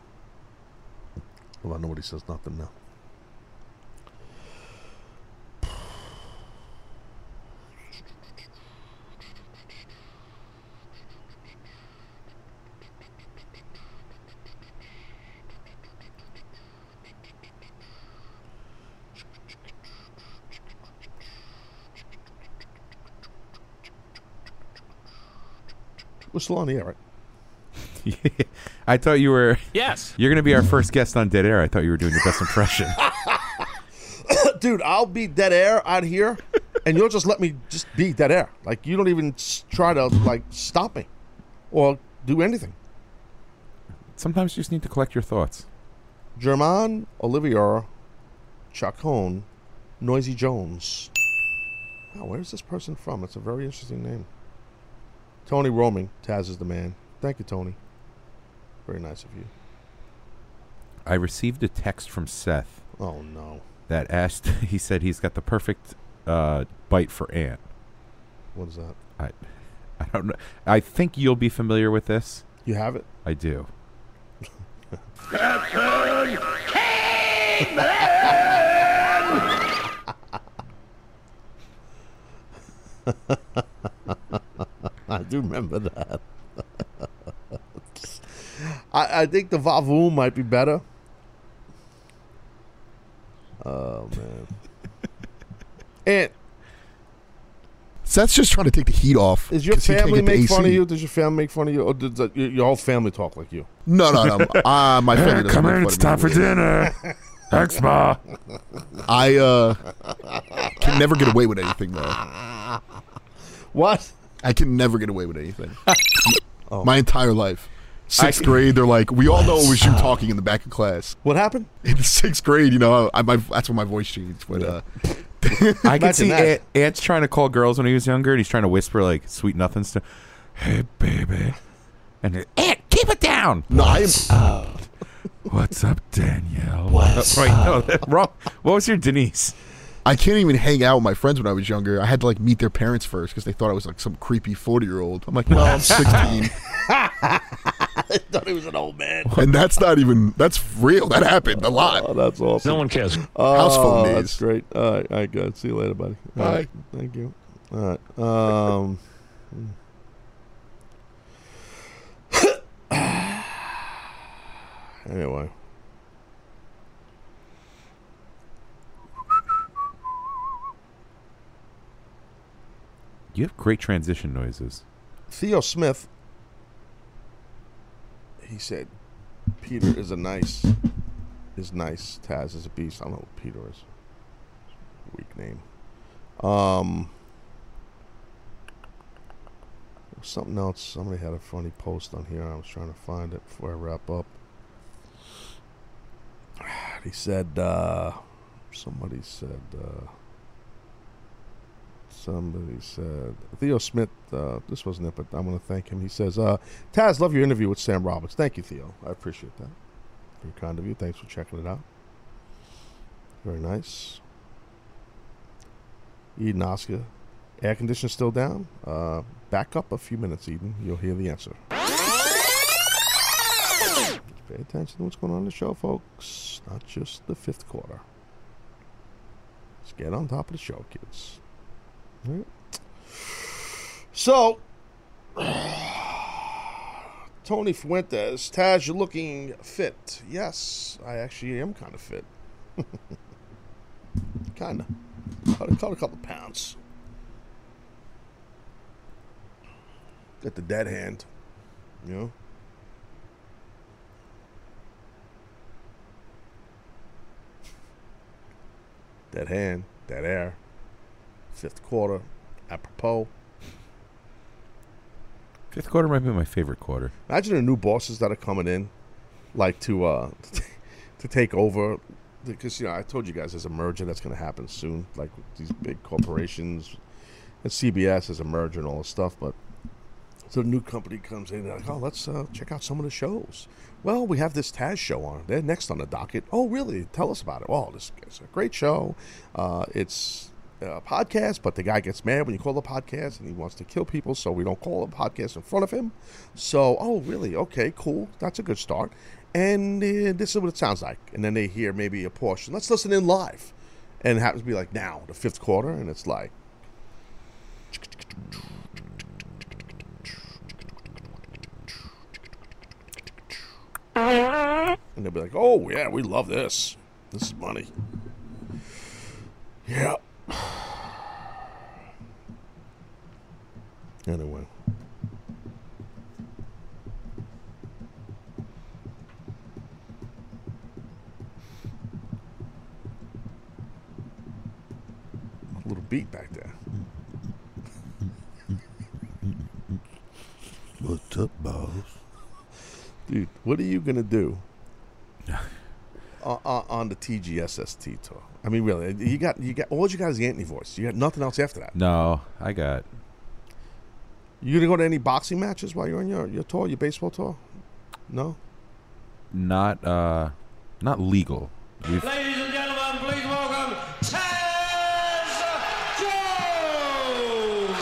Well, nobody says nothing now. We're still on the air, right? Yeah. I thought you were... Yes. You're going to be our first guest on Dead Air. I thought you were doing your best impression. Dude, I'll be Dead Air out here, and you'll just let me just be Dead Air. Like, you don't even try to, like, stop me or do anything. Sometimes you just need to collect your thoughts. German, Olivier, Chacon, Noisy Jones. Wow, where's this person from? It's a very interesting name. Tony Roaming, Taz is the man. Thank you, Tony. Very nice of you. I received a text from Seth. Oh, no. That asked, he said he's got the perfect uh, bite for Ant. What is that? I, I don't know. I think you'll be familiar with this. You have it? I do. I do remember that. I, I think the Vavoom might be better. Oh, man. And Seth's just trying to take the heat off. Does your family make fun of you? Does your family make fun of you? Or does uh, your, your whole family talk like you? No, no, no. uh, my family doesn't. Come in, it's time for dinner. Thanks, Ma. I uh, can never get away with anything, though. What? I can never get away with anything. Oh. My entire life. Sixth I, grade, they're like, we all know it was you talking in the back of class. What happened? In sixth grade, you know, I, my, that's when my voice changed. But, uh, I can see Ant, Ant's trying to call girls when he was younger, and he's trying to whisper, like, sweet nothings to, hey, baby. And Ant, keep it down. No, What's I am, up? What's up, Danielle? What's uh, right, up? No, wrong. What was your Denise? I can't even hang out with my friends when I was younger. I had to, like, meet their parents first because they thought I was, like, some creepy forty-year-old. I'm like, no, I'm sixteen. I thought he was an old man. And that's not even, that's real. That happened a lot. Oh, that's awesome. No one cares. Oh, house phone days. That's great. All right, all right, good. See you later, buddy. All Bye. Right. Thank you. All right. Um, anyway. You have great transition noises. Theo Smith. He said, Peter is a nice, is nice. Taz is a beast. I don't know what Peter is. Weak name. Um, something else. Somebody had a funny post on here. I was trying to find it before I wrap up. He said, uh, somebody said, uh, Somebody said, Theo Smith, uh, this wasn't it, but I want to thank him. He says, uh, Taz, love your interview with Sam Roberts. Thank you, Theo. I appreciate that. Very kind of you. Thanks for checking it out. Very nice. Eden Oscar, air conditioner still down? Uh, back up a few minutes, Eden. You'll hear the answer. Just pay attention to what's going on in the show, folks. Not just the fifth quarter. Let's get on top of the show, kids. Right. So, Tony Fuentes, Taz, you're looking fit. Yes, I actually am kind of fit. Kind of. I caught a couple pounds. Got the dead hand. You know? Dead hand, dead air. Fifth quarter, apropos. Fifth quarter might be my favorite quarter. Imagine the new bosses that are coming in, like to uh, to take over, because you know I told you guys there's a merger that's going to happen soon, like these big corporations, and C B S is a merger and all this stuff. But so a new company comes in, they're like, oh, let's uh, check out some of the shows. Well, we have this Taz show on. They're next on the docket. Oh, really? Tell us about it. Oh, this is a great show. Uh, it's a podcast, but the guy gets mad when you call a podcast and he wants to kill people, so we don't call a podcast in front of him. So, oh, really? Okay, cool. That's a good start. And uh, this is what it sounds like. And then they hear maybe a portion. Let's listen in live. And it happens to be like now, the fifth quarter, and it's like. And they'll be like, oh, yeah, we love this. This is money. Yeah. Anyway, a little beat back there. What's up, boss? Dude, what are you gonna do? Uh, uh, on the T G S S T tour. I mean, really, you got you got all you got is the Anthony voice. You got nothing else after that. No, I got You gonna go to any boxing matches while you're on your your tour, your baseball tour? No. Not uh, not legal. We've... Ladies and gentlemen, please welcome Taz Jones.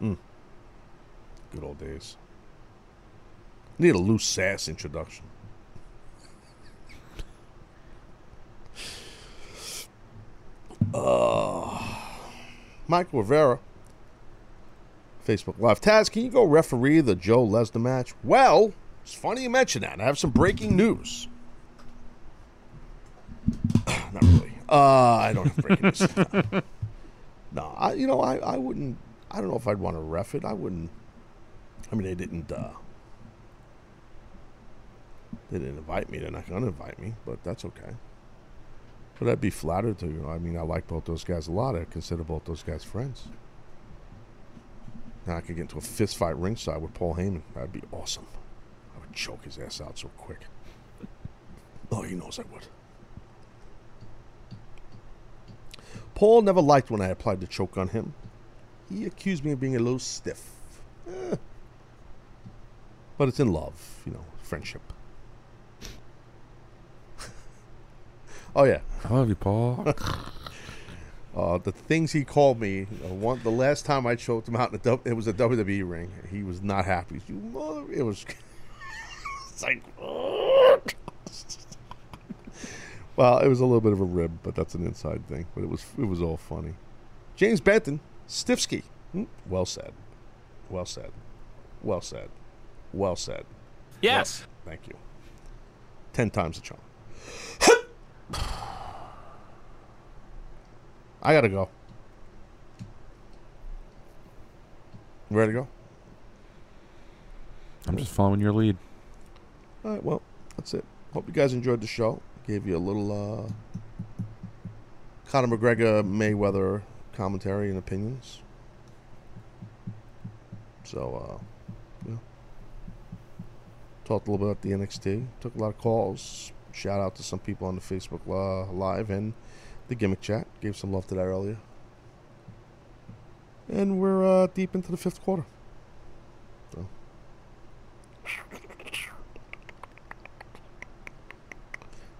Mm. Good old days. Need a loose sass introduction. Uh, Michael Rivera, Facebook Live. Taz, can you go referee the Joe Lesnar match? Well, it's funny you mention that. I have some breaking news. Not really. Uh, I don't have breaking news. No, no I, you know, I, I wouldn't. I don't know if I'd want to ref it. I wouldn't. I mean, they didn't. Uh, they didn't invite me. They're not going to invite me, but that's okay. But I'd be flattered to, you know. I mean, I like both those guys a lot. I consider both those guys friends. Now I could get into a fist fight ringside with Paul Heyman. That'd be awesome. I would choke his ass out so quick. Oh, he knows I would. Paul never liked when I applied the choke on him. He accused me of being a little stiff. Eh. But it's in love, you know, friendship. Oh, yeah. I love you, Paul. uh, the things he called me, uh, one, the last time I choked him out, in a, it was a W W E ring. He was not happy. You mother, it was it's like, oh. Well, it was a little bit of a rib, but that's an inside thing. But it was it was all funny. James Benton, Stifsky. Well said. Well said. Well said. Well said. Yes. Well, thank you. Ten times the charm. I gotta go. Ready to go? I'm just following your lead. All right, well, that's it. Hope you guys enjoyed the show. Gave you a little uh, Conor McGregor, Mayweather commentary and opinions. So, uh, yeah. Talked a little bit about the N X T. Took a lot of calls. Shout out to some people on the Facebook uh, Live and the gimmick chat. Gave some love to that earlier. And we're uh, deep into the fifth quarter. So.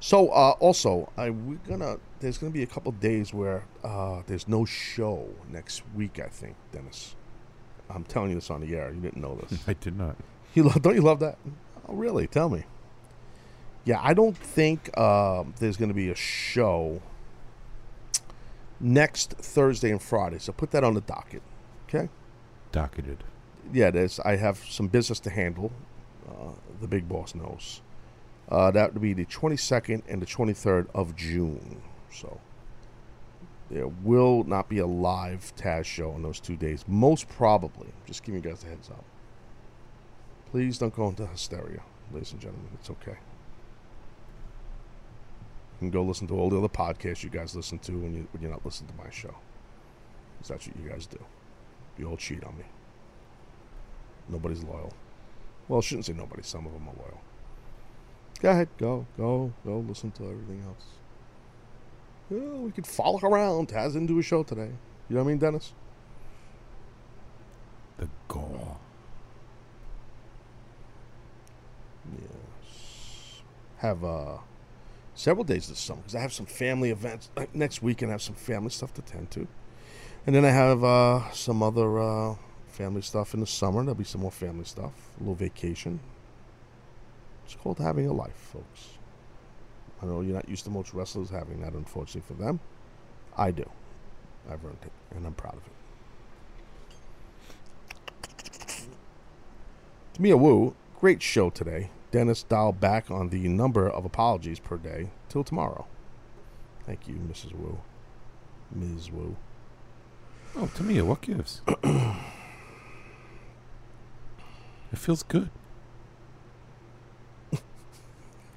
So uh, also, I we're gonna there's gonna be a couple days where uh, there's no show next week. I think, Dennis. I'm telling you this on the air. You didn't know this. I did not. You lo- don't you love that? Oh, really? Tell me. Yeah, I don't think uh, there's going to be a show next Thursday and Friday, so put that on the docket, okay? Docketed. Yeah, there's. I have some business to handle. Uh, the big boss knows. Uh, that would be the twenty-second and the twenty-third of June. So there will not be a live Taz show on those two days, most probably. Just giving you guys a heads up. Please don't go into hysteria, ladies and gentlemen. It's okay. You can go listen to all the other podcasts you guys listen to when, you, when you're not listening to my show. Because that's what you guys do. You all cheat on me. Nobody's loyal. Well, I shouldn't say nobody. Some of them are loyal. Go ahead. Go, go, go. Listen to everything else. Well, we could frolic around. Taz didn't do a show today. You know what I mean, Dennis? The goal. Yes. Have a... Uh, several days this summer because I have some family events like next weekend. I have some family stuff to tend to, and then I have uh, some other uh, family stuff in the summer. There'll be some more family stuff, a little vacation. It's called having a life, folks. I know you're not used to most wrestlers having that, unfortunately for them. I do. I've earned it, and I'm proud of it. Tamia Wu, great show today. Dennis dialed back on the number of apologies per day till tomorrow. Thank you, Missus Wu. Miz Wu. Oh, Tamia, what gives? It feels good.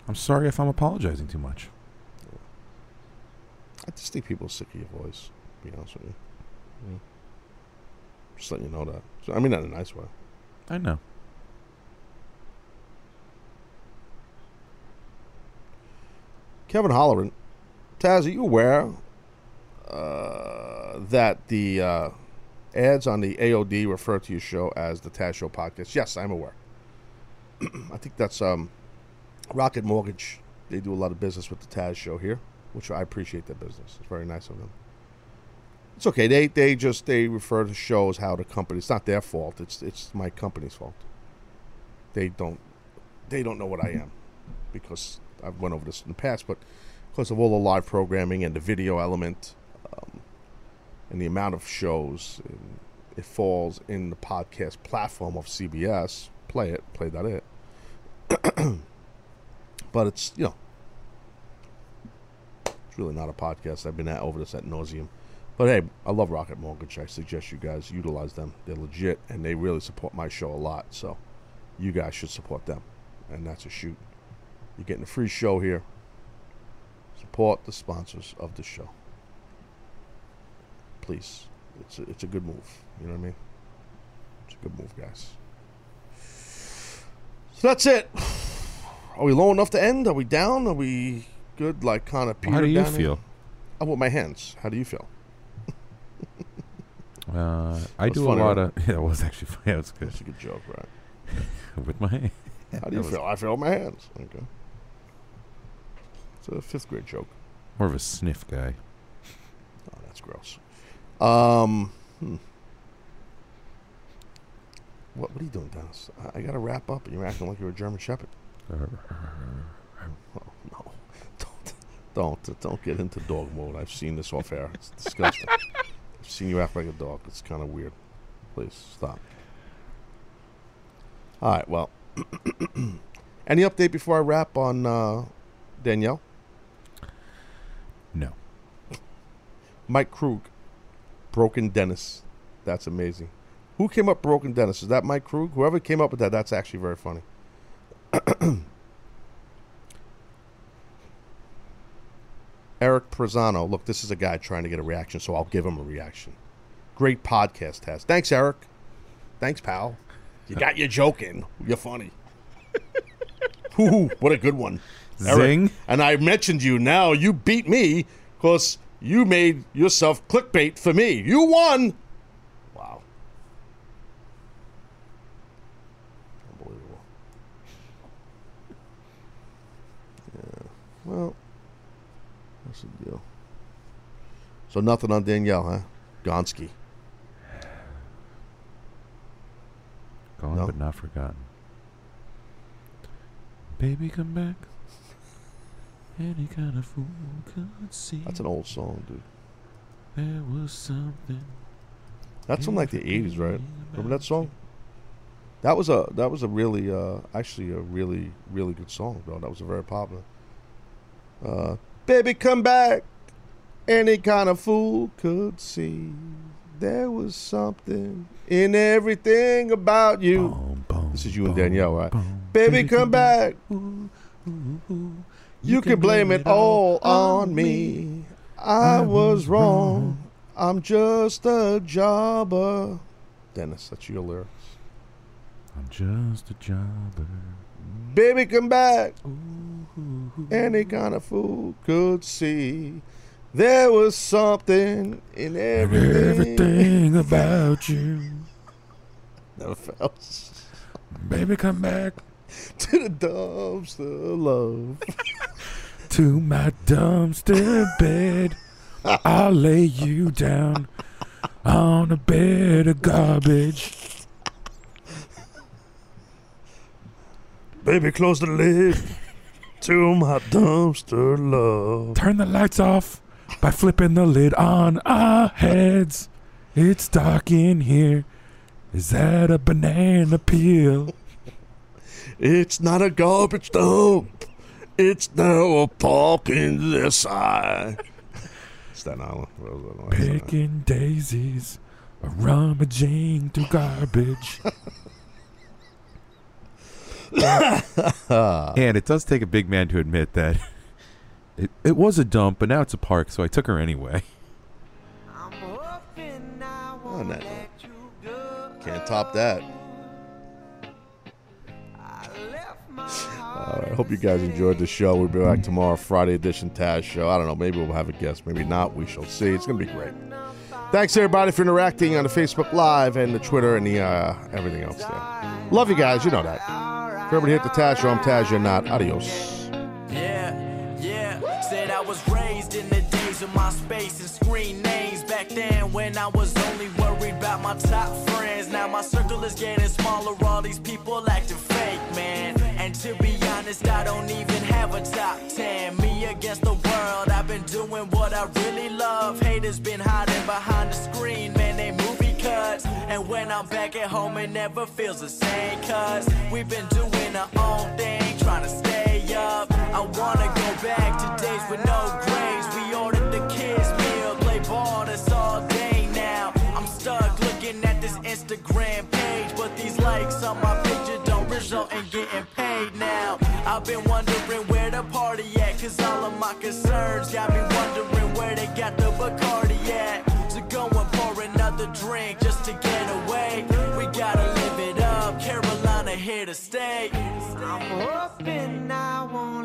I'm sorry if I'm apologizing too much. I just think people are sick of your voice, to be honest with you. Yeah. Just letting you know that. So, I mean, not in a nice way. I know. Kevin Holleran, Taz, are you aware uh, that the uh, ads on the A O D refer to your show as the Taz Show podcast. Yes, I'm aware. I think that's um, Rocket Mortgage. They do a lot of business with the Taz Show here, which I appreciate their business. It's very nice of them. It's okay. They they just they refer to shows how the company. It's not their fault. It's it's my company's fault. They don't they don't know what I am, because I've went over this in the past. But because of all the live programming and the video element, um, and the amount of shows, it falls in the podcast platform of C B S. Play it. play dot it. But it's, you know, it's really not a podcast. I've been at over this ad nauseum. But hey, I love Rocket Mortgage. I suggest you guys utilize them. They're legit, and they really support my show a lot. So you guys should support them. And that's a shoot. You're getting a free show here. Support the sponsors of the show. Please. It's a, it's a good move. You know what I mean? It's a good move, guys. So that's it. Are we low enough to end? Are we down? Are we good? Like Conor Peter. How do you feel? I want my hands. How do you feel? uh, I do funny, a lot right? of. Yeah, it was actually funny. That was good. That's a good joke, right? With my hands. How do you feel? I feel my hands. Okay. It's a fifth grade joke. More of a sniff guy. Oh, that's gross. Um. Hmm. What? What are you doing, Dennis? I, I got to wrap up, and you're acting like you're a German Shepherd. Oh, no. Don't, don't, don't get into dog mode. I've seen this off air. It's disgusting. I've seen you act like a dog. It's kind of weird. Please stop. All right. Well, any update before I wrap on uh, Danielle? No. Mike Krug, Broken Dennis. That's amazing. Who came up Broken Dennis? Is that Mike Krug? Whoever came up with that, that's actually very funny. Eric Prezano. Look, this is a guy trying to get a reaction, so I'll give him a reaction. Great podcast test. Thanks, Eric. Thanks, pal. You got your joke in. You're funny. Ooh, what a good one. Zing. Eric, and I mentioned you. Now you beat me because you made yourself clickbait for me. You won. Wow. Unbelievable. Yeah. Well. What's the deal? So nothing on Danielle, huh? Gonski. Gone no? but not forgotten. Baby, come back. Any kind of fool could see. That's an old song, dude. There was something. That's from like the eighties, right? Remember that song? That was a that was a really uh, actually a really really good song, though. That was a very popular. Uh. Baby, come back. Any kind of fool could see there was something in everything about you. Boom, boom, this is you boom, and Danielle, right? Boom. Baby, come back. Ooh, ooh, ooh. You, you can, can blame, blame it all on me. me. I, I was wrong. wrong. I'm just a jobber. Dennis, that's your lyrics. I'm just a jobber. Baby, come back. Ooh. Any kind of fool could see there was something in everything, everything about you. Never fails. Baby, come back. To the dumpster, love. To my dumpster bed. I'll lay you down on a bed of garbage. Baby, close the lid to my dumpster love. Turn the lights off by flipping the lid on our heads. It's dark in here. Is that a banana peel? It's not a garbage dump. It's now a parking this eye. Staten Island. Picking daisies or rummaging through garbage. And it does take a big man to admit that it, it was a dump, but now it's a park, so I took her anyway. I'm hoping I won't let you go. Can't top that. I left my Uh, I hope you guys enjoyed the show. We'll be back tomorrow, Friday edition Taz Show. I don't know. Maybe we'll have a guest. Maybe not. We shall see. It's going to be great. Thanks, everybody, for interacting on the Facebook Live and the Twitter and the uh, everything else there. Love you guys. You know that. If everybody hit the Taz Show, I'm Taz, you're not. Adios. Yeah, yeah. Said I was raised in the days of my space and screen names. Back then when I was only worried about my top friends. Now my circle is getting smaller. All these people acting fake, man. And to be honest, I don't even have a top ten. Me against the world, I've been doing what I really love. Haters been hiding behind the screen, man, they movie cuts. And when I'm back at home, it never feels the same, cuz we've been doing our own thing, trying to stay up. I wanna go back to days with no grades. We ordered the kids' meal, play ball, that's all day now. I'm stuck looking at this Instagram page, but these likes on my picture don't result in getting paid now. I've been wondering where the party at, cause all of my concerns got me wondering where they got the Bacardi at. So going for another drink just to get away. We gotta live it up, Carolina here to stay. I'm hoping I won't